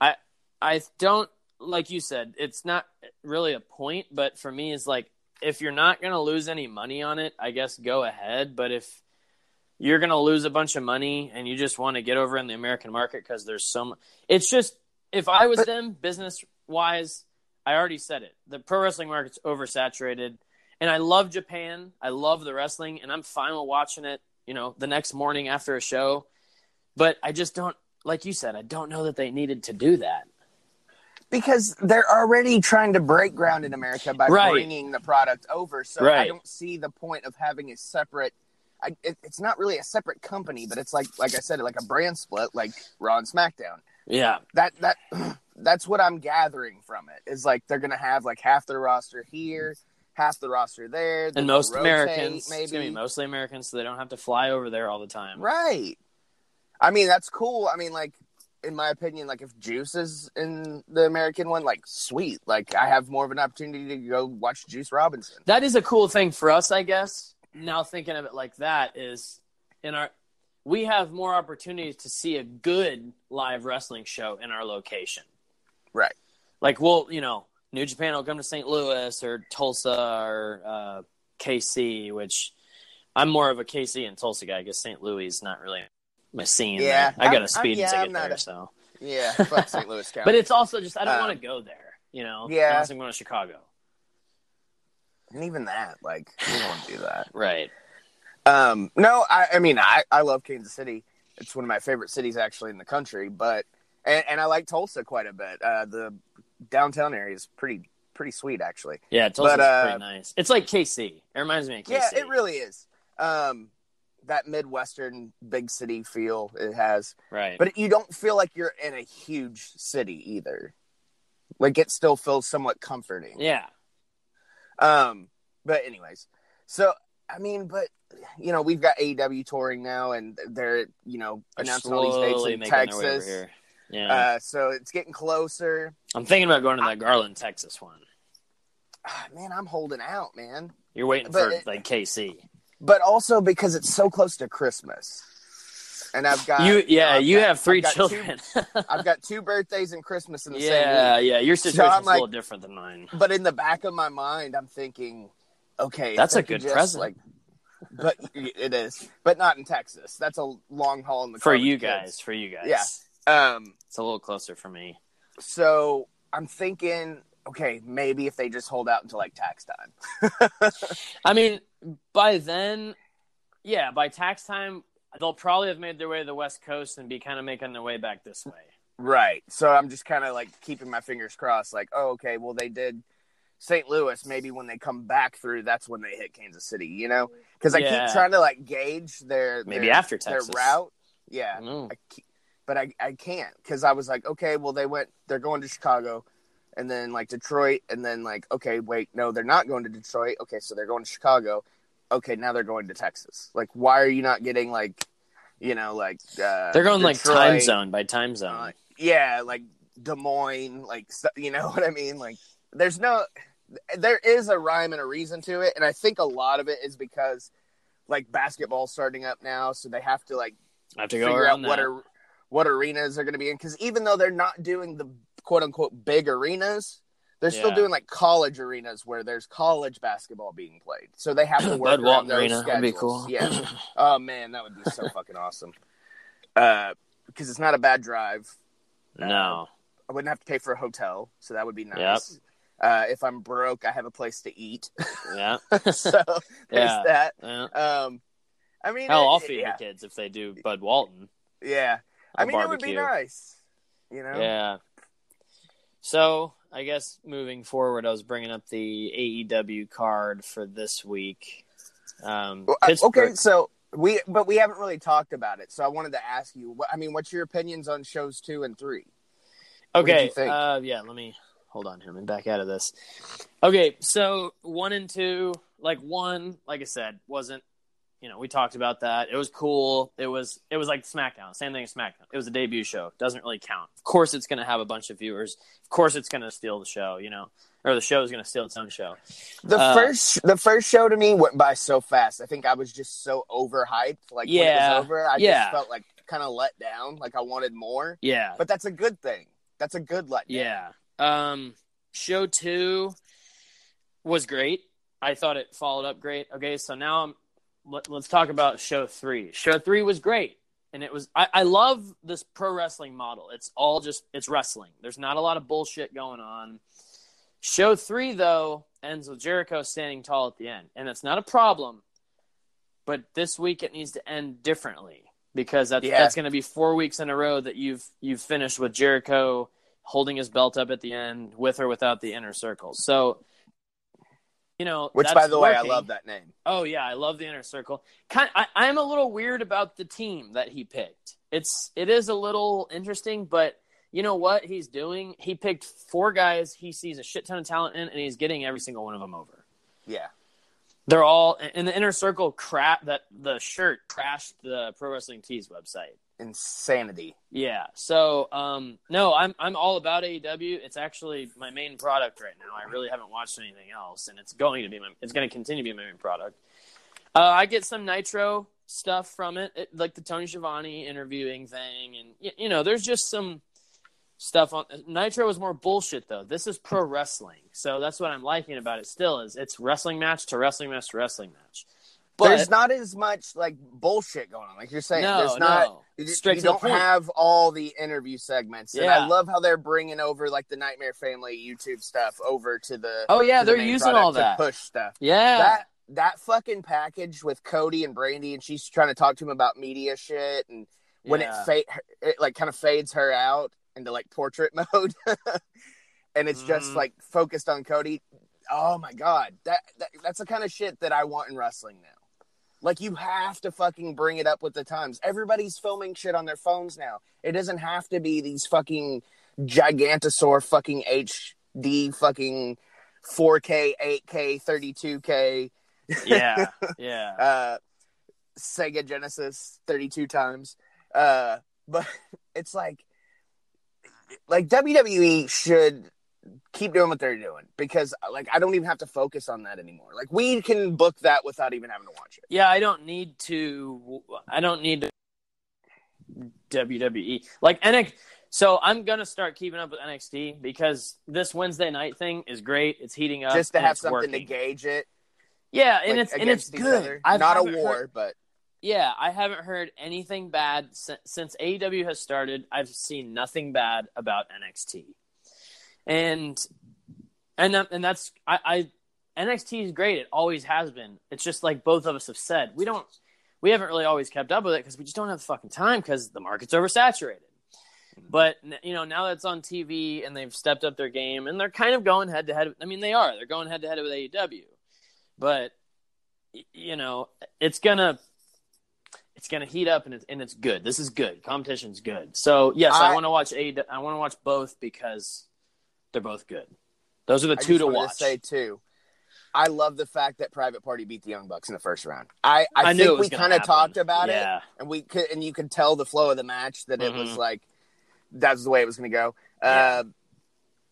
I I don't... Like you said, it's not really a point, but for me, it's like, if you're not going to lose any money on it, I guess go ahead. But if you're going to lose a bunch of money and you just want to get over in the American market because there's so much. It's just, if I was but, them, business-wise, I already said it. The pro wrestling market's oversaturated. And I love Japan. I love the wrestling. And I'm fine with watching it, you know, the next morning after a show. But I just don't like you said, I don't know that they needed to do that. Because they're already trying to break ground in America by right. bringing the product over. So right. I don't see the point of having a separate – it, it's not really a separate company, but it's like like I said, like a brand split, like Raw and SmackDown. Yeah. that that That's what I'm gathering from it is like they're going to have like half their roster here, half the roster there. And most Americans – it's going to be mostly Americans, so they don't have to fly over there all the time. Right. I mean, that's cool. I mean, like – in my opinion, like, if Juice is in the American one, like, sweet. Like, I have more of an opportunity to go watch Juice Robinson. That is a cool thing for us, I guess. Now thinking of it like that is in our – we have more opportunities to see a good live wrestling show in our location. Right. Like, we'll, you know, New Japan will come to Saint Louis or Tulsa or uh, K C, which I'm more of a K C and Tulsa guy because Saint Louis is not really – my scene. Yeah, I got a speeding yeah, ticket there, a, so yeah, fuck Saint Louis County. But it's also just I don't um, want to go there, you know. Yeah, unless I'm going to Chicago. And even that, like, we don't want to do that, right? Um, no, I, I mean, I, I love Kansas City. It's one of my favorite cities, actually, in the country. But and, and I like Tulsa quite a bit. Uh, the downtown area is pretty pretty sweet, actually. Yeah, Tulsa's but, uh, pretty nice. It's like K C. It reminds me of K C. Yeah, it really is. Um. That Midwestern big city feel it has. Right. But you don't feel like you're in a huge city either. Like, it still feels somewhat comforting. Yeah. Um, but anyways, so, I mean, but, you know, we've got A E W touring now, and they're, you know, announcing all these dates in Texas. Here. Yeah. Uh, so it's getting closer. I'm thinking about going to that Garland, Texas one. Man, I'm holding out, man. You're waiting but for, it, like, K C. But also because it's so close to Christmas, and I've got you. Yeah, you, know, you got, have three I've children. Two, I've got two birthdays and Christmas in the yeah, same week. Yeah, yeah. Your situation's so like, a little different than mine. But in the back of my mind, I'm thinking, okay, that's a good just, present. Like, but it is, but not in Texas. That's a long haul in the for you guys. Kids. For you guys, yeah. Um, it's a little closer for me. So I'm thinking, okay, maybe if they just hold out until like tax time. I mean. By then, yeah, by tax time, they'll probably have made their way to the West Coast and be kind of making their way back this way. Right. So I'm just kind of, like, keeping my fingers crossed. Like, oh, okay, well, they did Saint Louis. Maybe when they come back through, that's when they hit Kansas City, you know? Because I yeah. keep trying to, like, gauge their, their, maybe after Texas. Their route. Yeah. Mm. I keep, but I, I can't because I was like, okay, well, they went – they're going to Chicago. And then, like, Detroit, and then, like, okay, wait, no, they're not going to Detroit. Okay, so they're going to Chicago. Okay, now they're going to Texas. Like, why are you not getting, like, you know, like uh, they're going, Detroit, like, time zone by time zone. Uh, yeah, like, Des Moines, like, you know what I mean? Like, there's no – there is a rhyme and a reason to it, and I think a lot of it is because, like, basketball's starting up now, so they have to, like, have to figure out what, are, what arenas they're going to be in. Because even though they're not doing the – quote unquote big arenas, they're yeah. still doing like college arenas where there's college basketball being played. So they have to work around those arena. Schedules. That'd be cool. Yeah. Oh man, that would be so fucking awesome. Uh, because it's not a bad drive. No, uh, I wouldn't have to pay for a hotel, so that would be nice. Yep. Uh, if I'm broke, I have a place to eat. Yeah. So there's yeah. that. Yeah. Um, I mean, hell, it, I'll feed yeah. the kids if they do Bud Walton. Yeah. I mean, barbecue. It would be nice. You know. Yeah. So, I guess moving forward, I was bringing up the A E W card for this week. Um, okay, so we but we haven't really talked about it. So I wanted to ask you, I mean, what's your opinions on shows two and three? Okay, uh, yeah, let me hold on here and back out of this. Okay, so one and two, like one, like I said, wasn't. You know, we talked about that. It was cool. It was it was like SmackDown. Same thing as SmackDown. It was a debut show. Doesn't really count. Of course it's going to have a bunch of viewers. Of course it's going to steal the show, you know. Or the show is going to steal its own show. The uh, first the first show to me went by so fast. I think I was just so overhyped. Like, yeah, when it was over, I yeah. just felt, like, kind of let down. Like, I wanted more. Yeah. But that's a good thing. That's a good let down. Yeah. Um, show two was great. I thought it followed up great. Okay, so now I'm let's talk about show three. Show three was great. And it was, I, I love this pro wrestling model. It's all just, it's wrestling. There's not a lot of bullshit going on. Show three, though, ends with Jericho standing tall at the end. And that's not a problem. But this week it needs to end differently. because that's yeah. that's going to be four weeks in a row that you've you've finished with Jericho holding his belt up at the end, with or without the Inner Circle. So, you know, which that's by the working. way, I love that name. Oh yeah, I love the Inner Circle. Kind of, I, I'm a little weird about the team that he picked. It's it is a little interesting, but you know what he's doing? He picked four guys he sees a shit ton of talent in, and he's getting every single one of them over. Yeah. They're all in the Inner Circle. Crap! That the shirt crashed the Pro Wrestling Tees website. Insanity. Yeah. So, um, no, I'm I'm all about A E W. It's actually my main product right now. I really haven't watched anything else, and it's going to be my. It's going to continue to be my main product. Uh, I get some Nitro stuff from it, it like the Tony Schiavone interviewing thing, and you, you know, there's just some stuff on Nitro is more bullshit though. This is pro wrestling, so that's what I'm liking about it. Still, is it's wrestling match to wrestling match to wrestling match. But there's not as much like bullshit going on, like you're saying. No, there's not. No. You, you don't have all the interview segments. And yeah. I love how they're bringing over like the Nightmare Family YouTube stuff over to the. Oh yeah, they're the using all that push stuff. Yeah. That, that fucking package with Cody and Brandy, and she's trying to talk to him about media shit, and when yeah. it fa- it like kind of fades her out into like portrait mode and it's just mm. like focused on Cody. Oh my God. That, that that's the kind of shit that I want in wrestling now. Like you have to fucking bring it up with the times. Everybody's filming shit on their phones now. It doesn't have to be these fucking Gigantosaur fucking H D fucking four K, eight K, thirty-two K. Yeah. Yeah. uh, Sega Genesis thirty-two times. Uh, but it's like, Like, W W E should keep doing what they're doing because, like, I don't even have to focus on that anymore. Like, we can book that without even having to watch it. Yeah, I don't need to – I don't need to W W E. Like, N X T – so I'm going to start keeping up with N X T because this Wednesday night thing is great. It's heating up. Just to have something working. to gauge it. Yeah, and like, it's and it's good. Not a war, heard- but – Yeah, I haven't heard anything bad since, since A E W has started. I've seen nothing bad about N X T, and and that, and that's I, I N X T is great. It always has been. It's just like both of us have said, we don't we haven't really always kept up with it because we just don't have the fucking time because the market's oversaturated. But you know, now that's on T V and they've stepped up their game and they're kind of going head to head. I mean, they are. They're going head to head with A E W, but you know, it's gonna. It's gonna heat up and it's and it's good. This is good. Competition's good. So yes, I, I want to watch a. I want to watch both because they're both good. Those are the I two just to watch. To say too, I love the fact that Private Party beat the Young Bucks in the first round. I I, I think we kind of talked about yeah. it, and we could and you could tell the flow of the match that mm-hmm. it was like that's the way it was gonna go. Yeah. Uh,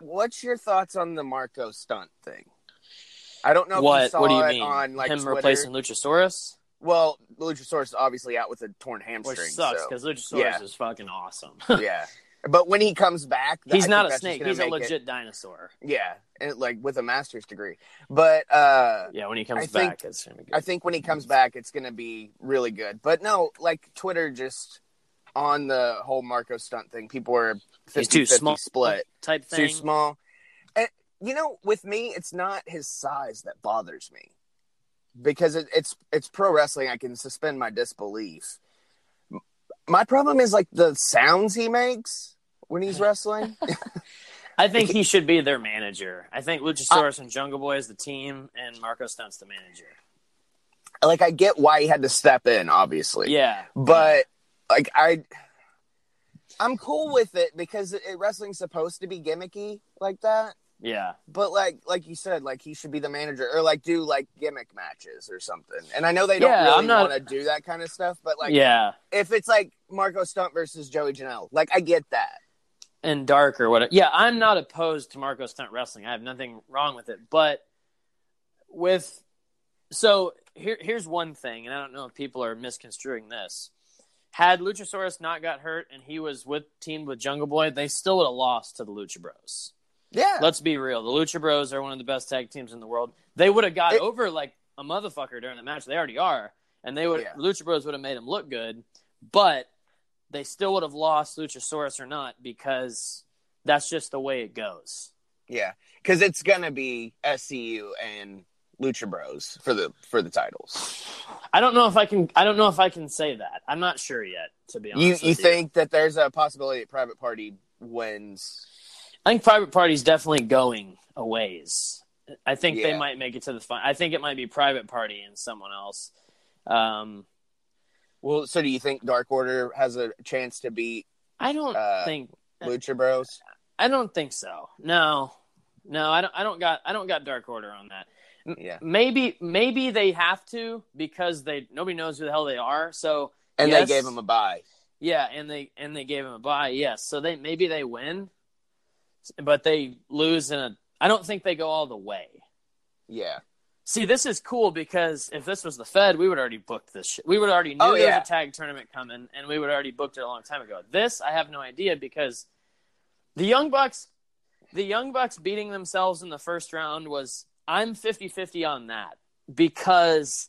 what's your thoughts on the Marco stunt thing? I don't know. If what you saw what do you mean? On, like, him Twitter. Replacing Luchasaurus? Well, Luchasaurus is obviously out with a torn hamstring. Which sucks, because so. Luchasaurus yeah. is fucking awesome. yeah. But when he comes back... He's I not a snake. He's a legit it. dinosaur. Yeah. And like, with a master's degree. But... Uh, yeah, when he comes I back, think, it's going to be good. I think when he comes back, it's going to be really good. But no, like, Twitter just... On the whole Marco stunt thing, people are fifty-fifty split. Type thing. Too small. And, you know, with me, it's not his size that bothers me. Because it, it's it's pro wrestling, I can suspend my disbelief. My problem is like the sounds he makes when he's wrestling. I think he should be their manager. I think Luchasaurus I, and Jungle Boy is the team, and Marco Stunt's the manager. Like I get why he had to step in, obviously. Yeah, but like I, I'm cool with it because it, wrestling's supposed to be gimmicky like that. Yeah. But like like you said, like he should be the manager or like do like gimmick matches or something. And I know they don't yeah, really not... want to do that kind of stuff, but like yeah. if it's like Marco Stunt versus Joey Janela, like I get that. And dark or whatever. Yeah, I'm not opposed to Marco Stunt wrestling. I have nothing wrong with it. But with so here here's one thing, and I don't know if people are misconstruing this. Had Luchasaurus not got hurt and he was with teamed with Jungle Boy, they still would have lost to the Lucha Bros. Yeah. Let's be real. The Lucha Bros are one of the best tag teams in the world. They would have got it, over like a motherfucker during the match. They already are. And they would yeah. Lucha Bros would have made them look good, but they still would have lost Luchasaurus or not because that's just the way it goes. Yeah. Cuz it's going to be S C U and Lucha Bros for the for the titles. I don't know if I can. I don't know if I can say that. I'm not sure yet, to be honest. You, with you think that there's a possibility that Private Party wins? I think Private Party's definitely going a ways. I think yeah. they might make it to the final. I think it might be Private Party and someone else. Um, well, so do you think Dark Order has a chance to beat? I don't uh, think Lucha Bros. I don't think so. No, no, I don't. I don't got. I don't got Dark Order on that. Yeah. Maybe maybe they have to because they nobody knows who the hell they are. So and yes, they gave them a bye. Yeah, and they and they gave them a bye. Yes, so they maybe they win, but they lose in a. I don't think they go all the way. Yeah. See, this is cool because if this was the Fed, we would already booked this. Sh- we would already knew oh, yeah. there was a tag tournament coming, and we would already booked it a long time ago. This I have no idea because the Young Bucks, the Young Bucks beating themselves in the first round was. I'm fifty-fifty on that because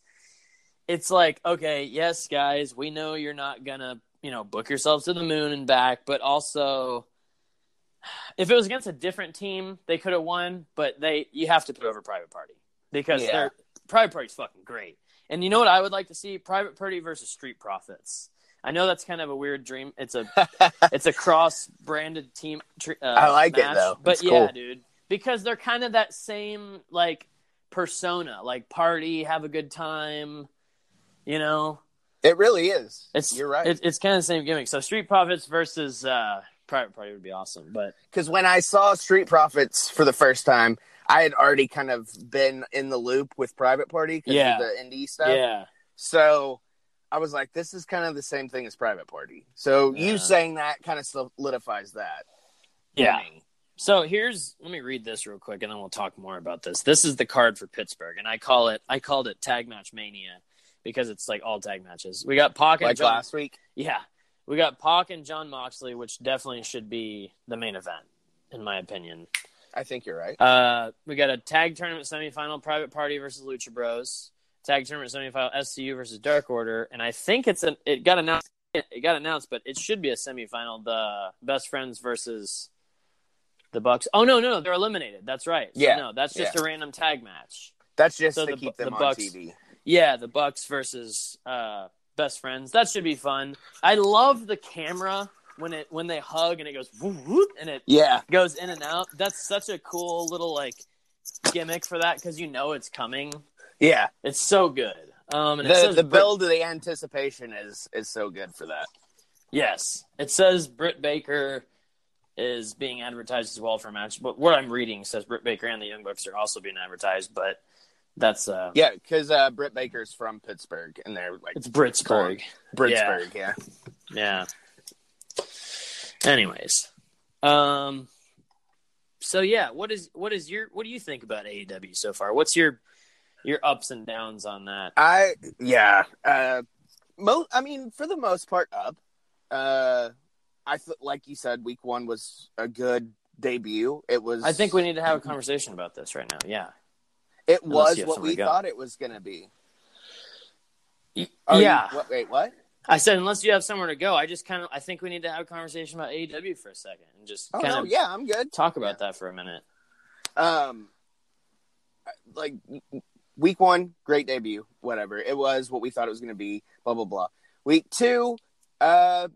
it's like, okay, yes, guys, we know you're not going to, you know, book yourselves to the moon and back, but also if it was against a different team, they could have won, but they you have to put over Private Party because yeah. they're, Private Party's fucking great. And you know what I would like to see? Private Party versus Street Profits. I know that's kind of a weird dream. It's a it's a cross-branded team uh, I like match, it, though. It's but, cool. yeah, dude. Because they're kind of that same, like, persona. Like, party, have a good time, you know? It really is. It's, You're right. It, it's kind of the same gimmick. So Street Profits versus uh, Private Party would be awesome. But because when I saw Street Profits for the first time, I had already kind of been in the loop with Private Party because yeah. of the indie stuff. Yeah. So I was like, this is kind of the same thing as Private Party. So yeah. you saying that kind of solidifies that. Yeah. Winning. So here's, let me read this real quick, and then we'll talk more about this. This is the card for Pittsburgh, and I call it, I called it Tag Match Mania because it's like all tag matches. We got Pac and like John, last week. Yeah, we got Pac and John Moxley, which definitely should be the main event, in my opinion. I think you're right. Uh, we got a tag tournament semifinal: Private Party versus Lucha Bros. Tag tournament semifinal: S C U versus Dark Order, and I think it's an it got announced. It got announced, but it should be a semifinal: the Best Friends versus. The Bucks. Oh, no, no, they're eliminated. That's right. So, yeah. No, that's just yeah. a random tag match. That's just so to the, keep them the Bucks, on T V. Yeah, the Bucks versus uh, Best Friends. That should be fun. I love the camera when it when they hug and it goes whoop, whoop, and it yeah. goes in and out. That's such a cool little like gimmick for that because you know it's coming. Yeah. It's so good. Um, and the it says the build Brit- of the anticipation is is so good for that. Yes. It says Britt Baker is being advertised as well for a match. But what I'm reading says Britt Baker and the Young Bucks are also being advertised, but that's... Uh, yeah, because uh, Britt Baker's from Pittsburgh, and they're like... It's Britsburg. Britsburg, yeah. Yeah. yeah. Anyways. Um, so, yeah, what is what is your... What do you think about A E W so far? What's your your ups and downs on that? I... Yeah. Uh, mo- I mean, for the most part, up. Uh... I th- like you said, week one was a good debut. It was. I think we need to have a conversation about this right now. Yeah, it Unless was what we thought it was going to be. Are yeah. You, what, wait, what? I said, unless you have somewhere to go, I just kind of. I think we need to have a conversation about A E W for a second and just. Oh kind no, of yeah, I'm good. Talk about yeah. that for a minute. Um, like week one, great debut. Whatever it was, what we thought it was going to be. Blah blah blah. Week two, uh.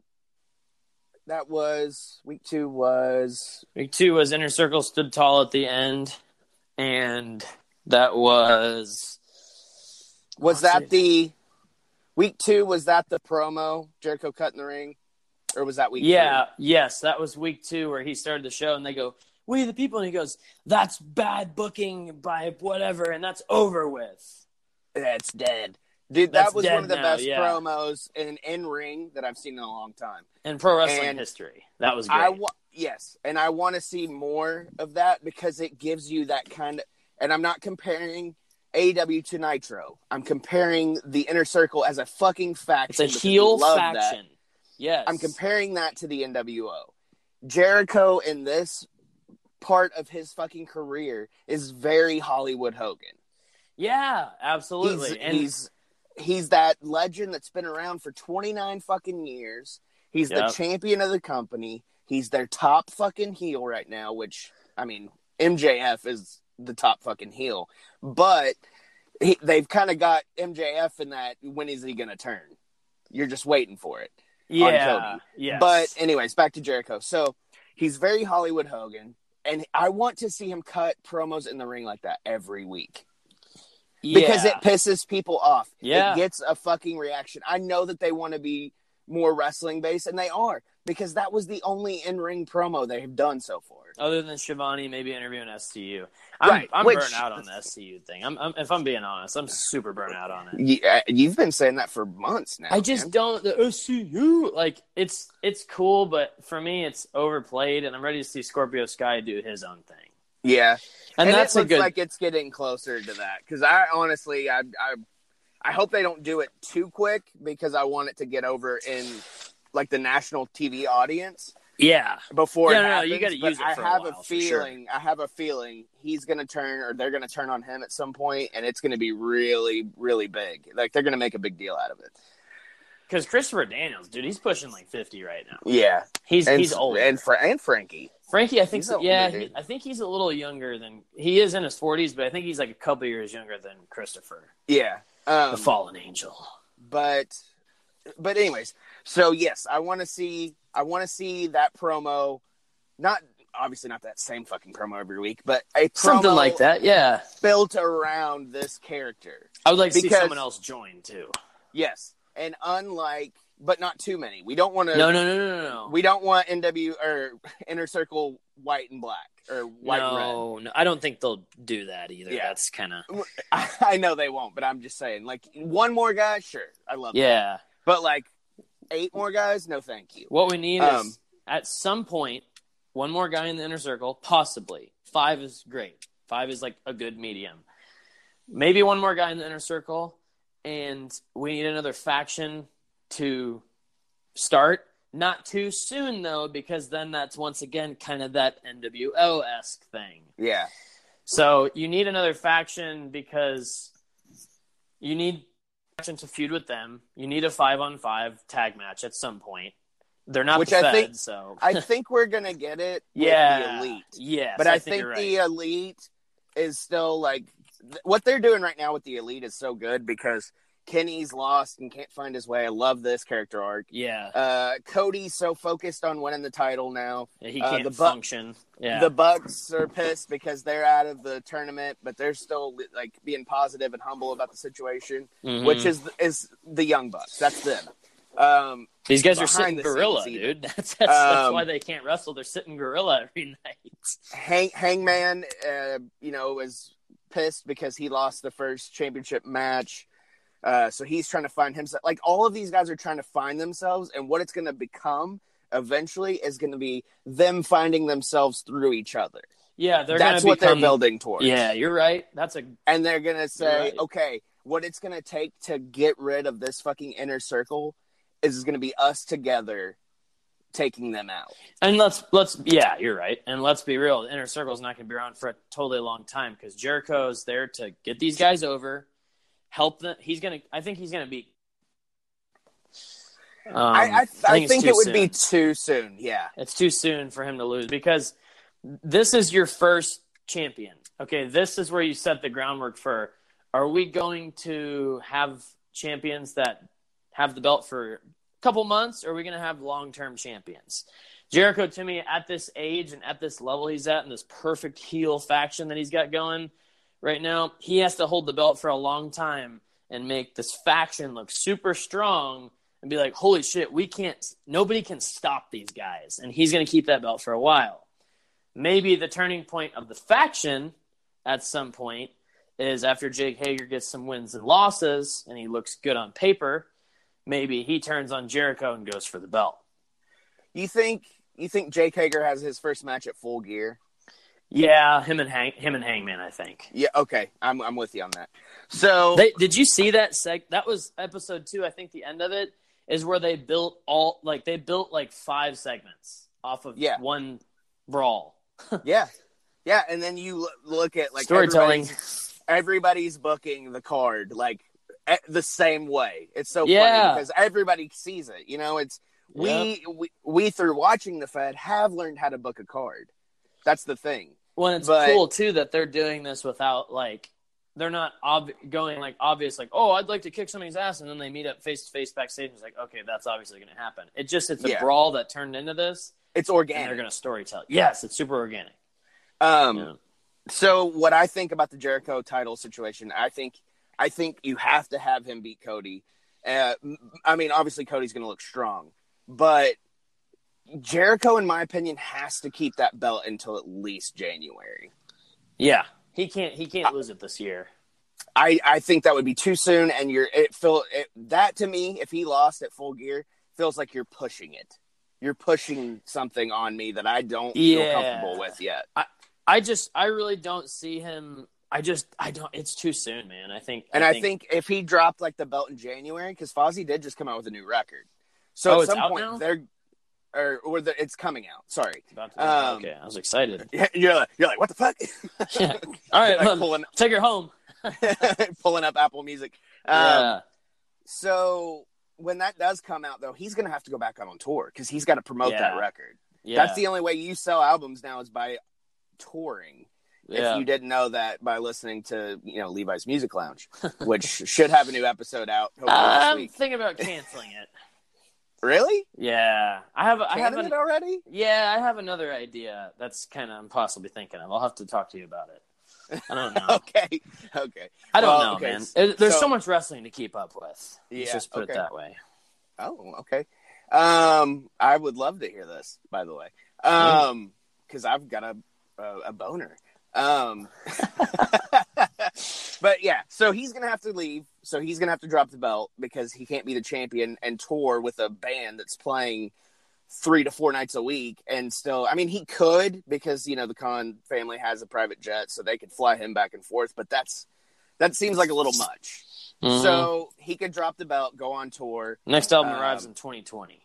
That was week two. Was week two was Inner Circle stood tall at the end, and that was was that it. the week two? Was that the promo Jericho cut in the ring, or was that week? Yeah, three? Yes, that was week two where he started the show, and they go, "We the people," and he goes, "That's bad booking by whatever," and that's over with. That's dead. Dude, that That's was one of the now, best yeah. promos in, in ring that I've seen in a long time. In pro wrestling and history. That was great. I wa- yes, and I want to see more of that because it gives you that kind of... And I'm not comparing A E W to Nitro. I'm comparing the Inner Circle as a fucking faction. It's a heel faction. That. Yes. I'm comparing that to the N W O. Jericho in this part of his fucking career is very Hollywood Hogan. Yeah, absolutely. He's, and he's... He's that legend that's been around for twenty-nine fucking years. He's yep. the champion of the company. He's their top fucking heel right now, which, I mean, M J F is the top fucking heel. But he, they've kind of got M J F in that, when is he going to turn? You're just waiting for it. Yeah. Yes. But anyways, back to Jericho. So he's very Hollywood Hogan, and I want to see him cut promos in the ring like that every week. Yeah. Because it pisses people off. Yeah. It gets a fucking reaction. I know that they want to be more wrestling-based, and they are, because that was the only in-ring promo they have done so far. Other than Shivani maybe interviewing S C U. I'm, right. I'm Which, burnt out on the S C U thing. I'm, I'm, if I'm being honest, I'm super burnt out on it. Yeah, you've been saying that for months now. I just man. don't – the S C U, like, it's it's cool, but for me it's overplayed, and I'm ready to see Scorpio Sky do his own thing. Yeah, and, and that's it looks a good... like it's getting closer to that, because I honestly – I I I hope they don't do it too quick, because I want it to get over in, like, the national T V audience. Yeah. Before yeah, it no, happens. No, you got to use it for I have a, while, a feeling. Sure. I have a feeling he's going to turn, or they're going to turn on him at some point, and it's going to be really, really big. Like, they're going to make a big deal out of it. Because Christopher Daniels, dude, he's pushing like fifty right now. Yeah, he's and, he's old. And Fra- and Frankie. Frankie, I think so, yeah, he, I think he's a little younger than he is in his forties, but I think he's like a couple years younger than Christopher. Yeah. Um, the fallen angel, but but anyways, so yes, I want to see I want to see that promo. Not obviously not that same fucking promo every week, but a promo something like that, yeah, built around this character. I would like to because, see someone else join too. Yes, and unlike, but not too many. We don't want to. No, no, no, no, no. We don't want N W or Inner Circle white and black. Or white no, red. No, I don't think they'll do that either. Yeah. That's kind of... I, I know they won't, but I'm just saying. Like, one more guy? Sure. I love yeah. that. Yeah. But, like, eight more guys? No, thank you. What we need um, is, at some point, one more guy in the Inner Circle, possibly. Five is great. Five is, like, a good medium. Maybe one more guy in the Inner Circle, and we need another faction to start. Not too soon, though, because then that's, once again, kind of that N W O-esque thing. Yeah. So you need another faction because you need a faction to feud with them. You need a five-on-five tag match at some point. They're not Which the I Fed, think, so... I think we're going to get it with yeah. the Elite. Yes, but I, I think, think you're right. The Elite is still, like... Th- what they're doing right now with the Elite is so good because... Kenny's lost and can't find his way. I love this character arc. Yeah. Uh, Cody's so focused on winning the title now. Yeah, he can't uh, the Bu- function. Yeah. The Bucks are pissed because they're out of the tournament, but they're still like being positive and humble about the situation, mm-hmm. which is is the Young Bucks. That's them. Um, These guys are sitting gorilla, dude. That's that's, um, that's why they can't wrestle. They're sitting gorilla every night. Hang, Hangman, uh, you know, is pissed because he lost the first championship match. Uh, so he's trying to find himself. Like, all of these guys are trying to find themselves, and what it's going to become eventually is going to be them finding themselves through each other. Yeah, they're that's what become, they're building towards. Yeah, you're right. That's a and they're going to say, right. okay, what it's going to take to get rid of this fucking Inner Circle is going to be us together taking them out. And let's let's yeah, you're right. And let's be real, the Inner Circle is not going to be around for a totally long time because Jericho's there to get these guys over. Help them. He's gonna. I think he's gonna be. Um, I, I, I think, think it would soon. be too soon. Yeah, it's too soon for him to lose because this is your first champion. Okay, this is where you set the groundwork for. Are we going to have champions that have the belt for a couple months? Or are we going to have long-term champions? Jericho, to me, at this age and at this level he's at, and this perfect heel faction that he's got going. Right now, he has to hold the belt for a long time and make this faction look super strong and be like, holy shit, we can't, nobody can stop these guys. And he's going to keep that belt for a while. Maybe the turning point of the faction at some point is after Jake Hager gets some wins and losses and he looks good on paper, maybe he turns on Jericho and goes for the belt. You think, you think Jake Hager has his first match at Full Gear? Yeah, him and Hang, him and Hangman, I think. Yeah, okay, I'm I'm with you on that. So, they, did you see that seg? That was episode two. I think the end of it is where they built all like they built like five segments off of yeah. one brawl. yeah, yeah, and then you look at like storytelling. Everybody's, everybody's booking the card like the same way. It's so yeah. funny because everybody sees it. You know, it's we yep. we, we through watching the Fed have learned how to book a card. That's the thing. Well, it's but, cool, too, that they're doing this without, like, they're not ob- going like obvious, like, oh, I'd like to kick somebody's ass, and then they meet up face to face backstage. And it's like, okay, that's obviously going to happen. It just it's a yeah. brawl that turned into this. It's organic. And they're going to storytell. Yes, it's super organic. Um, yeah. So what I think about the Jericho title situation, I think I think you have to have him beat Cody. Uh, I mean, obviously Cody's going to look strong, but Jericho, in my opinion, has to keep that belt until at least January. Yeah, he can't. He can't I, lose it this year. I, I think that would be too soon, and you're it feel it, that to me. If he lost at Full Gear, feels like you're pushing it. You're pushing something on me that I don't yeah. feel comfortable with yet. I, I just I really don't see him. I just, I don't, it's too soon, man. I think. And I think, I think if he dropped like the belt in January, because Fozzy did just come out with a new record. So oh, at some point now? they're, or, or the, it's coming out. Sorry. About to um, okay. I was excited. You're like, you're like, what the fuck? Yeah. All right. Like, pulling, take her home. Pulling up Apple Music. Um, yeah. So when that does come out though, he's going to have to go back out on tour because he's got to promote yeah. that record. Yeah. That's the only way you sell albums now is by touring. Yeah. If you didn't know that by listening to, you know, Levi's Music Lounge, which should have a new episode out. I'm week. thinking about canceling it. Really? Yeah. I have I have an, it already? Yeah, I have another idea that's kind of impossible thinking of. I'll have to talk to you about it. I don't know. okay. Okay. I don't well, know, okay. man. It, there's so, so much wrestling to keep up with. Yeah, Let's just put okay. it that way. Oh, okay. Um, I would love to hear this, by the way, um, because mm. I've got a a, a boner. Um, but yeah, so he's going to have to leave. So he's going to have to drop the belt because he can't be the champion and tour with a band that's playing three to four nights a week. And still, I mean, he could, because, you know, the Khan family has a private jet, so they could fly him back and forth, but that's, that seems like a little much. Mm-hmm. So he could drop the belt, go on tour. Next album um, arrives in twenty twenty.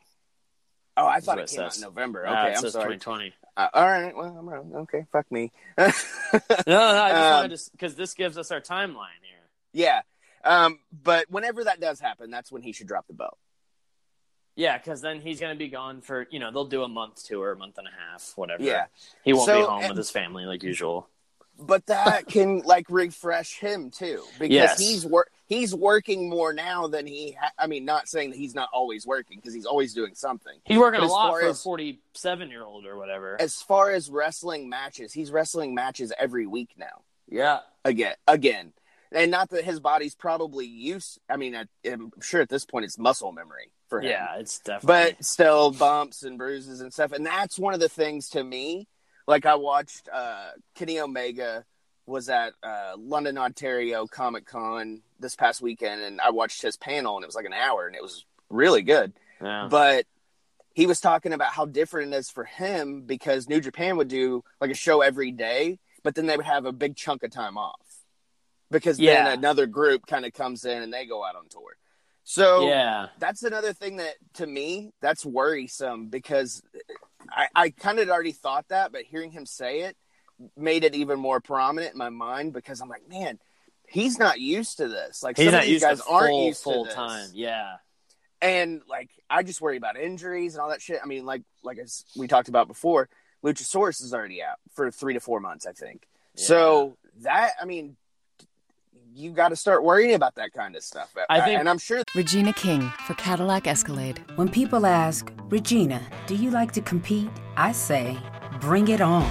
Oh, I thought it came out in November. Okay, I'm sorry. twenty twenty. Uh, all right, well, I'm wrong. Okay, fuck me. no, no, I just um, wanted to, because this gives us our timeline here. Yeah, um, but whenever that does happen, that's when he should drop the belt. Yeah, because then he's going to be gone for, you know, they'll do a month tour, a month and a half, whatever. Yeah. He won't so, be home and, with his family like usual. But that can, like, refresh him, too, because yes. he's working. He's working more now than he ha- – I mean, not saying that he's not always working, because he's always doing something. He's working a lot for as, a forty-seven-year-old or whatever. As far as wrestling matches, he's wrestling matches every week now. Yeah. Again. Again. And not that his body's probably used – I mean, I, I'm sure at this point it's muscle memory for him. Yeah, it's definitely – But still bumps and bruises and stuff. And that's one of the things to me. Like, I watched uh, Kenny Omega – was at uh, London, Ontario Comic Con this past weekend, and I watched his panel, and it was like an hour, and it was really good. Yeah. But he was talking about how different it is for him, because New Japan would do like a show every day, but then they would have a big chunk of time off, because yeah. then another group kind of comes in and they go out on tour. So yeah. that's another thing that, to me, that's worrisome, because I, I kind of already thought that, but hearing him say it made it even more prominent in my mind, because I'm like, man, he's not used to this. Like, he's some not of these used guys to full, aren't used full to this. time. Yeah. And like, I just worry about injuries and all that shit. I mean, like, like as we talked about before, Luchasaurus is already out for three to four months, I think. Yeah. So that, I mean, you got to start worrying about that kind of stuff. I think, and I'm sure. Regina King for Cadillac Escalade. When people ask, Regina, do you like to compete? I say, bring it on.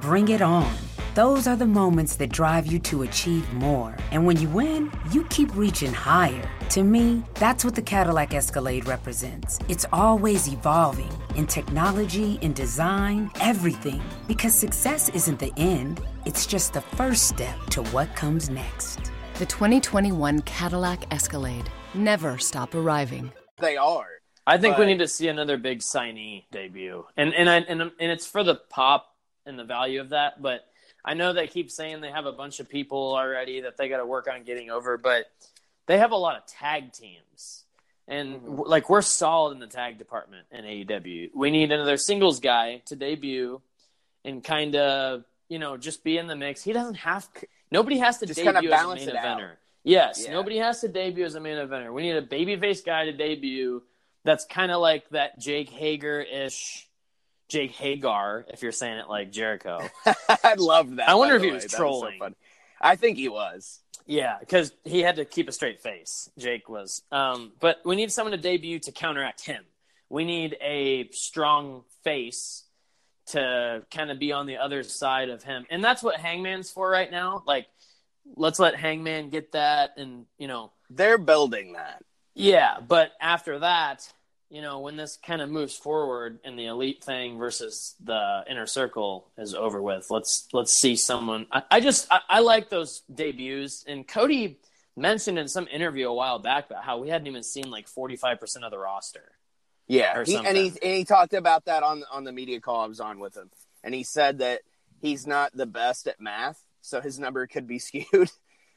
bring it on. Those are the moments that drive you to achieve more. And when you win, you keep reaching higher. To me, that's what the Cadillac Escalade represents. It's always evolving in technology, in design, everything. Because success isn't the end. It's just the first step to what comes next. The twenty twenty-one Cadillac Escalade. Never stop arriving. They are. I think but... we need to see another big signee debut. And and I, and and it's for the pop and the value of that, but I know they keep saying they have a bunch of people already that they got to work on getting over, but they have a lot of tag teams. And, mm-hmm. like, we're solid in the tag department in A E W. We need another singles guy to debut and kind of, you know, just be in the mix. He doesn't have – nobody has to just debut kind of balance as a main eventer. Out. Yes, yeah. Nobody has to debut as a main eventer. We need a babyface guy to debut that's kind of like that Jake Hager-ish – Jake Hagar, if you're saying it like Jericho. I love that. I wonder if he way. was trolling. Was so I think he was. Yeah, because he had to keep a straight face. Jake was. Um, but we need someone to debut to counteract him. We need a strong face to kind of be on the other side of him. And that's what Hangman's for right now. Like, let's let Hangman get that and, you know. They're building that. Yeah, but after that, you know, when this kind of moves forward and the elite thing versus the inner circle is over with, let's let's see someone. I, I just I, I like those debuts. And Cody mentioned in some interview a while back about how we hadn't even seen like forty-five percent of the roster. Yeah, he, and he and he talked about that on on the media call I was on with him, and he said that he's not the best at math, so his number could be skewed.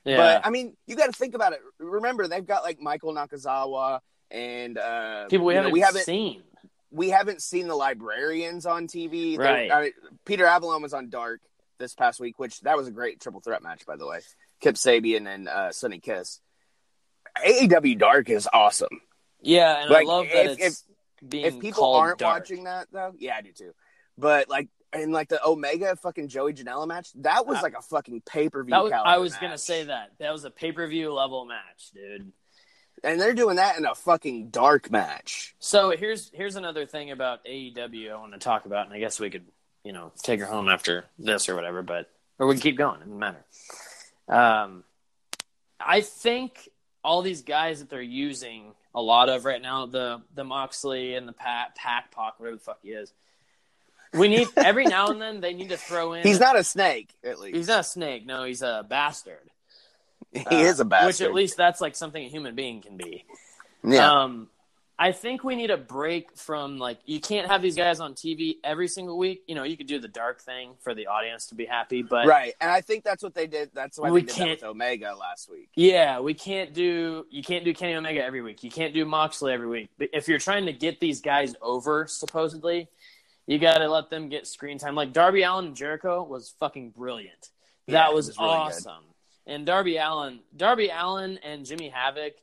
Yeah. But I mean, you got to think about it. Remember, they've got like Michael Nakazawa. And uh, people we, you know, haven't we haven't seen. We haven't seen the librarians on T V. Right. They, I mean, Peter Avalon was on Dark this past week, which that was a great triple threat match, by the way. Kip Sabian and uh, Sonny Kiss. A E W Dark is awesome. Yeah, and like, I love that if, it's if, being if people called aren't Dark. Watching that, though, yeah, I do too. But like, and like the Omega fucking Joey Janela match, that was uh, like a fucking pay per view. I was match. gonna say that that was a pay per view level match, dude. And they're doing that in a fucking dark match. So here's here's another thing about A E W I want to talk about, and I guess we could, you know, take her home after this or whatever, but or we can keep going. It doesn't matter. Um, I think all these guys that they're using a lot of right now, the the Moxley and the Pat Pac Pac, whatever the fuck he is. We need every now and then they need to throw in. He's not a snake, at least. He's not a snake. No, he's a bastard. He uh, is a bastard. Which at least that's like something a human being can be. Yeah. Um, I think we need a break from like you can't have these guys on T V every single week. You know, you could do the dark thing for the audience to be happy, but right. And I think that's what they did. That's why we they did can't, that with Omega last week. Yeah, we can't do you can't do Kenny Omega every week. You can't do Moxley every week. But if you're trying to get these guys over, supposedly, you got to let them get screen time. Like Darby Allin and Jericho was fucking brilliant. Yeah, that was, was really awesome. Good. And Darby Allin, Darby Allin and Jimmy Havoc,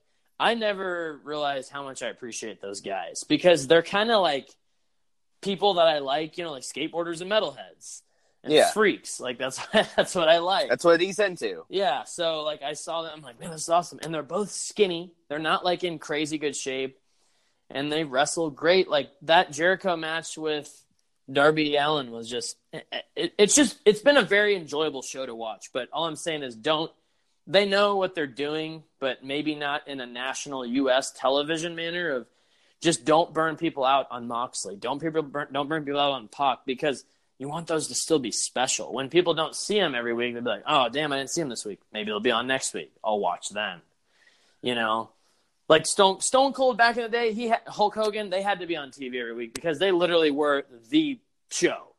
I never realized how much I appreciate those guys because they're kind of like people that I like, you know, like skateboarders and metalheads and yeah. freaks. Like that's that's what I like. That's what he's into. Yeah. So like I saw them, I'm like, man, that's awesome. And they're both skinny. They're not like in crazy good shape, and they wrestle great. Like that Jericho match with Darby Allin was just it, it's just it's been a very enjoyable show to watch, but all I'm saying is don't they know what they're doing, but maybe not in a national U S television manner of just don't burn people out on Moxley, don't people burn, don't burn people out on Pac, because you want those to still be special. When people don't see him every week, they'll be like, oh damn, I didn't see him this week, maybe he'll be on next week, I'll watch then, you know. Like Stone Stone Cold back in the day, he had, Hulk Hogan, they had to be on T V every week because they literally were the show.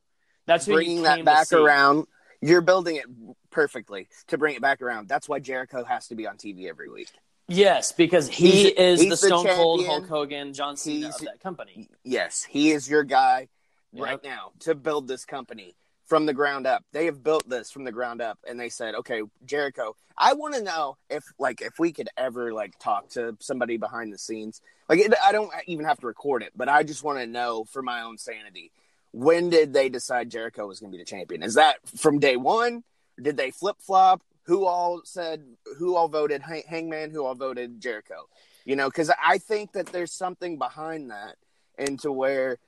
That's who bringing you came that back to around. You're building it perfectly to bring it back around. That's why Jericho has to be on T V every week. Yes, because he he's, is he's the Stone the Cold Hulk Hogan, John Cena of that company. Yes, he is your guy yep. right now to build this company from the ground up. They have built this from the ground up, and they said, okay, Jericho, I want to know if, like, if we could ever, like, talk to somebody behind the scenes. Like, it, I don't even have to record it, but I just want to know for my own sanity, when did they decide Jericho was going to be the champion? Is that from day one? Did they flip-flop? Who all said, who all voted Hangman? Who all voted Jericho? You know, because I think that there's something behind that into where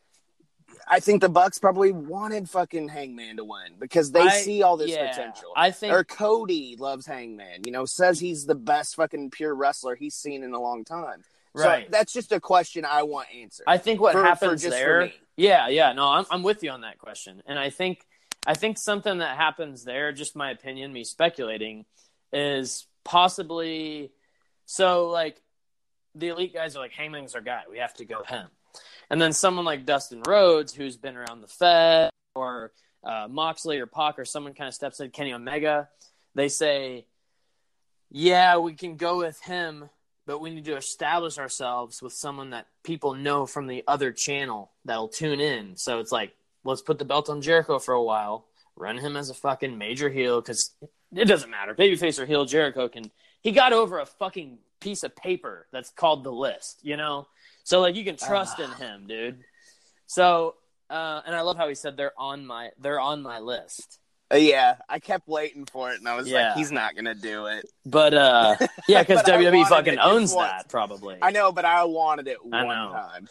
I think the Bucks probably wanted fucking Hangman to win because they I, see all this yeah, potential. I think, or Cody loves Hangman, you know, says he's the best fucking pure wrestler he's seen in a long time. Right. So that's just a question I want answered. I think what for, happens for there. Yeah, yeah. No, I'm I'm with you on that question. And I think I think something that happens there, just my opinion, me speculating, is possibly so like the elite guys are like, Hangman's our guy, we have to go him. And then someone like Dustin Rhodes, who's been around the Fed, or uh, Moxley or Pac or someone kind of steps in, Kenny Omega, they say, yeah, we can go with him, but we need to establish ourselves with someone that people know from the other channel that'll tune in. So it's like, let's put the belt on Jericho for a while, run him as a fucking major heel, because it doesn't matter. Babyface or heel, Jericho can – he got over a fucking piece of paper that's called The List, you know? So, like, you can trust uh. in him, dude. So uh, – and I love how he said they're on my they're on my list. Uh, yeah, I kept waiting for it, and I was yeah. like, he's not going to do it. But, uh, yeah, because W W E fucking owns that, probably. I know, but I wanted it one time.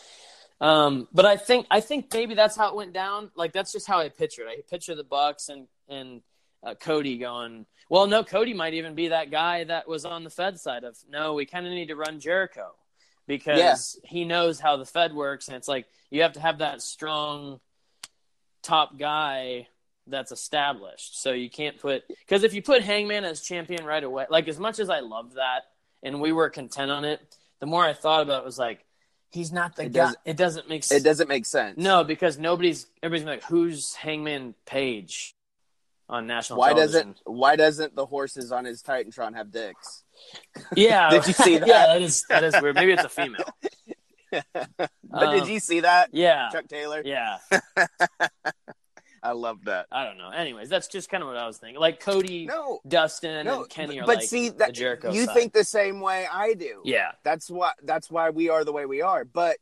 Um, but I think I think maybe that's how it went down. Like, that's just how I pictured it. I picture the Bucks and, and uh, Cody going, well, no, Cody might even be that guy that was on the Fed side of, no, we kind of need to run Jericho because yeah. he knows how the Fed works, and it's like you have to have that strong top guy that's established. So you can't put – because if you put Hangman as champion right away, like as much as I loved that and we were content on it, the more I thought about it, it was like, he's not the it guy. Doesn't, it doesn't make sense. It doesn't make sense. No, because nobody's – everybody's like, who's Hangman Page on national why television? Doesn't, why doesn't the horses on his Titantron have dicks? Yeah. Did you see that? Yeah, that is, that is weird. Maybe it's a female. But um, did you see that? Yeah. Chuck Taylor? Yeah. I love that. I don't know. Anyways, that's just kind of what I was thinking. Like Cody, no, Dustin, no, and Kenny are but like see, that, the Jericho You side. Think the same way I do. Yeah. That's why, that's why we are the way we are. But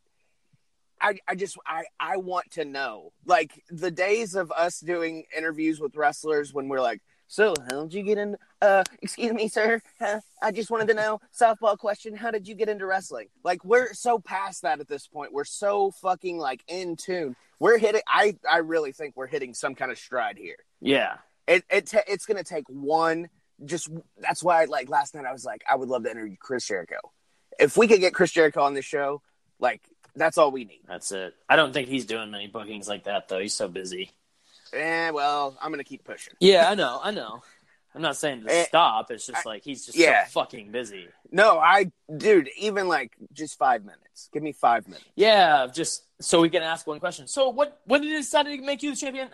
I, I just I, I want to know. Like the days of us doing interviews with wrestlers when we're like, so how did you get in? Uh, excuse me, sir. Huh? I just wanted to know, softball question, how did you get into wrestling? Like we're so past that at this point. We're so fucking like in tune. We're hitting. I, I really think we're hitting some kind of stride here. Yeah. It it t- it's gonna take one. Just that's why I, like last night I was like I would love to interview Chris Jericho. If we could get Chris Jericho on this show, like that's all we need. That's it. I don't think he's doing many bookings like that though. He's so busy. Eh, well, I'm gonna keep pushing. Yeah, I know, I know. I'm not saying to stop. It's just I, like he's just yeah. so fucking busy. No, I, dude, even like just five minutes. Give me five minutes. Yeah, just so we can ask one question. So, what? When did it decide to make you the champion?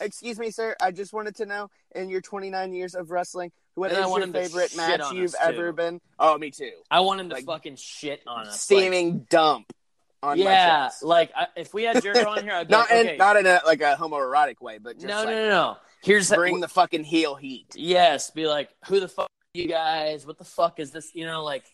Excuse me, sir. I just wanted to know, in your twenty-nine years of wrestling, what and is your favorite match you've ever been? Oh, me too. I want him to like, fucking shit on us. Steaming like, dump. On yeah, like I, if we had Jericho on here, I'd be not like, okay. in, not in a like a homoerotic way, but just no, like, no, no, no. Here's bring the fucking heel heat. Yes, be like, who the fuck are you guys? What the fuck is this? You know, like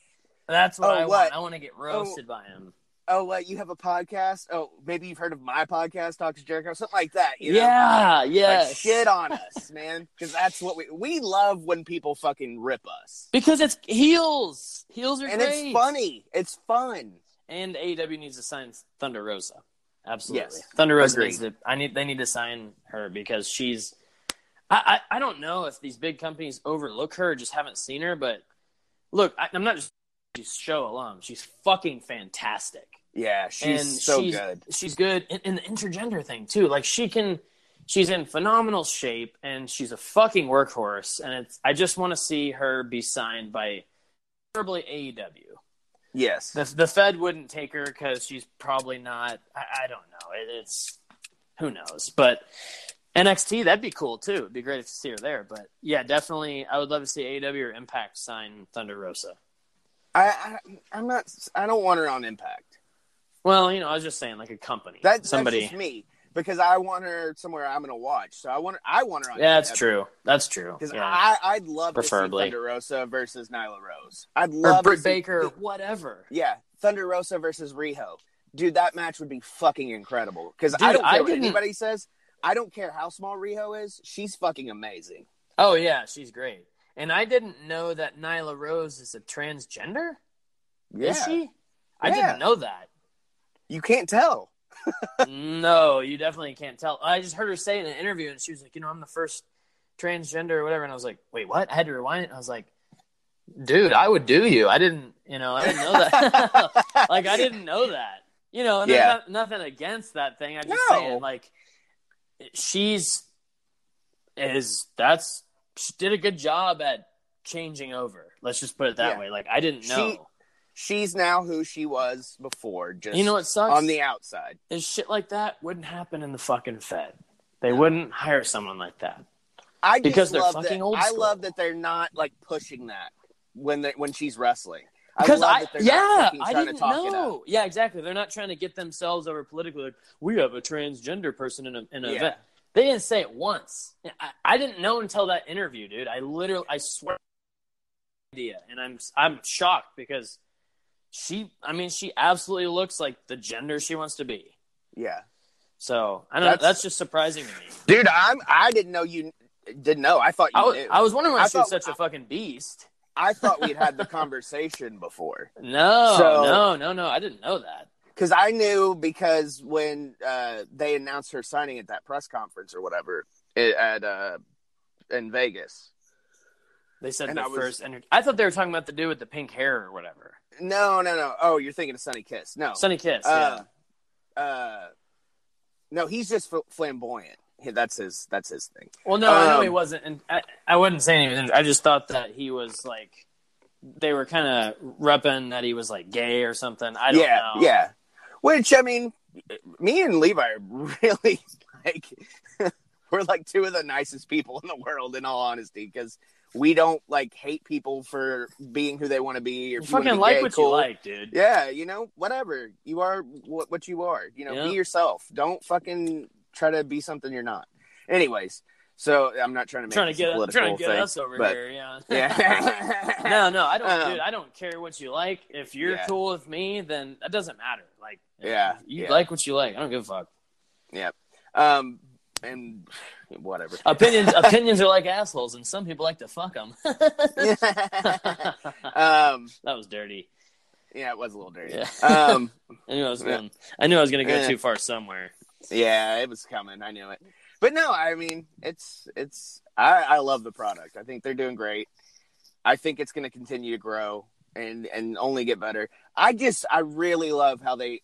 that's what oh, I what? want. I want to get roasted oh, by him. Oh, what? Uh, you have a podcast? Oh, maybe you've heard of my podcast, Talks Jericho, something like that. You know? Yeah, yeah. Like, shit on us, man, because that's what we we love when people fucking rip us because it's heels. Heels are and great. It's funny. It's fun. And A E W needs to sign Thunder Rosa. Absolutely. Yes. Thunder Rosa Agreed. needs to I need they need to sign her because she's I, I, I don't know if these big companies overlook her or just haven't seen her, but look, I, I'm not just she's show alum. She's fucking fantastic. Yeah, she's and so she's, good. She's good in, in the intergender thing too. Like she can she's in phenomenal shape and she's a fucking workhorse and it's I just want to see her be signed by probably A E W. Yes. The, the Fed wouldn't take her because she's probably not – I don't know. It, it's – who knows? But N X T, that'd be cool too. It'd be great to see her there. But, yeah, definitely I would love to see A E W or Impact sign Thunder Rosa. I, I, I'm not – I don't want her on Impact. Well, you know, I was just saying like a company. That, Somebody. That's just me because I want her somewhere I'm going to watch. So I want her, I want her on yeah, That's true. That's true. Because yeah. I, I'd love Preferably. to see Thunder Rosa versus Nyla Rose. I'd love or Britt to see, Baker, th- whatever. Yeah, Thunder Rosa versus Riho. Dude, that match would be fucking incredible. Because I don't care I what anybody says. I don't care how small Riho is. She's fucking amazing. Oh, yeah, she's great. And I didn't know that Nyla Rose is a transgender. Yeah. Is she? Yeah. I didn't know that. You can't tell. No, you definitely can't tell. I just heard her say in an interview, and she was like, you know, I'm the first transgender or whatever. And I was like, wait, what? I had to rewind it. And I was like, dude, I would do you. I didn't, you know, I didn't know that. Like, I didn't know that. You know, and yeah. not, nothing against that thing. I'm just no. saying, like, she's is that's she did a good job at changing over. Let's just put it that yeah. way. Like, I didn't know. She, she's now who she was before, just you know what sucks? On the outside. Is shit like that wouldn't happen in the fucking Fed. They no. wouldn't hire someone like that. I because just they're love fucking that. Old school. I love that they're not like pushing that when they, when she's wrestling. I love I, that they're yeah, not fucking trying I didn't to talk know. It up. Yeah, exactly. They're not trying to get themselves over politically. Like, we have a transgender person in a in an yeah. event. They didn't say it once. I, I didn't know until that interview, dude. I literally, I swear, idea, and I'm I'm shocked because she, I mean, she absolutely looks like the gender she wants to be. Yeah. So I don't. That's, that's just surprising to me, dude. I'm. I didn't know you didn't know. I thought you I was, knew. I was wondering why she was such I, a fucking beast. I thought we'd had the conversation before. No, so, no, no, no. I didn't know that. Because I knew because when uh, they announced her signing at that press conference or whatever it, at uh, in Vegas, they said and the I first. Was, enter- I thought they were talking about the dude with the pink hair or whatever. No, no, no. Oh, you're thinking of Sonny Kiss. No, Sonny Kiss. Uh, yeah. Uh, no, he's just flamboyant. That's his. That's his thing. Well, no, um, I know he wasn't. And I, I wouldn't say anything. I just thought that he was like they were kind of repping that he was like gay or something. I don't yeah, know. Yeah. Yeah. Which, I mean, me and Levi are really, like, we're, like, two of the nicest people in the world, in all honesty, because we don't, like, hate people for being who they want to be. Or you fucking be like gay, what cool. you like, dude. Yeah, you know, whatever. You are what, what you are. You know, yeah. be yourself. Don't fucking try to be something you're not. Anyways, so I'm not trying to make trying to get, political trying to get thing, us over but, here, yeah. yeah. no, no, I don't, um, dude, I don't care what you like. If you're yeah. cool with me, then that doesn't matter. Like, yeah, you yeah. like what you like. I don't give a fuck. Yeah, um, and whatever. Opinions, opinions are like assholes, and some people like to fuck them. um, that was dirty. Yeah, it was a little dirty. Yeah. Um, I knew I was going. I knew I was going to go uh, too far somewhere. Yeah, it was coming. I knew it. But no, I mean, it's it's. I, I love the product. I think they're doing great. I think it's going to continue to grow. And, and only get better. I just, I really love how they,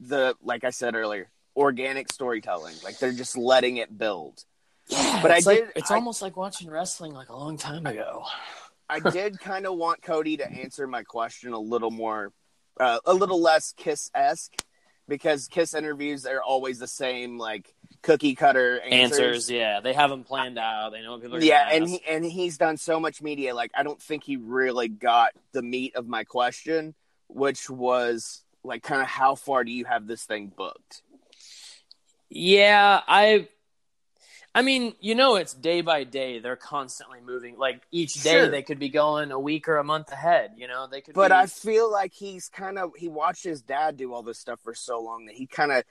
the like I said earlier, organic storytelling. Like, they're just letting it build. Yeah, but it's I did, like, it's I, almost like watching wrestling like a long time ago. I did kind of want Cody to answer my question a little more, uh, a little less Kiss-esque, because Kiss interviews, they're always the same, like, cookie-cutter answers. Answers, yeah. They have them planned out. They know what people are yeah, and he, and he's done so much media. Like, I don't think he really got the meat of my question, which was, like, kind of how far do you have this thing booked? Yeah, I... I mean, you know, it's day by day. They're constantly moving. Like, each day sure. they could be going a week or a month ahead, you know? They could. But be... I feel like he's kind of... He watched his dad do all this stuff for so long that he kind of...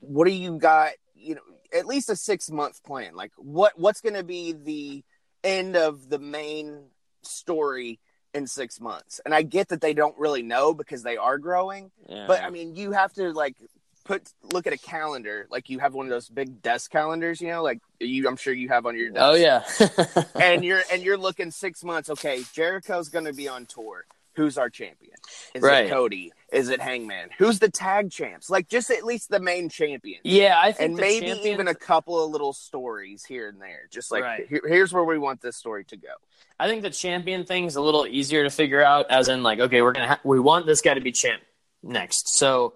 What do you got, you know, at least a six month plan? Like, what, what's going to be the end of the main story in six months? And I get that they don't really know because they are growing, yeah. but I mean, you have to like put, look at a calendar. Like, you have one of those big desk calendars, you know, like you, I'm sure you have on your desk. Oh yeah. and you're, and you're looking six months. Okay. Jericho's going to be on tour. Who's our champion? Is right. it Cody? Is it Hangman? Who's the tag champs? Like, just at least the main champion. Yeah, I think, and the maybe champions... even a couple of little stories here and there. Just like, right. here, here's where we want this story to go. I think the champion thing's a little easier to figure out, as in like, okay, we're gonna ha- we want this guy to be champ next. So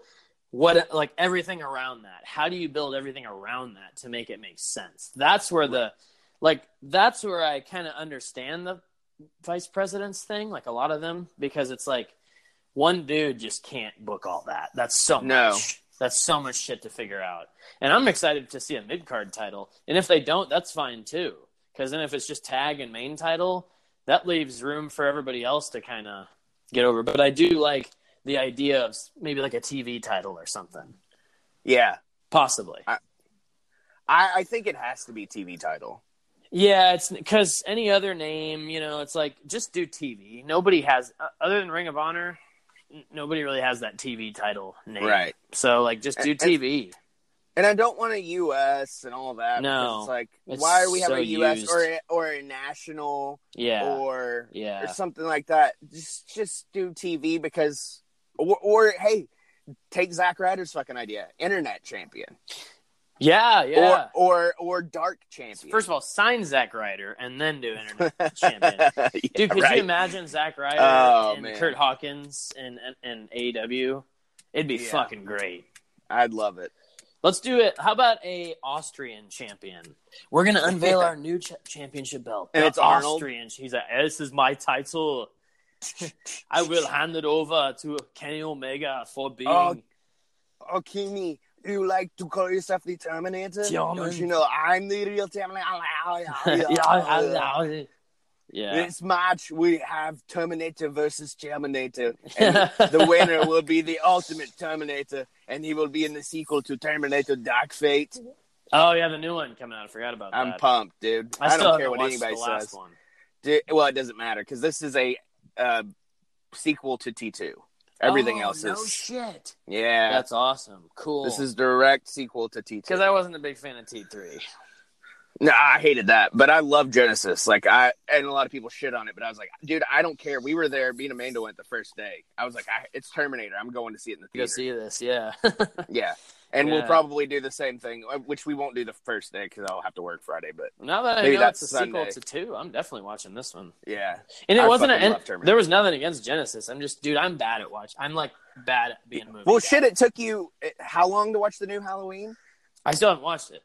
what? Like, everything around that. How do you build everything around that to make it make sense? That's where the, like, that's where I kind of understand the vice presidents thing, like a lot of them, because it's like one dude just can't book all that. That's so no. much. That's so much shit to figure out. And I'm excited to see a mid-card title. And if they don't, that's fine too. Because then if it's just tag and main title, that leaves room for everybody else to kind of get over. But I do like the idea of maybe like a T V title or something. Yeah. Possibly. I, I, I think it has to be T V title. Yeah, it's because any other name, you know, it's like, just do T V. Nobody has, other than Ring of Honor, n- nobody really has that T V title name. Right. So, like, just do and, T V. And, and I don't want a U S and all that. No. It's like, it's why are we so having a U S or a, or a national yeah. or yeah. or something like that? Just just do T V because, or, or hey, take Zack Ryder's fucking idea, internet champion. Yeah, yeah. Or or, or dark champion. First of all, sign Zack Ryder and then do internet champion. Yeah, dude, could right. you imagine Zack Ryder oh, and man. Curt Hawkins and and A E W? It'd be yeah. fucking great. I'd love it. Let's do it. How about a Austrian champion? We're gonna unveil our new ch- championship belt. And it's Austrian. He's like, this is my title. I will hand it over to Kenny Omega for being. Oh, oh Kenny. You like to call yourself the Terminator? Because, you know, I'm the real Terminator. Yeah. This match, we have Terminator versus Terminator. And the winner will be the ultimate Terminator, and he will be in the sequel to Terminator Dark Fate. Oh, yeah, the new one coming out. I forgot about that. I'm pumped, dude. I, I don't care what anybody says. Dude, well, it doesn't matter, because this is a uh, sequel to T two. Everything oh, else is... no shit. Yeah. That's awesome. Cool. This is direct sequel to T two. Because I wasn't a big fan of T three. No, I hated that. But I love Genesis. Like, I... And a lot of people shit on it. But I was like, dude, I don't care. We were there. Me and Amanda went the first day. I was like, I, it's Terminator. I'm going to see it in the theater. Go see this, yeah. yeah. And yeah. we'll probably do the same thing. Which we won't do the first day because I'll have to work Friday. But now that I maybe know that's it's a Sunday. Sequel to two, I'm definitely watching this one. Yeah. And it I wasn't... An, there was nothing against Genesis. I'm just... Dude, I'm bad at watch. I'm, like, bad at being a movie Well, guy. Shit, it took you... How long to watch the new Halloween? I still haven't watched it.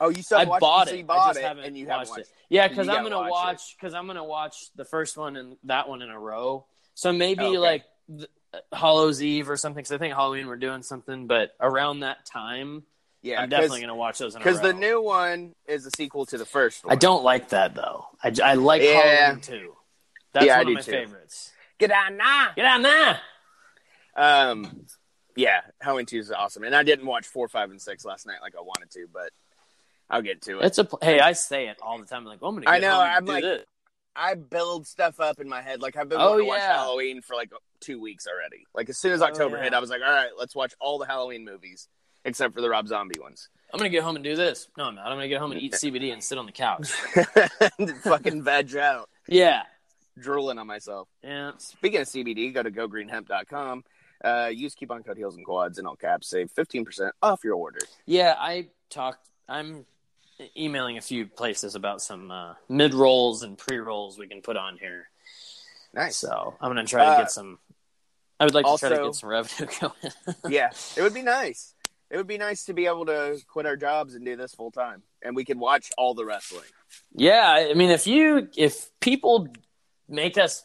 Oh, you still haven't I watched it? So you bought it, and you haven't watched it. Yeah, because I'm gonna watch because I'm gonna watch the first one and that one in a row. So maybe oh, okay. like the, uh, Hallows Eve or something. Because I think Halloween we're doing something, but around that time, yeah, I'm definitely gonna watch those in a row. Because the new one is a sequel to the first one. I don't like that though. I, I like yeah. Halloween two. That's yeah, one I of my too. favorites. Get on now. Get on now. Um. Yeah, Halloween two is awesome. And I didn't watch four, five, and six last night like I wanted to, but I'll get to it. It's a Hey, I say it all the time. I'm like, well, I'm going to I know. I'm like, this. I build stuff up in my head. Like, I've been wanting oh, to yeah. watch Halloween for like two weeks already. Like, as soon as October oh, yeah. hit, I was like, all right, let's watch all the Halloween movies except for the Rob Zombie ones. I'm going to get home and do this. No, I'm not. I'm going to get home and eat C B D and sit on the couch. Fucking veg out. Yeah. Drooling on myself. Yeah. Speaking of C B D, go to go green hemp dot com. Uh, use coupon code Heels and Quads in all caps. Save fifteen percent off your order. Yeah, I talked. I'm emailing a few places about some uh, mid rolls and pre rolls we can put on here. Nice. So I'm gonna try uh, to get some. I would like also, to try to get some revenue going. Yeah, it would be nice. It would be nice to be able to quit our jobs and do this full time, and we could watch all the wrestling. Yeah, I mean, if you if people make us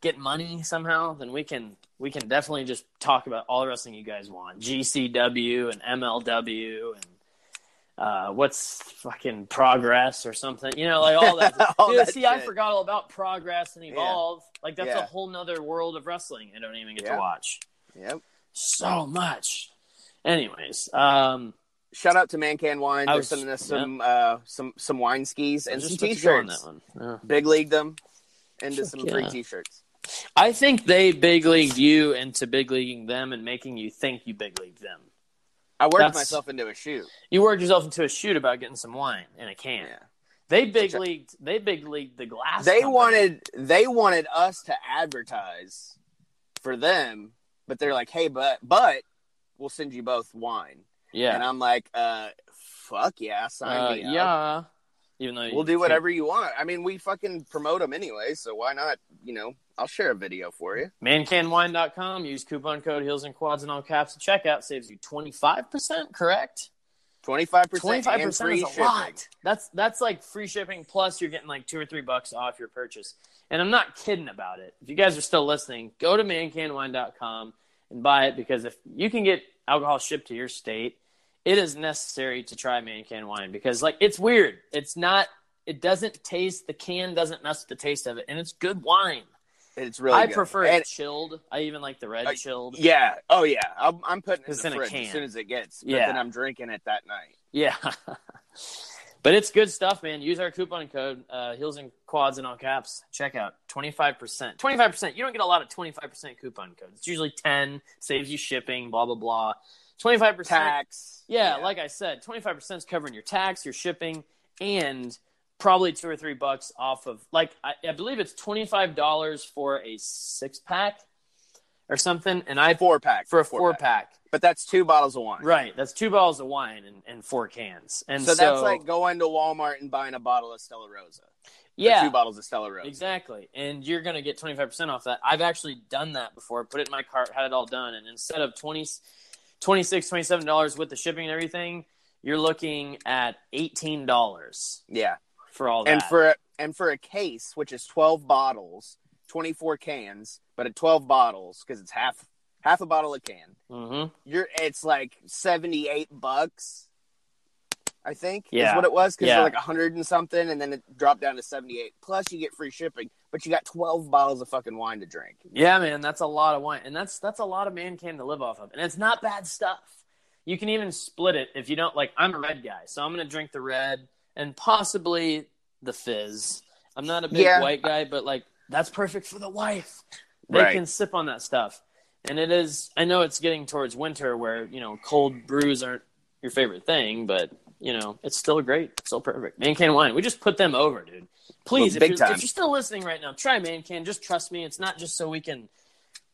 get money somehow, then we can. We can definitely just talk about all the wrestling you guys want. G C W and M L W and uh, what's fucking Progress or something. You know, like all that. all Dude, that see, shit. I forgot all about Progress and Evolve. Yeah. Like, that's yeah. a whole nother world of wrestling I don't even get yep. to watch. Yep. So much. Anyways. Um, Shout out to ManCanWine. They're sending us some, yep. uh, some, some wine skis and some T-shirts. On that one. Yeah. Big league them into some yeah. free T-shirts. I think they big leagued you into big leaguing them and making you think you big leagued them. I worked That's, myself into a shoot. You worked yourself into a shoot about getting some wine in a can. Yeah. They big leagued. They big leagued the glass. They company. wanted. They wanted us to advertise for them, but they're like, "Hey, but but we'll send you both wine." Yeah, and I'm like, "Uh, fuck yeah, sign uh, me yeah. up." Even though we'll do can't. whatever you want. I mean, we fucking promote them anyway, so why not? You know. I'll share a video for you. man can wine dot com. Use coupon code Heels and Quads in all caps at checkout. Saves you twenty-five percent, correct? twenty-five percent. twenty-five percent and free is a shipping. lot. That's that's like free shipping, plus you're getting like two or three bucks off your purchase. And I'm not kidding about it. If you guys are still listening, go to man can wine dot com and buy it, because if you can get alcohol shipped to your state, it is necessary to try Man Can Wine, because like it's weird. It's not it doesn't taste the can doesn't mess with the taste of it, and it's good wine. It's really I good. prefer and, it chilled. I even like the red uh, chilled. Yeah. Oh, yeah. I'm, I'm putting it in the fridge as soon as it gets. But yeah. then I'm drinking it that night. Yeah. But it's good stuff, man. Use our coupon code, uh, Heels and Quads in all caps. Check out twenty-five percent. twenty-five percent. You don't get a lot of twenty-five percent coupon codes. It's usually ten, saves you shipping, blah, blah, blah. twenty-five percent. Tax. Yeah, yeah. Like I said, twenty-five percent is covering your tax, your shipping, and probably two or three bucks off of, like, I, I believe it's twenty-five dollars for a six pack or something, and I four pack for a four, four pack. pack. But that's two bottles of wine. Right, that's two bottles of wine and, and four cans. And so, so that's like going to Walmart and buying a bottle of Stella Rosa. Yeah, two bottles of Stella Rosa. Exactly, and you're gonna get twenty-five percent off that. I've actually done that before. Put it in my cart, had it all done, and instead of twenty, twenty-six, twenty-seven dollars with the shipping and everything, you're looking at eighteen dollars. Yeah, for all that, and for and for a case, which is twelve bottles, twenty-four cans, but at twelve bottles because it's half. Half a bottle a can. Mm-hmm. You're, it's like seventy-eight bucks, I think, yeah. is what it was. Because yeah. it was like one hundred and something, and then it dropped down to seventy-eight. Plus, you get free shipping. But you got twelve bottles of fucking wine to drink. Yeah, man, that's a lot of wine. And that's that's a lot of man can to live off of. And it's not bad stuff. You can even split it if you don't. Like, I'm a red guy, so I'm going to drink the red and possibly the fizz. I'm not a big yeah. white guy, but, like, that's perfect for the wife. They right. can sip on that stuff. And it is, I know it's getting towards winter where, you know, cold brews aren't your favorite thing, but, you know, it's still great. It's still perfect. ManCan Wine. We just put them over, dude. Please, well, if, you're, if you're still listening right now, try ManCan. Just trust me. It's not just so we can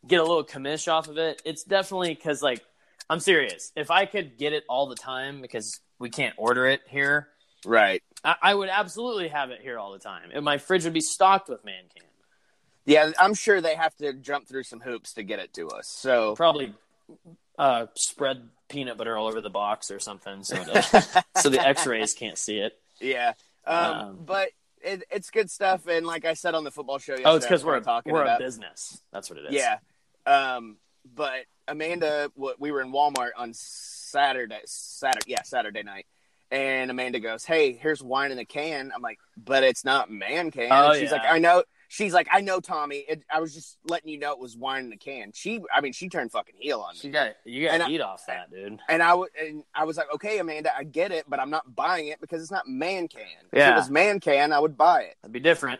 get a little commish off of it. It's definitely because, like, I'm serious. If I could get it all the time because we can't order it here. Right. I, I would absolutely have it here all the time. And my fridge would be stocked with ManCan. Yeah, I'm sure they have to jump through some hoops to get it to us. So probably uh, spread peanut butter all over the box or something, so so the X-rays can't see it. Yeah, um, um, but it, it's good stuff. And like I said on the football show yesterday, oh, it's because we're talking we're about, a business. That's what it is. Yeah, um, but Amanda, we were in Walmart on Saturday, Saturday, yeah, Saturday night. And Amanda goes, "Hey, here's wine in a can." I'm like, "But it's not man can." Oh, she's yeah. like, "I know." She's like, I know, Tommy. It, I was just letting you know it was wine in a can. She, I mean, she turned fucking heel on me. She got, you got to eat I, off that, dude. And I, and I was like, okay, Amanda, I get it, but I'm not buying it because it's not man can. Yeah. If it was man can, I would buy it. That'd be different.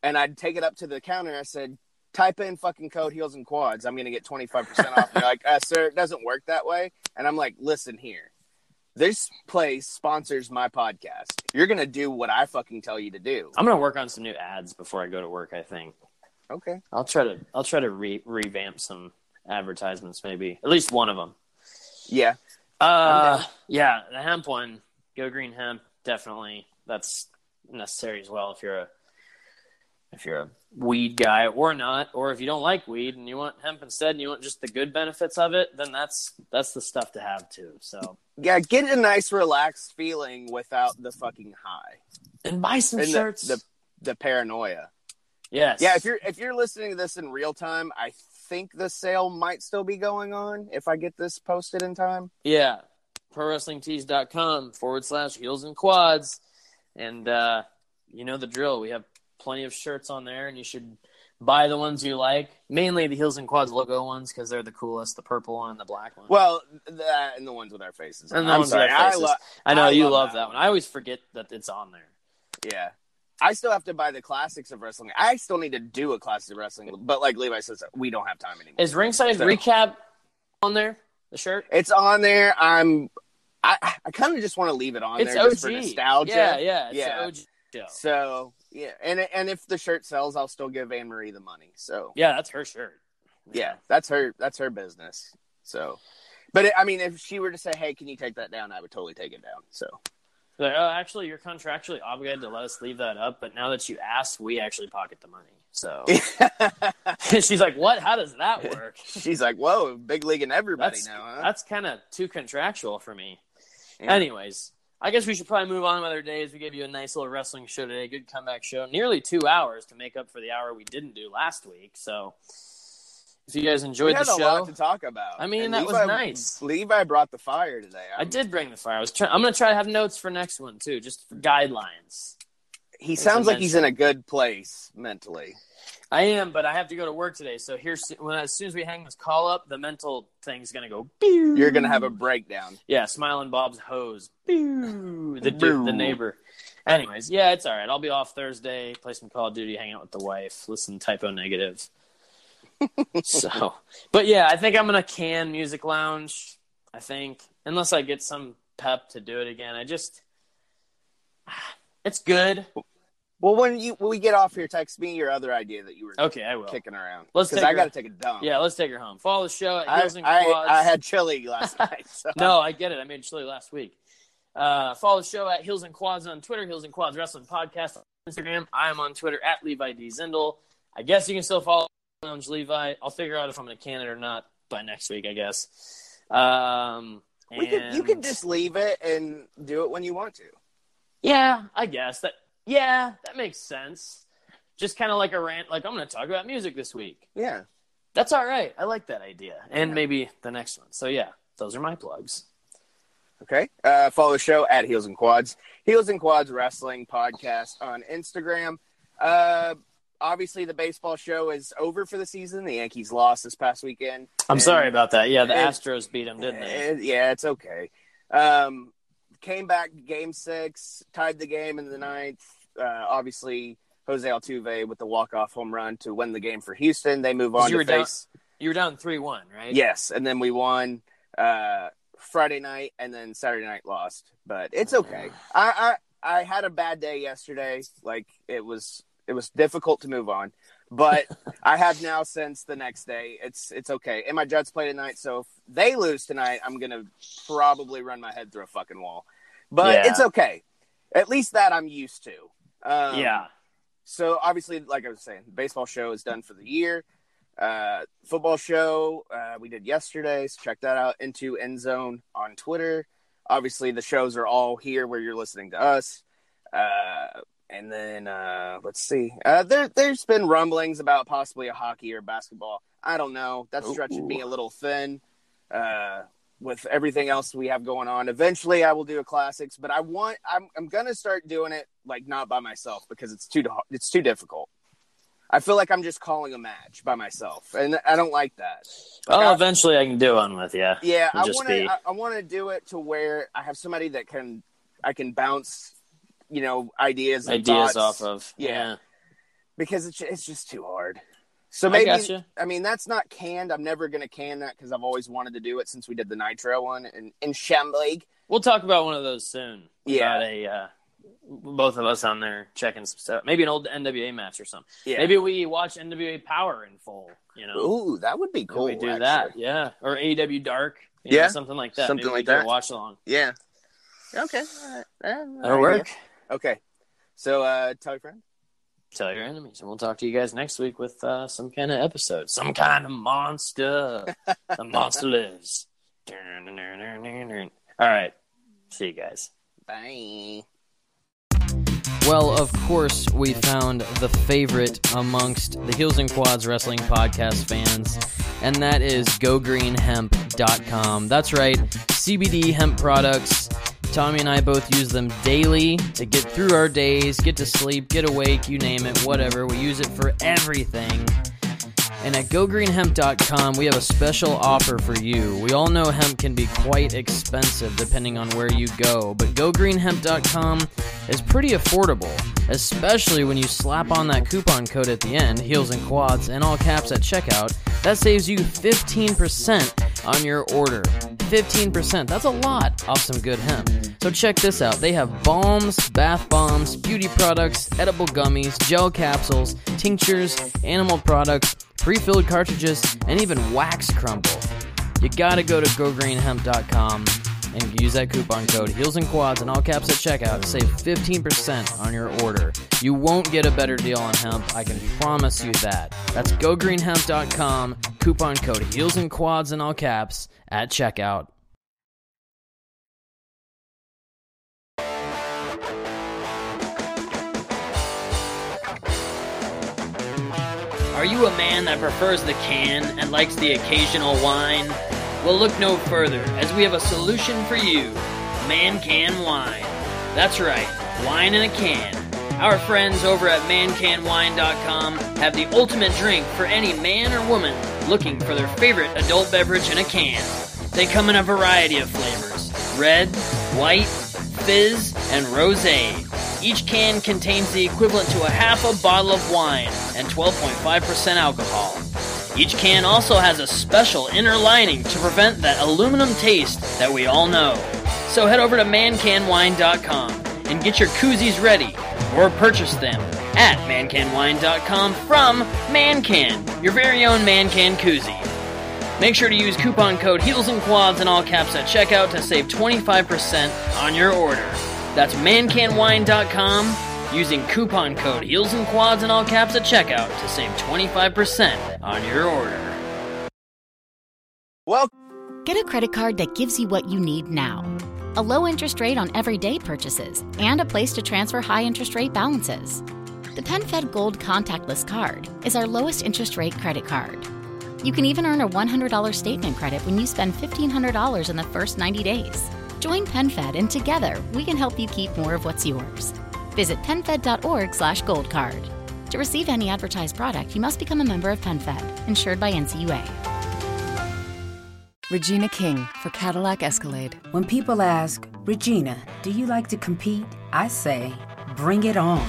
And I'd take it up to the counter. And I said, type in fucking code heels and quads. I'm going to get twenty-five percent off. They're like, uh, sir, it doesn't work that way. And I'm like, listen here. This place sponsors my podcast. You're going to do what I fucking tell you to do. I'm going to work on some new ads before I go to work, I think. Okay. I'll try to I'll try to re- revamp some advertisements, maybe. At least one of them. Yeah. Uh, yeah, the hemp one. Go Green Hemp, definitely. That's necessary as well if you're a if you're a weed guy or not, or if you don't like weed and you want hemp instead and you want just the good benefits of it, then that's that's the stuff to have too. So yeah, get a nice relaxed feeling without the fucking high. And buy some and shirts. The, the the paranoia. Yes. Yeah, if you're if you're listening to this in real time, I think the sale might still be going on if I get this posted in time. Yeah. ProWrestlingTees.com forward slash heels and quads. And uh, you know the drill. We have plenty of shirts on there, and you should buy the ones you like, mainly the heels and quads logo ones because they're the coolest, the purple one and the black one. Well, that and the ones with our faces and the I'm ones sorry, with our faces. I, lo- I know I you love, love that one. one I always forget that it's on there. Yeah, I still have to buy the classics of wrestling. I still need to do a classic of wrestling, but like Levi says, we don't have time anymore. Is Ringside so. Recap on there, the shirt? It's on there. I'm I, I kind of just want to leave it on it's there O G. Just for nostalgia. Yeah, yeah, it's yeah. O G show. So yeah, and and if the shirt sells, I'll still give Anne Marie the money. So yeah, that's her shirt. Yeah, yeah that's her that's her business. So, but it, I mean, if she were to say, "Hey, can you take that down?" I would totally take it down. So, like, oh, actually, you're contractually obligated to let us leave that up, but now that you asked, we actually pocket the money. So she's like, "What? How does that work?" She's like, "Whoa, big league and everybody that's, now." Huh? That's kind of too contractual for me. Yeah. Anyways. I guess we should probably move on to other days. We gave you a nice little wrestling show today, good comeback show. Nearly two hours to make up for the hour we didn't do last week. So, if you guys enjoyed the show, we had a lot to talk about. I mean, and that Levi, was nice. Levi brought the fire today. I'm, I did bring the fire. I was. Try- I'm going to try to have notes for next one too, just for guidelines. He sounds like he's in a good place mentally. I am, but I have to go to work today. So here's when as soon as we hang this call up, the mental thing's gonna go. Beow. You're gonna have a breakdown. Yeah, Smiling Bob's hose. Beow. The Beow. The neighbor. Anyways, yeah, it's all right. I'll be off Thursday. Play some Call of Duty. Hang out with the wife. Listen, Typo Negative. So, but yeah, I think I'm gonna can Music Lounge. I think unless I get some pep to do it again, I just. It's good. Well, when you when we get off here, text me your other idea that you were okay, I will. kicking around. Let's because I got to take a dump. Yeah, let's take her home. Follow the show at Heels and Quads. I, I had chili last night. So. No, I get it. I made chili last week. Uh, follow the show at Heels and Quads on Twitter, Heels and Quads Wrestling Podcast on Instagram. I am on Twitter at Levi D. Zindel. I guess you can still follow Lounge Levi. I'll figure out if I'm going to can it or not by next week, I guess. Um, we and... could, you can just leave it and do it when you want to. Yeah, I guess that. Yeah, that makes sense. Just kind of like a rant, like, I'm going to talk about music this week. Yeah. That's all right. I like that idea. And yeah. maybe the next one. So, yeah, those are my plugs. Okay. Uh, follow the show at Heels and Quads. Heels and Quads Wrestling Podcast on Instagram. Uh, obviously, the baseball show is over for the season. The Yankees lost this past weekend. I'm and, sorry about that. Yeah, the and, Astros beat them, didn't they? And, yeah, it's okay. Um, came back game six, tied the game in the ninth. Uh, obviously, Jose Altuve with the walk-off home run to win the game for Houston. They move on to face. Down, you were down three one, right? Yes, and then we won uh, Friday night, and then Saturday night lost. But it's okay. I, I I had a bad day yesterday. Like, it was it was difficult to move on. But I have now since the next day. It's it's okay. And my Jets play tonight, so if they lose tonight, I'm going to probably run my head through a fucking wall. But yeah. It's okay. At least that I'm used to. Um, yeah. So obviously, like I was saying, the baseball show is done for the year. Uh, football show uh, we did yesterday, so check that out. Into End Zone on Twitter. Obviously, the shows are all here where you're listening to us. Uh, and then uh, let's see. Uh, there, there's been rumblings about possibly a hockey or basketball. I don't know. That's Ooh. stretching me a little thin. Uh, with everything else we have going on. Eventually I will do a classics, but I want, I'm, I'm going to start doing it like not by myself because it's too, it's too difficult. I feel like I'm just calling a match by myself and I don't like that. Like oh, I, eventually I can do one with you. Yeah. yeah I want to, I, I want to do it to where I have somebody that can, I can bounce, you know, ideas, and ideas thoughts. off of. Yeah. yeah. Because it's, it's just too hard. So maybe, I, gotcha. I mean, that's not canned. I'm never going to can that because I've always wanted to do it since we did the Nitro one in, in Shambleague. We'll talk about one of those soon. Yeah. Got a, uh, both of us on there checking some stuff. Maybe an old N W A match or something. Yeah. Maybe we watch N W A Power in full, you know. Ooh, that would be cool. Maybe we do actually. that, yeah. Or A E W Dark, you yeah. know, something like that. Something Maybe like we that. watch along. Yeah. Okay. All right. That'll work. Okay. So uh, tell your friend. Tell your enemies, and we'll talk to you guys next week with uh, some kind of episode. Some kind of monster. The monster lives. All right. See you guys. Bye. Well, of course, we found the favorite amongst the Heels and Quads Wrestling Podcast fans, and that is go green hemp dot com. That's right. C B D hemp products. Tommy and I both use them daily to get through our days, get to sleep, get awake, you name it, whatever. We use it for everything. And at go green hemp dot com, we have a special offer for you. We all know hemp can be quite expensive depending on where you go, but go green hemp dot com is pretty affordable, especially when you slap on that coupon code at the end, Heels and Quads, in all caps at checkout. That saves you fifteen percent on your order. fifteen percent. That's a lot off some good hemp. So check this out. They have balms, bath bombs, beauty products, edible gummies, gel capsules, tinctures, animal products, pre-filled cartridges, and even wax crumble. You gotta go to go green hemp dot com and use that coupon code Heels and Quads in all caps at checkout to save fifteen percent on your order. You won't get a better deal on hemp. I can promise you that. That's go green hemp dot com, coupon code Heels and Quads in all caps at checkout. Are you a man that prefers the can and likes the occasional wine? Well, look no further, as we have a solution for you. ManCanWine. That's right, wine in a can. Our friends over at man can wine dot com have the ultimate drink for any man or woman looking for their favorite adult beverage in a can. They come in a variety of flavors, red, white, fizz, and rosé. Each can contains the equivalent to a half a bottle of wine and twelve point five percent alcohol. Each can also has a special inner lining to prevent that aluminum taste that we all know. So head over to man can wine dot com and get your koozies ready. or purchase them at man can wine dot com from ManCan, your very own ManCan koozie. Make sure to use coupon code Heels and Quads in all caps at checkout to save twenty-five percent on your order. That's man can wine dot com using coupon code Heels and Quads in all caps at checkout to save twenty-five percent on your order. Well, get a credit card that gives you what you need now. A low interest rate on everyday purchases and a place to transfer high interest rate balances. The PenFed Gold Contactless Card is our lowest interest rate credit card. You can even earn a one hundred dollars statement credit when you spend fifteen hundred dollars in the first ninety days. Join PenFed and together we can help you keep more of what's yours. Visit pen fed dot org slash gold card. To receive any advertised product, you must become a member of PenFed, insured by N C U A. Regina King for Cadillac Escalade. When people ask, Regina, do you like to compete? I say, bring it on.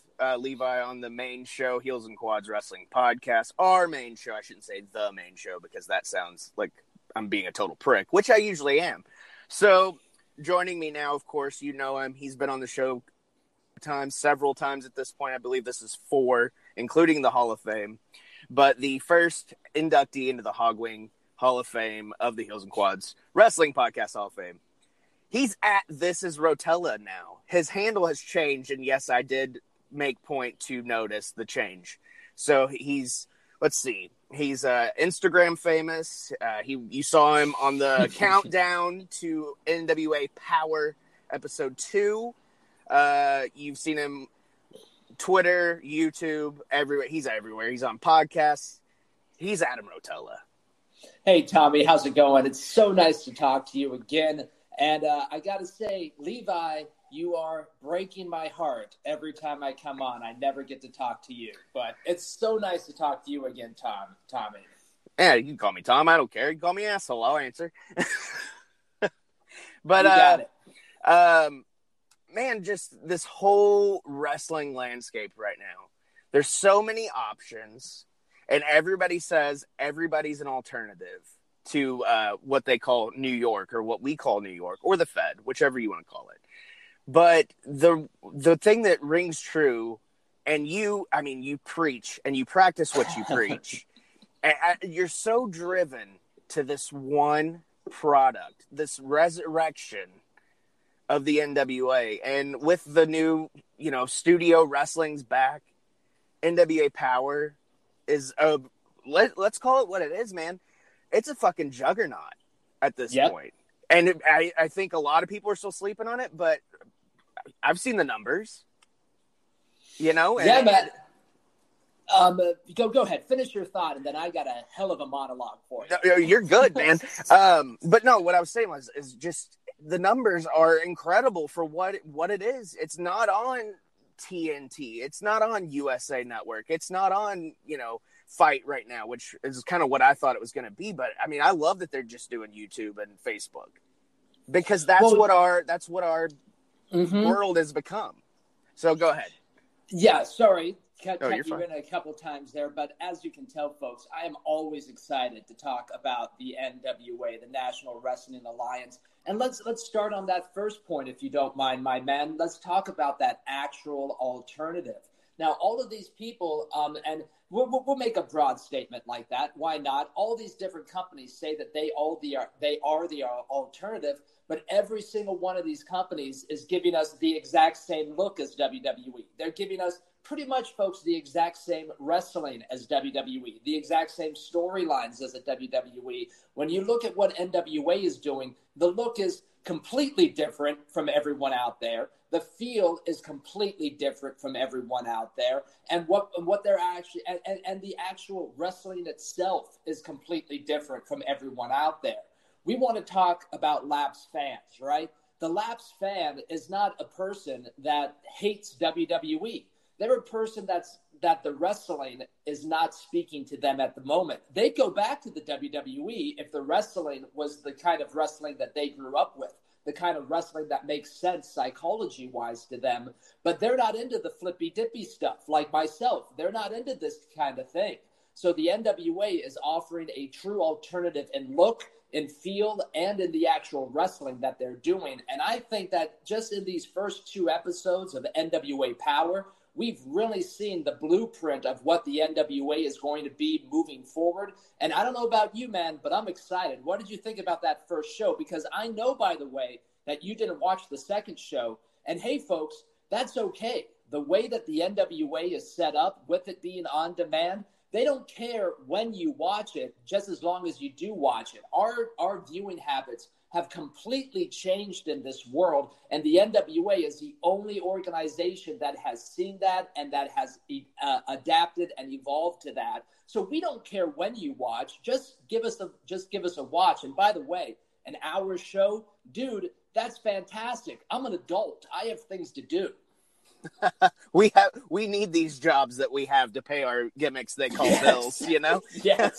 uh, Levi on the main show, Heels and Quads Wrestling Podcast. Our main show. I shouldn't say the main show because that sounds like I'm being a total prick, which I usually am. So joining me now, of course, you know him. He's been on the show times, several times at this point. I believe this is four, including the Hall of Fame. But the first inductee into the Hogwing Hall of Fame of the Heels and Quads Wrestling Podcast Hall of Fame. He's at This Is Rotella now. His handle has changed, and yes, I did make point to notice the change. So he's, let's see, he's uh, Instagram famous. Uh, he, you saw him on the countdown to N W A Power episode two. Uh, you've seen him Twitter, YouTube, everywhere. He's everywhere. He's on podcasts. He's Adam Rotella. Hey, Tommy, how's it going? It's so nice to talk to you again. And uh, I got to say, Levi, you are breaking my heart every time I come on. I never get to talk to you. But it's so nice to talk to you again, Tom. Tommy. Yeah, you can call me Tom. I don't care. You can call me asshole. I'll answer. But, uh, um, man, just this whole wrestling landscape right now. There's so many options. And everybody says everybody's an alternative to uh, what they call New York, or what we call New York, or the Fed, whichever you want to call it. But the the thing that rings true, and you, I mean, you preach and you practice what you preach. And I, you're so driven to this one product, this resurrection of the N W A. And with the new, you know, studio wrestling's back, N W A Power is, a, let, let's call it what it is, man. It's a fucking juggernaut at this yep. point. And it, I, I think a lot of people are still sleeping on it, but I've seen the numbers, you know? And yeah, Matt. Um, go, go ahead. Finish your thought, and then I got a hell of a monologue for you. No, you're good, man. um, but no, what I was saying was is just the numbers are incredible for what what it is. It's not on T N T. It's not on U S A Network. It's not on, you know, Fight right now, which is kind of what I thought it was going to be. But I mean, I love that they're just doing YouTube and Facebook, because that's well, what our that's what our mm-hmm. world has become. So go ahead. Yeah, sorry, cut, oh, cut you fine. in a couple times there, but as you can tell, folks, I am always excited to talk about the N W A, the National Wrestling Alliance, and let's let's start on that first point, if you don't mind, my man. Let's talk about that actual alternative. Now, all of these people, um, and we'll, we'll make a broad statement like that. Why not? All these different companies say that they all the are, they are the alternative, but every single one of these companies is giving us the exact same look as W W E. They're giving us pretty much, folks, the exact same wrestling as W W E, the exact same storylines as a W W E. When you look at what N W A is doing, the look is completely different from everyone out there. The feel is completely different from everyone out there. And what what they're actually and, and, and the actual wrestling itself is completely different from everyone out there. We want to talk about lapsed fans, right? The lapsed fan is not a person that hates W W E. They're a person that's that the wrestling is not speaking to them at the moment. They'd go back to the W W E if the wrestling was the kind of wrestling that they grew up with, the kind of wrestling that makes sense psychology-wise to them. But they're not into the flippy-dippy stuff like myself. They're not into this kind of thing. So the N W A is offering a true alternative in look, in feel, and in the actual wrestling that they're doing. And I think that just in these first two episodes of N W A Power, we've really seen the blueprint of what the N W A is going to be moving forward. And I don't know about you, man, but I'm excited. What did you think about that first show? Because I know, by the way, that you didn't watch the second show. And hey, folks, that's okay. The way that the N W A is set up, with it being on demand, they don't care when you watch it, just as long as you do watch it. Our, our viewing habits have completely changed in this world, and the N W A is the only organization that has seen that and that has uh, adapted and evolved to that. So we don't care when you watch, just give us a just give us a watch. And by the way, an hour show, dude, that's fantastic. I'm an adult. I have things to do. we have we need these jobs that we have to pay our gimmicks they call yes. bills, you know? Yes.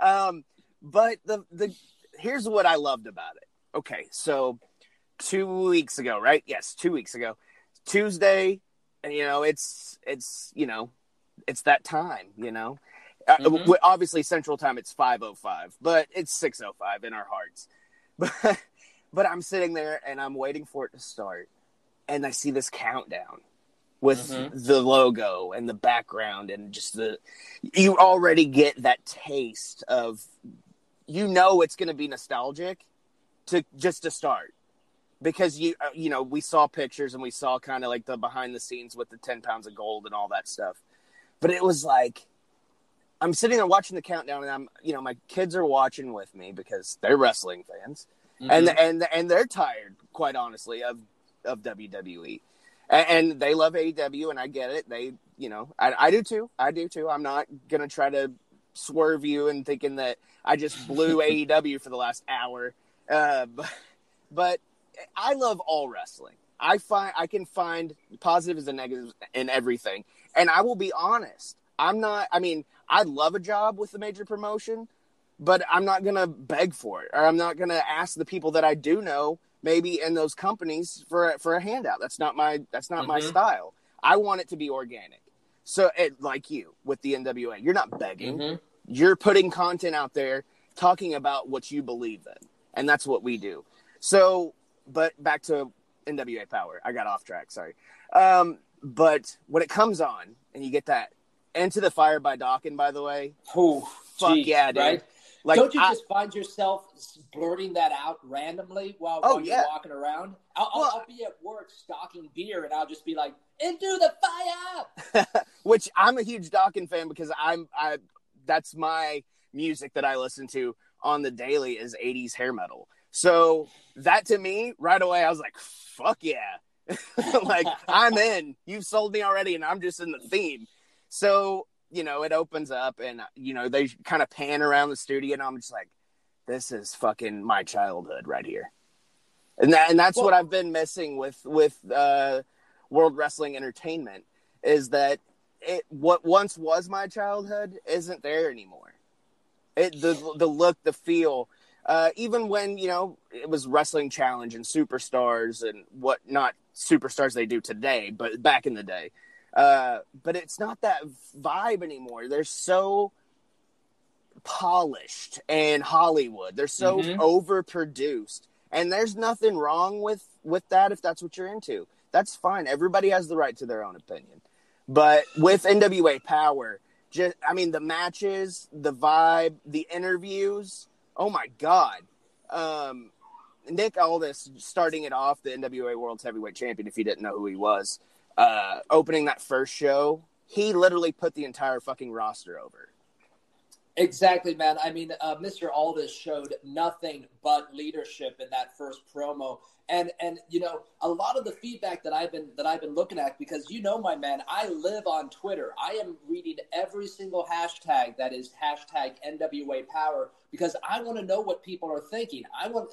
um, but the the here's what I loved about it. Okay, so two weeks ago, right? Yes, two weeks ago, Tuesday, and you know it's it's you know it's that time, you know. Mm-hmm. Uh, obviously, Central Time it's five oh five, but it's six oh five in our hearts. But but I'm sitting there and I'm waiting for it to start, and I see this countdown with mm-hmm. the logo and the background and just the you already get that taste of. You know it's going to be nostalgic to just to start because, you you know, we saw pictures and we saw kind of like the behind the scenes with the ten pounds of gold and all that stuff. But it was like I'm sitting there watching the countdown and I'm, you know, my kids are watching with me because they're wrestling fans mm-hmm. and and and they're tired, quite honestly, of, of W W E. And, and they love A E W and I get it. They, you know, I, I do too. I do too. I'm not going to try to swerve you and thinking that I just blew A E W for the last hour. Uh, but, but I love all wrestling. I find I can find positives and negatives in everything. And I will be honest. I'm not, I mean, I'd love a job with a major promotion, but I'm not going to beg for it. Or I'm not going to ask the people that I do know, maybe in those companies for, for a handout. That's not my, that's not mm-hmm. my style. I want it to be organic. So, it, like you, with the N W A, you're not begging. Mm-hmm. You're putting content out there, talking about what you believe in. And that's what we do. So, but back to N W A Power. I got off track, sorry. Um, but when it comes on, and you get that, Into the Fire by Dokken, by the way. Oh, fuck geez, yeah, dude. Right? Like, Don't you I, just find yourself blurting that out randomly while, oh, while you're yeah. walking around? I'll, well, I'll be at work stocking beer, and I'll just be like, Into the Fire! Which I'm a huge Dokken fan because I'm I that's my music that I listen to on the daily is eighties hair metal. So that to me, right away, I was like, fuck yeah. Like, I'm in. You've sold me already, and I'm just in the theme. So... you know, it opens up and, you know, they kind of pan around the studio and I'm just like, this is fucking my childhood right here. And that, and that's well, what I've been missing with, with uh, World Wrestling Entertainment is that it what once was my childhood isn't there anymore. It the the look, the feel, uh, even when, you know, it was Wrestling Challenge and Superstars and what not Superstars they do today, but back in the day. Uh, but it's not that vibe anymore. They're so polished and Hollywood. They're so mm-hmm. overproduced. And there's nothing wrong with, with that if that's what you're into. That's fine. Everybody has the right to their own opinion. But with N W A Power, just I mean, the matches, the vibe, the interviews. Oh, my God. Um, Nick Aldis starting it off, the N W A World's Heavyweight Champion, if you didn't know who he was. Uh, opening that first show, he literally put the entire fucking roster over. Exactly, man. I mean, uh, Mister Aldis showed nothing but leadership in that first promo, and and you know, a lot of the feedback that I've been that I've been looking at because you know, my man, I live on Twitter. I am reading every single hashtag that is hashtag N W A Power because I want to know what people are thinking. I want.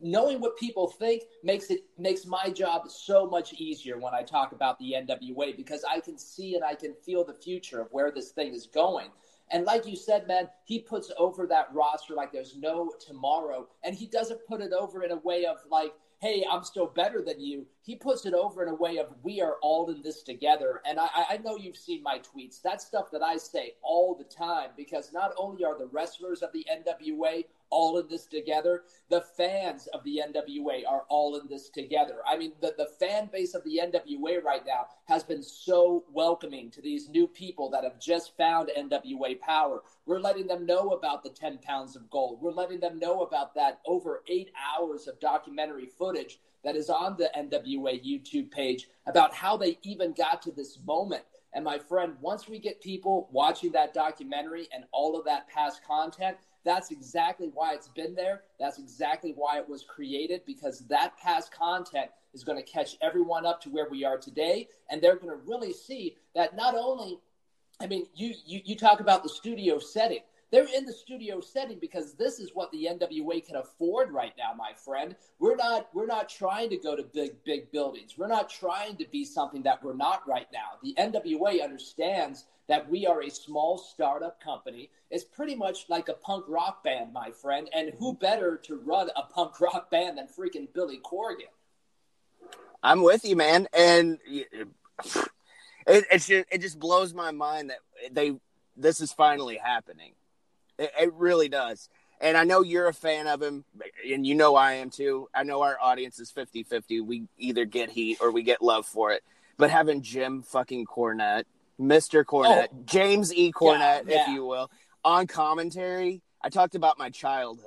knowing what people think makes it makes my job so much easier when I talk about the N W A, because I can see and I can feel the future of where this thing is going. And like you said, man, he puts over that roster like there's no tomorrow. And he doesn't put it over in a way of like, hey, I'm still better than you. He puts it over in a way of, we are all in this together. And I, I know you've seen my tweets. That's stuff that I say all the time, because not only are the wrestlers of the N W A all in this together, the fans of the N W A are all in this together. I mean, the, the fan base of the N W A right now has been so welcoming to these new people that have just found N W A Power. We're letting them know about the ten pounds of gold. We're letting them know about that over eight hours of documentary footage that is on the N W A YouTube page about how they even got to this moment. And my friend, once we get people watching that documentary and all of that past content, that's exactly why it's been there. That's exactly why it was created, because that past content is going to catch everyone up to where we are today. And they're going to really see that not only, I mean, you, you, you talk about the studio setting. They're in the studio setting because this is what the N W A can afford right now, my friend. We're not we're not trying to go to big, big buildings. We're not trying to be something that we're not right now. The N W A understands that we are a small startup company. It's pretty much like a punk rock band, my friend. And who better to run a punk rock band than freaking Billy Corgan? I'm with you, man. And it, it, just, it just blows my mind that they this is finally happening. It really does. And I know you're a fan of him, and you know I am too. I know our audience is fifty-fifty. We either get heat or we get love for it. But having Jim fucking Cornette, Mister Cornette, oh, James E. Cornette, yeah, yeah. if you will, on commentary, I talked about my childhood.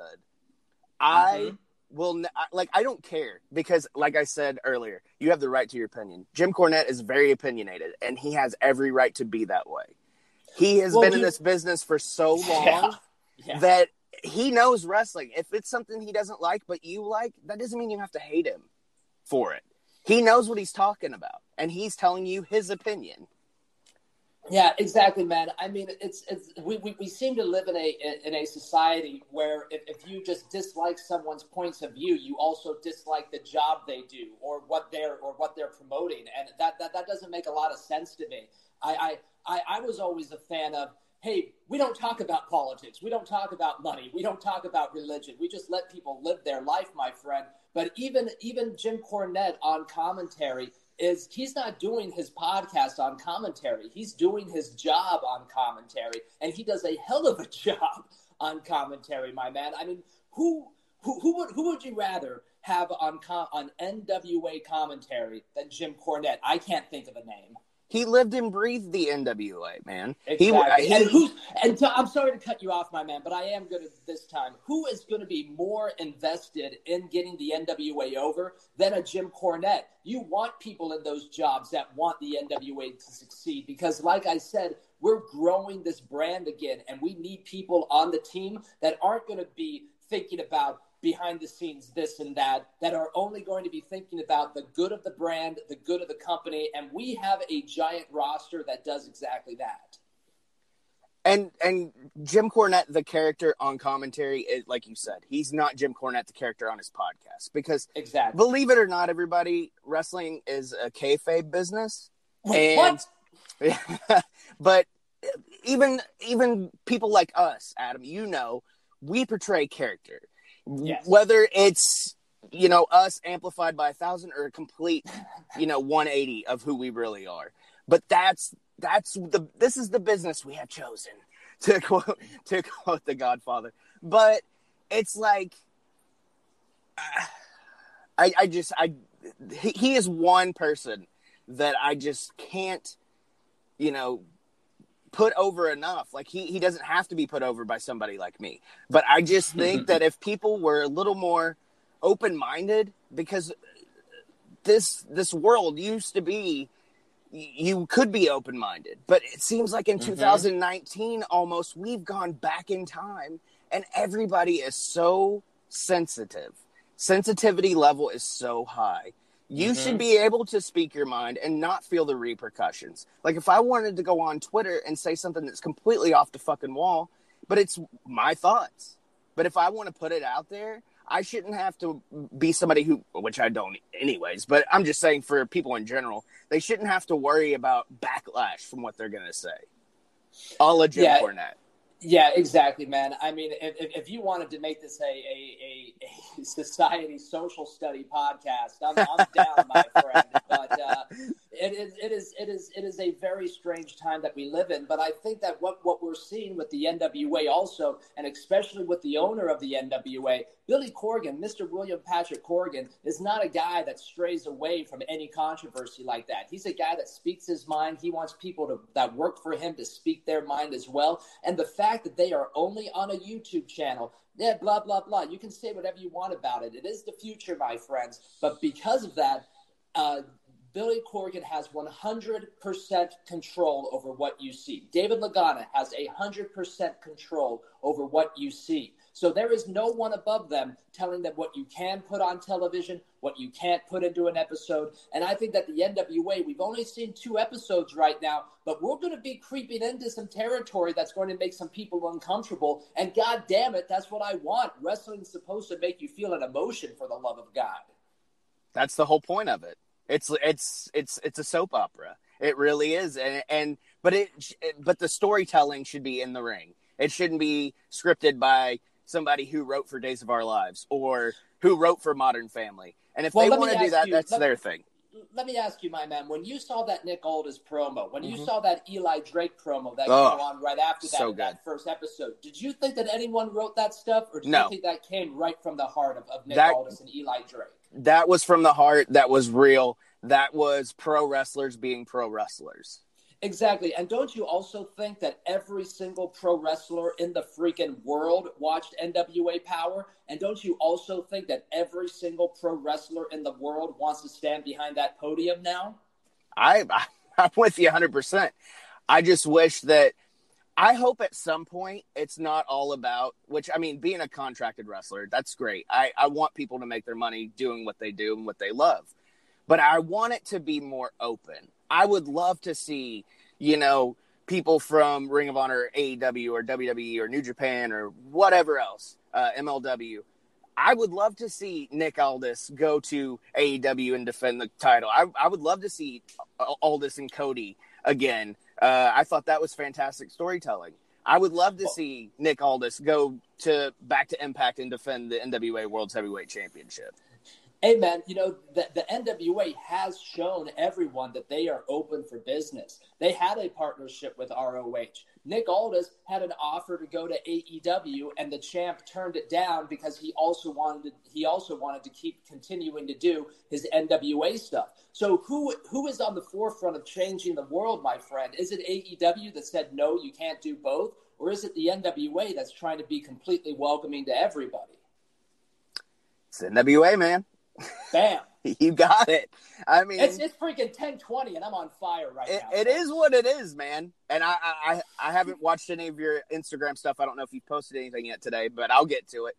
Mm-hmm. I will – like, I don't care because, like I said earlier, you have the right to your opinion. Jim Cornette is very opinionated, and he has every right to be that way. He has well, been he, in this business for so long yeah, yeah. that he knows wrestling. If it's something he doesn't like but you like, that doesn't mean you have to hate him for it. He knows what he's talking about, and he's telling you his opinion. Yeah, exactly, man. I mean, it's it's we, we, we seem to live in a in a society where if, if you just dislike someone's points of view, you also dislike the job they do or what they're or what they're promoting, and that that, that doesn't make a lot of sense to me. I. I I, I was always a fan of, hey, we don't talk about politics. We don't talk about money. We don't talk about religion. We just let people live their life, my friend. But even even Jim Cornette on commentary, is he's not doing his podcast on commentary. He's doing his job on commentary. And he does a hell of a job on commentary, my man. I mean, who who, who would who would you rather have on com- on N W A commentary than Jim Cornette? I can't think of a name. He lived and breathed the N W A, man. Exactly. He, he, and who's, and so, I'm sorry to cut you off, my man, but I am good at this time. Who is going to be more invested in getting the N W A over than a Jim Cornette? You want people in those jobs that want the N W A to succeed because, like I said, we're growing this brand again, and we need people on the team that aren't going to be thinking about behind the scenes, this and that, that are only going to be thinking about the good of the brand, the good of the company. And we have a giant roster that does exactly that. And and Jim Cornette, the character on commentary, is, like you said, he's not Jim Cornette, the character on his podcast. Because exactly. Believe it or not, everybody, wrestling is a kayfabe business. Wait, and, what? But even even people like us, Adam, you know, we portray character. Yes. Whether it's, you know, us amplified by a thousand or a complete, you know, one eighty of who we really are. But that's that's the this is the business we have chosen, to quote to quote the Godfather. But it's like uh, I I just I he, he is one person that I just can't, you know, put over enough. Like he, he doesn't have to be put over by somebody like me, but I just think that if people were a little more open-minded, because this, this world used to be, you could be open-minded, but it seems like in mm-hmm. two thousand nineteen almost we've gone back in time and everybody is so sensitive. Sensitivity level is so high. You mm-hmm. should be able to speak your mind and not feel the repercussions. Like, if I wanted to go on Twitter and say something that's completely off the fucking wall, but it's my thoughts. But if I want to put it out there, I shouldn't have to be somebody who, which I don't anyways, but I'm just saying for people in general, they shouldn't have to worry about backlash from what they're going to say. I'll let Jim Cornette. Yeah, exactly, man. I mean, if, if you wanted to make this a, a, a society social study podcast, I'm, I'm down, my friend. But uh, it is it is it is it is a very strange time that we live in. But I think that what, what we're seeing with the N W A also, and especially with the owner of the N W A, Billy Corgan, Mister William Patrick Corgan, is not a guy that strays away from any controversy like that. He's a guy that speaks his mind. He wants people to that work for him to speak their mind as well. And the fact that they are only on a YouTube channel, yeah, blah, blah, blah. You can say whatever you want about it. It is the future, my friends. But because of that, uh, Billy Corgan has one hundred percent control over what you see. David Lagana has one hundred percent control over what you see. So there is no one above them telling them what you can put on television, what you can't put into an episode. And I think that the N W A, we've only seen two episodes right now, but we're going to be creeping into some territory that's going to make some people uncomfortable. And God damn it, that's what I want. Wrestling's supposed to make you feel an emotion, for the love of God. That's the whole point of it. It's it's it's it's a soap opera. It really is. And and but it but the storytelling should be in the ring. It shouldn't be scripted by somebody who wrote for Days of Our Lives or who wrote for Modern Family. And if well, they want to do that, you, that's let, their thing. Let me ask you, my man, when you saw that Nick Aldis promo, when mm-hmm. you saw that Eli Drake promo that oh, came on right after that, so that first episode, did you think that anyone wrote that stuff? Or did no. you think that came right from the heart of, of Nick that, Aldis and Eli Drake? That was from the heart. That was real. That was pro wrestlers being pro wrestlers. Exactly. And don't you also think that every single pro wrestler in the freaking world watched N W A Power? And don't you also think that every single pro wrestler in the world wants to stand behind that podium now? I, I, I'm with you one hundred percent. I just wish that – I hope at some point it's not all about – which, I mean, being a contracted wrestler, that's great. I, I want people to make their money doing what they do and what they love. But I want it to be more open. I would love to see, you know, people from Ring of Honor, A E W, or W W E, or New Japan, or whatever else, uh, M L W. I would love to see Nick Aldis go to A E W and defend the title. I, I would love to see Aldis and Cody again. Uh, I thought that was fantastic storytelling. I would love to see Nick Aldis go to back to Impact and defend the N W A World's Heavyweight Championship. Hey, man, you know, the, the N W A has shown everyone that they are open for business. They had a partnership with R O H. Nick Aldis had an offer to go to A E W, and the champ turned it down because he also wanted to, he also wanted to keep continuing to do his N W A stuff. So who who is on the forefront of changing the world, my friend? Is it A E W that said, no, you can't do both? Or is it the N W A that's trying to be completely welcoming to everybody? It's N W A, man. Bam. You got it. I mean, it's, it's freaking ten twenty and I'm on fire right it, now. It is what it is, man. And I, I, I haven't watched any of your Instagram stuff. I don't know if you've posted anything yet today, but I'll get to it.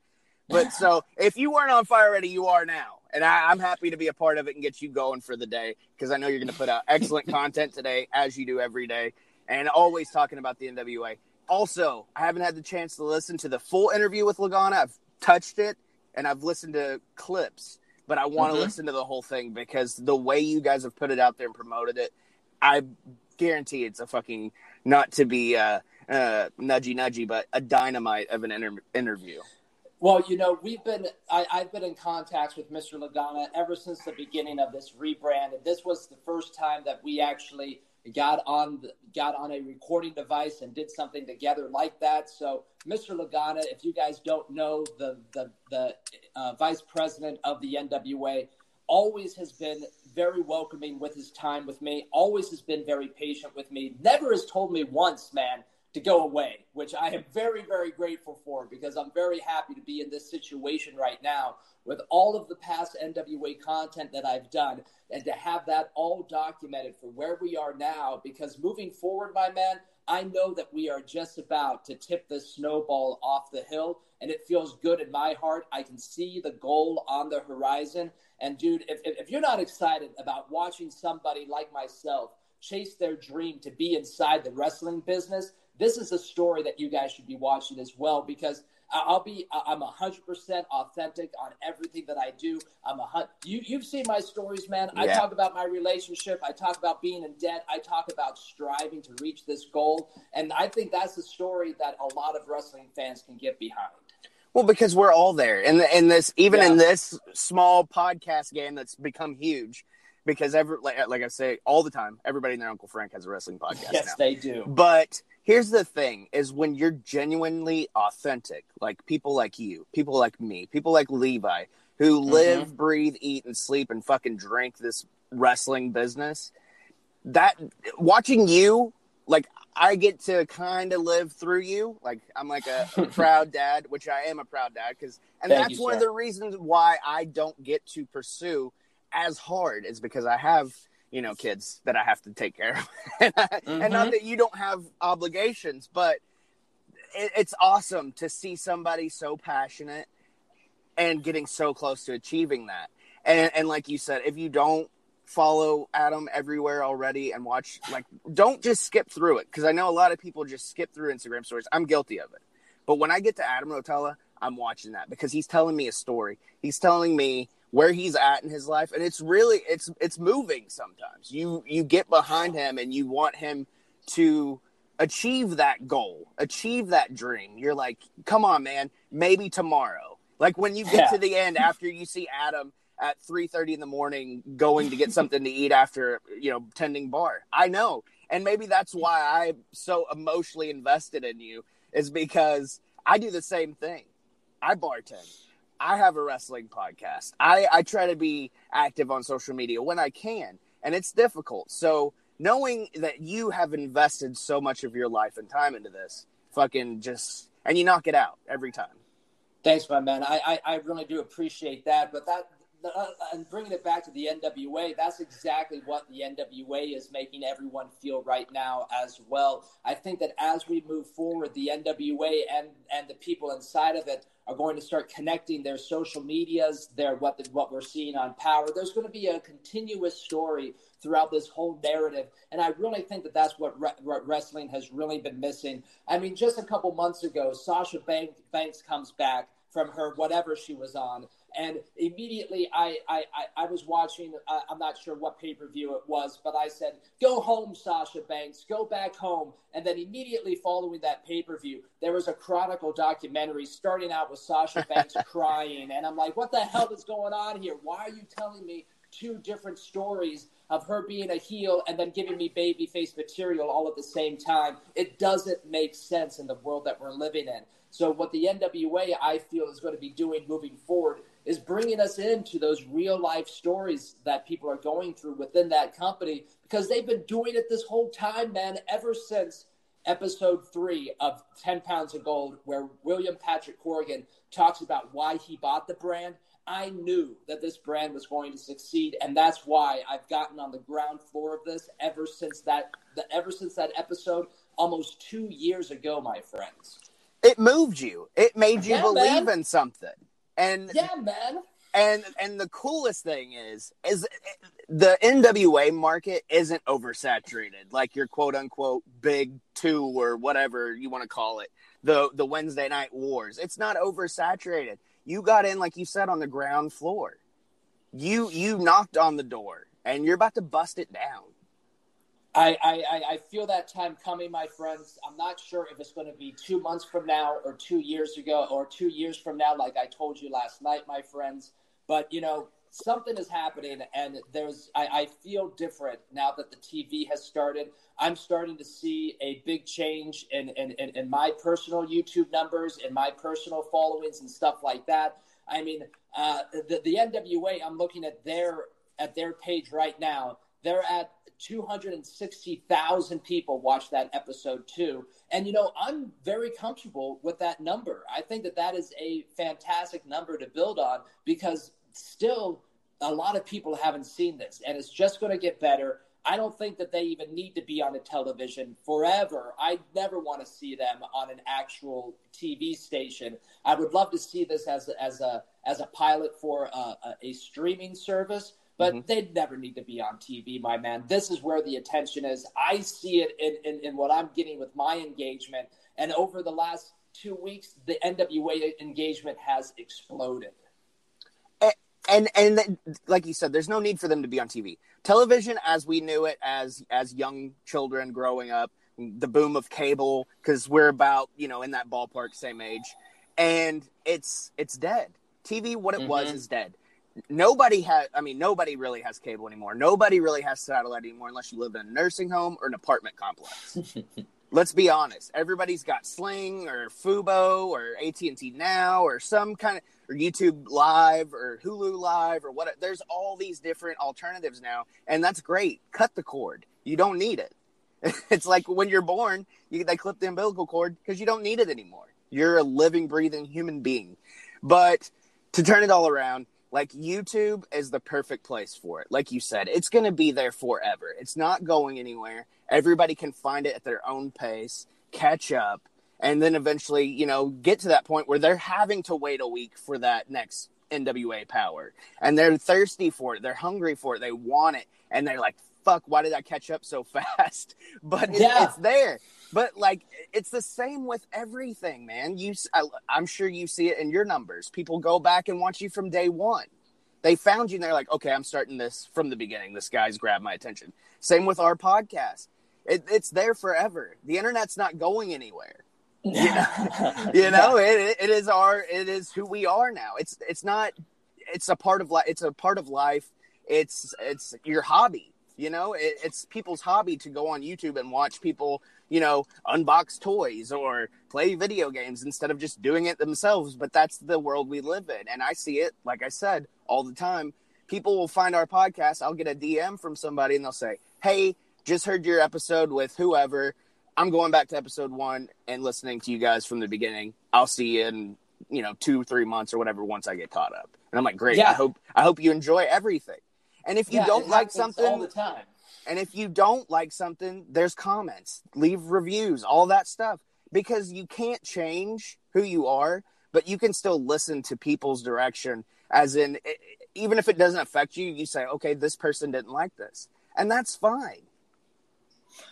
But so if you weren't on fire already, you are now. And I, I'm happy to be a part of it and get you going for the day, because I know you're going to put out excellent content today, as you do every day, and always talking about the N W A. Also, I haven't had the chance to listen to the full interview with Lagana. I've touched it and I've listened to clips. But I want to mm-hmm. listen to the whole thing, because the way you guys have put it out there and promoted it, I guarantee it's a fucking, not to be uh, uh, nudgy-nudgy, but a dynamite of an inter- interview. Well, you know, we've been, I, I've been in contact with Mister Lagana ever since the beginning of this rebrand. And this was the first time that we actually got on the, got on a recording device and did something together like that. So Mister Lagana, if you guys don't know, the the, the uh, vice president of the N W A, always has been very welcoming with his time with me, always has been very patient with me, never has told me once, man, to go away, which I am very, very grateful for, because I'm very happy to be in this situation right now with all of the past N W A content that I've done, and to have that all documented for where we are now, because moving forward, my man, I know that we are just about to tip this snowball off the hill, and it feels good in my heart. I can see the goal on the horizon. And dude, if, if you're not excited about watching somebody like myself chase their dream to be inside the wrestling business, this is a story that you guys should be watching as well, because I'll be, I'm one hundred percent authentic on everything that I do. I'm a hun- you, you've seen my stories, man. Yeah. I talk about my relationship. I talk about being in debt. I talk about striving to reach this goal. And I think that's a story that a lot of wrestling fans can get behind. Well, because we're all there. And in, in this, even yeah. in this small podcast game that's become huge, because every, like, like I say all the time, everybody and their Uncle Frank has a wrestling podcast. Yes, now. They do. But here's the thing is when you're genuinely authentic, like people like you, people like me, people like Levi, who mm-hmm. live, breathe, eat, and sleep and fucking drink this wrestling business, that watching you, like I get to kind of live through you. Like I'm like a, a proud dad, which I am a proud dad. Cause, and Thank that's you, one sir. of the reasons why I don't get to pursue as hard is because I have, you know, kids that I have to take care of. and, I, mm-hmm. and not that you don't have obligations, but it, it's awesome to see somebody so passionate and getting so close to achieving that. And, and like you said, if you don't follow Adam everywhere already and watch, like, don't just skip through it. Because I know a lot of people just skip through Instagram stories. I'm guilty of it. But when I get to Adam Rotella, I'm watching that because he's telling me a story. He's telling me where he's at in his life. And it's really, it's it's moving sometimes. You you get behind him and you want him to achieve that goal, achieve that dream. You're like, come on, man, maybe tomorrow. Like when you get yeah. to the end after you see Adam at three thirty in the morning going to get something to eat after, you know, tending bar. I know. And maybe that's why I'm so emotionally invested in you is because I do the same thing. I bartend. I have a wrestling podcast. I, I try to be active on social media when I can, and it's difficult. So knowing that you have invested so much of your life and time into this, fucking just – and you knock it out every time. Thanks, my man. I, I, I really do appreciate that, but that – Uh, and bringing it back to the N W A, that's exactly what the N W A is making everyone feel right now as well. I think that as we move forward, the N W A and, and the people inside of it are going to start connecting their social medias, their what the, what we're seeing on Power. There's going to be a continuous story throughout this whole narrative, and I really think that that's what, re- what wrestling has really been missing. I mean, just a couple months ago, Sasha Bank- Banks comes back from her whatever she was on, and immediately I, I, I, I was watching, I, I'm not sure what pay-per-view it was, but I said, go home, Sasha Banks, go back home. And then immediately following that pay-per-view, there was a Chronicle documentary starting out with Sasha Banks crying. And I'm like, what the hell is going on here? Why are you telling me two different stories of her being a heel and then giving me babyface material all at the same time? It doesn't make sense in the world that we're living in. So what the N W A, I feel, is going to be doing moving forward is bringing us into those real-life stories that people are going through within that company because they've been doing it this whole time, man, ever since episode three of ten pounds of gold where William Patrick Corrigan talks about why he bought the brand. I knew that this brand was going to succeed, and that's why I've gotten on the ground floor of this ever since that, the, ever since that episode almost two years ago, my friends. It moved you. It made you yeah, believe man. in something. And yeah, man. And and the coolest thing is is the N W A market isn't oversaturated like your quote unquote big two or whatever you want to call it. The the Wednesday night wars. It's not oversaturated. You got in like you said on the ground floor. You you knocked on the door and you're about to bust it down. I, I, I feel that time coming, my friends. I'm not sure if it's going to be two months from now or two years ago or two years from now, like I told you last night, my friends. But, you know, something is happening, and there's I, I feel different now that the T V has started. I'm starting to see a big change in, in, in, in my personal YouTube numbers, in my personal followings and stuff like that. I mean, uh, the, the N W A, I'm looking at their at their page right now. They're at two hundred sixty thousand people watched that episode too. And, you know, I'm very comfortable with that number. I think that that is a fantastic number to build on because still a lot of people haven't seen this, and it's just going to get better. I don't think that they even need to be on a television forever. I never want to see them on an actual T V station. I would love to see this as a, as a, as a pilot for a, a streaming service. But mm-hmm. they'd never need to be on T V, my man. This is where the attention is. I see it in, in, in what I'm getting with my engagement. And over the last two weeks, the N W A engagement has exploded. And and like you said, there's no need for them to be on T V. Television, as we knew it, as as young children growing up, the boom of cable, because we're about, you know, in that ballpark, same age, and it's it's dead. T V, what it mm-hmm. was, is dead. Nobody has, I mean, nobody really has cable anymore. Nobody really has satellite anymore, unless you live in a nursing home or an apartment complex. Let's be honest. Everybody's got Sling or Fubo or A T and T Now or some kind of, or YouTube Live or Hulu Live or what. There's all these different alternatives now, and that's great. Cut the cord. You don't need it. It's like when you're born, you, they clip the umbilical cord because you don't need it anymore. You're a living, breathing human being. But to turn it all around, like, YouTube is the perfect place for it. Like you said, it's going to be there forever. It's not going anywhere. Everybody can find it at their own pace, catch up, and then eventually, you know, get to that point where they're having to wait a week for that next N W A Power. And they're thirsty for it. They're hungry for it. They want it. And they're like, fuck, why did I catch up so fast? But it, yeah. it's there. But, like, it's the same with everything, man. You, I, I'm sure you see it in your numbers. People go back and watch you from day one. They found you, and they're like, okay, I'm starting this from the beginning. This guy's grabbed my attention. Same with our podcast. It, it's there forever. The internet's not going anywhere. You know, you know it, it is our, it is who we are now. It's, it's not, it's a part of life. It's a part of life. It's, it's your hobby. You know, it, it's people's hobby to go on YouTube and watch people, you know, unbox toys or play video games instead of just doing it themselves. But that's the world we live in. And I see it, like I said, all the time. People will find our podcast. I'll get a D M from somebody and they'll say, hey, just heard your episode with whoever. I'm going back to episode one and listening to you guys from the beginning. I'll see you in, you know, two, three months or whatever once I get caught up. And I'm like, great. Yeah. I hope I hope you enjoy everything. And if you yeah, don't like something, all the time. and if you don't like something, there's comments, leave reviews, all that stuff, because you can't change who you are, but you can still listen to people's direction. As in, it, even if it doesn't affect you, you say, okay, this person didn't like this, and that's fine.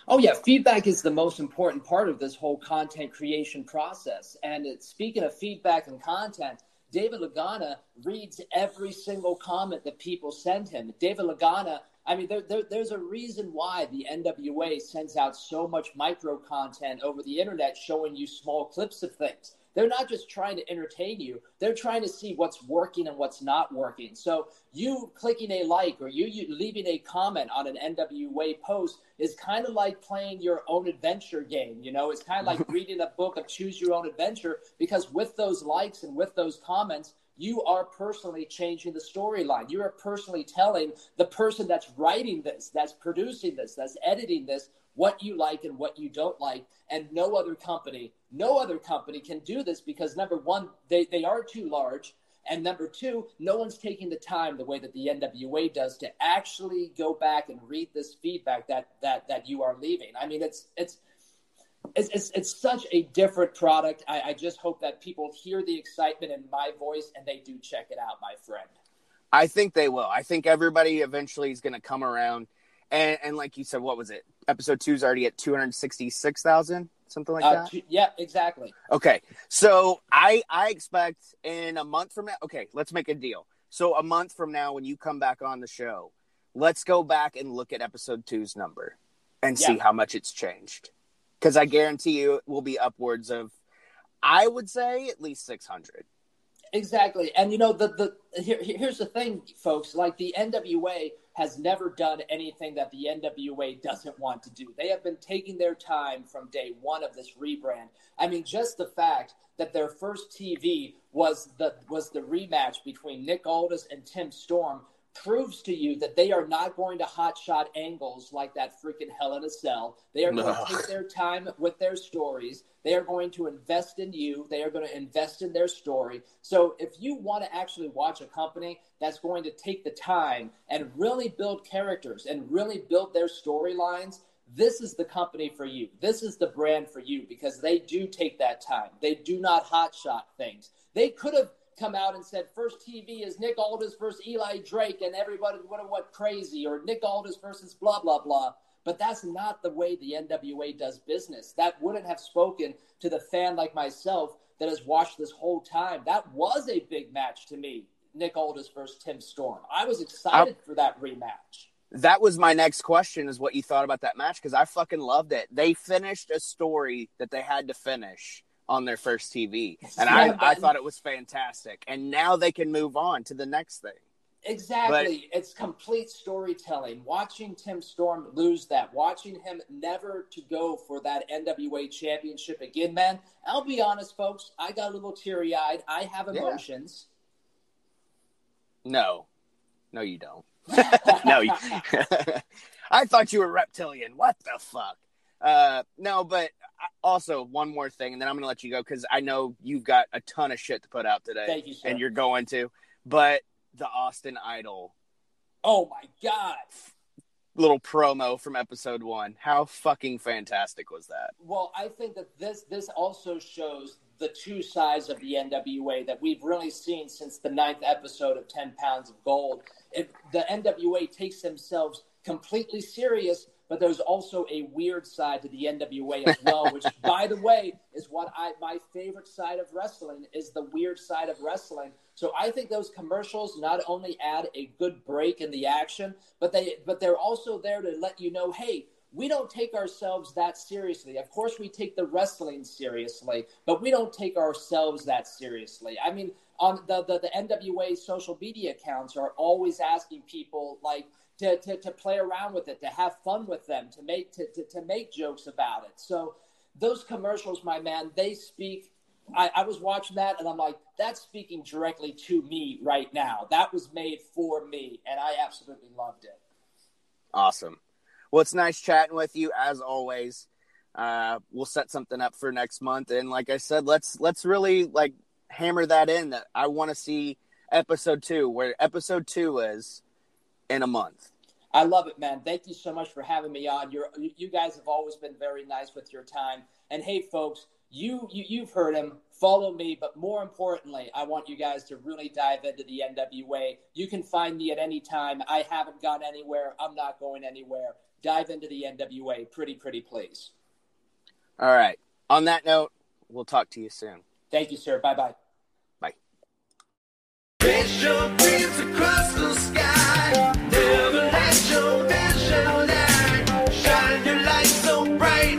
Oh yeah. Feedback is the most important part of this whole content creation process. And it, speaking of feedback and content, David Lagana reads every single comment that people send him. David Lagana, I mean, there, there, there's a reason why the N W A sends out so much micro content over the internet showing you small clips of things. They're not just trying to entertain you. They're trying to see what's working and what's not working. So you clicking a like or you, you leaving a comment on an N W A post is kind of like playing your own adventure game. You know, it's kind of like reading a book of choose your own adventure, because with those likes and with those comments, you are personally changing the storyline. You are personally telling the person that's writing this, that's producing this, that's editing this, what you like and what you don't like. And no other company, no other company can do this, because number one, they, they are too large. And number two, no one's taking the time the way that the N W A does to actually go back and read this feedback that, that, that you are leaving. I mean, it's, it's, It's, it's it's such a different product. I, I just hope that people hear the excitement in my voice and they do check it out, my friend. I think they will. I think everybody eventually is going to come around. And, and like you said, what was it? Episode two is already at two hundred sixty-six thousand, something like uh, that? Two, yeah, exactly. Okay. So I I expect in a month from now. Okay, let's make a deal. So a month from now, when you come back on the show, let's go back and look at episode two's number and yeah. see how much it's changed. Because I guarantee you it will be upwards of, I would say, at least six hundred. Exactly. And, you know, the the here, here's the thing, folks. Like, the N W A has never done anything that the N W A doesn't want to do. They have been taking their time from day one of this rebrand. I mean, just the fact that their first T V was the, was the rematch between Nick Aldis and Tim Storm proves to you that they are not going to hotshot angles like that freaking Hell in a Cell. They are no. going to take their time with their stories. They are going to invest in you. They are going to invest in their story. So if you want to actually watch a company that's going to take the time and really build characters and really build their storylines, this is the company for you. This is the brand for you, because they do take that time. They do not hotshot things. They could have come out and said, first T V is Nick Aldis versus Eli Drake, and everybody would have went crazy, or Nick Aldis versus blah, blah, blah. But that's not the way the N W A does business. That wouldn't have spoken to the fan like myself that has watched this whole time. That was a big match to me, Nick Aldis versus Tim Storm. I was excited I, for that rematch. That was my next question, is what you thought about that match, because I fucking loved it. They finished a story that they had to finish on their first T V, and yeah, I, I thought it was fantastic. And now they can move on to the next thing. Exactly. But it's complete storytelling. Watching Tim Storm lose that, watching him never to go for that N W A championship again, man. I'll be honest, folks. I got a little teary-eyed. I have emotions. Yeah. No. No, you don't. No. You... I thought you were reptilian. What the fuck? Uh, no, but also one more thing, and then I'm going to let you go, because I know you've got a ton of shit to put out today. Thank you, sir. And you're going to. But the Austin Idol. Oh, my God. Little promo from episode one. How fucking fantastic was that? Well, I think that this this also shows the two sides of the N W A that we've really seen since the ninth episode of ten pounds of gold. It, the N W A takes themselves completely serious, but there's also a weird side to the N W A as well, which, by the way, is what I my favorite side of wrestling, is the weird side of wrestling. So I think those commercials not only add a good break in the action, but they but they're also there to let you know, hey, we don't take ourselves that seriously. Of course, we take the wrestling seriously, but we don't take ourselves that seriously. I mean, on the the, the N W A social media accounts are always asking people like to, to to play around with it, to have fun with them, to make to to, to make jokes about it. So those commercials, my man, they speak. I, I was watching that, and I'm like, that's speaking directly to me right now. That was made for me, and I absolutely loved it. Awesome. Well, it's nice chatting with you, as always. Uh, we'll set something up for next month, and like I said, let's let's really like hammer that in, that I want to see episode two, where episode two is in a month. I love it, man. Thank you so much for having me on. You're, you guys have always been very nice with your time. And hey, folks, You, you, you've heard him. Follow me. But more importantly, I want you guys to really dive into the N W A. You can find me at any time. I haven't gone anywhere. I'm not going anywhere. Dive into the N W A. Pretty, pretty please. All right. On that note, we'll talk to you soon. Thank you, sir. Bye-bye. Bye. Raise your dreams across the sky. Never let your vision lag. Shine your light so bright.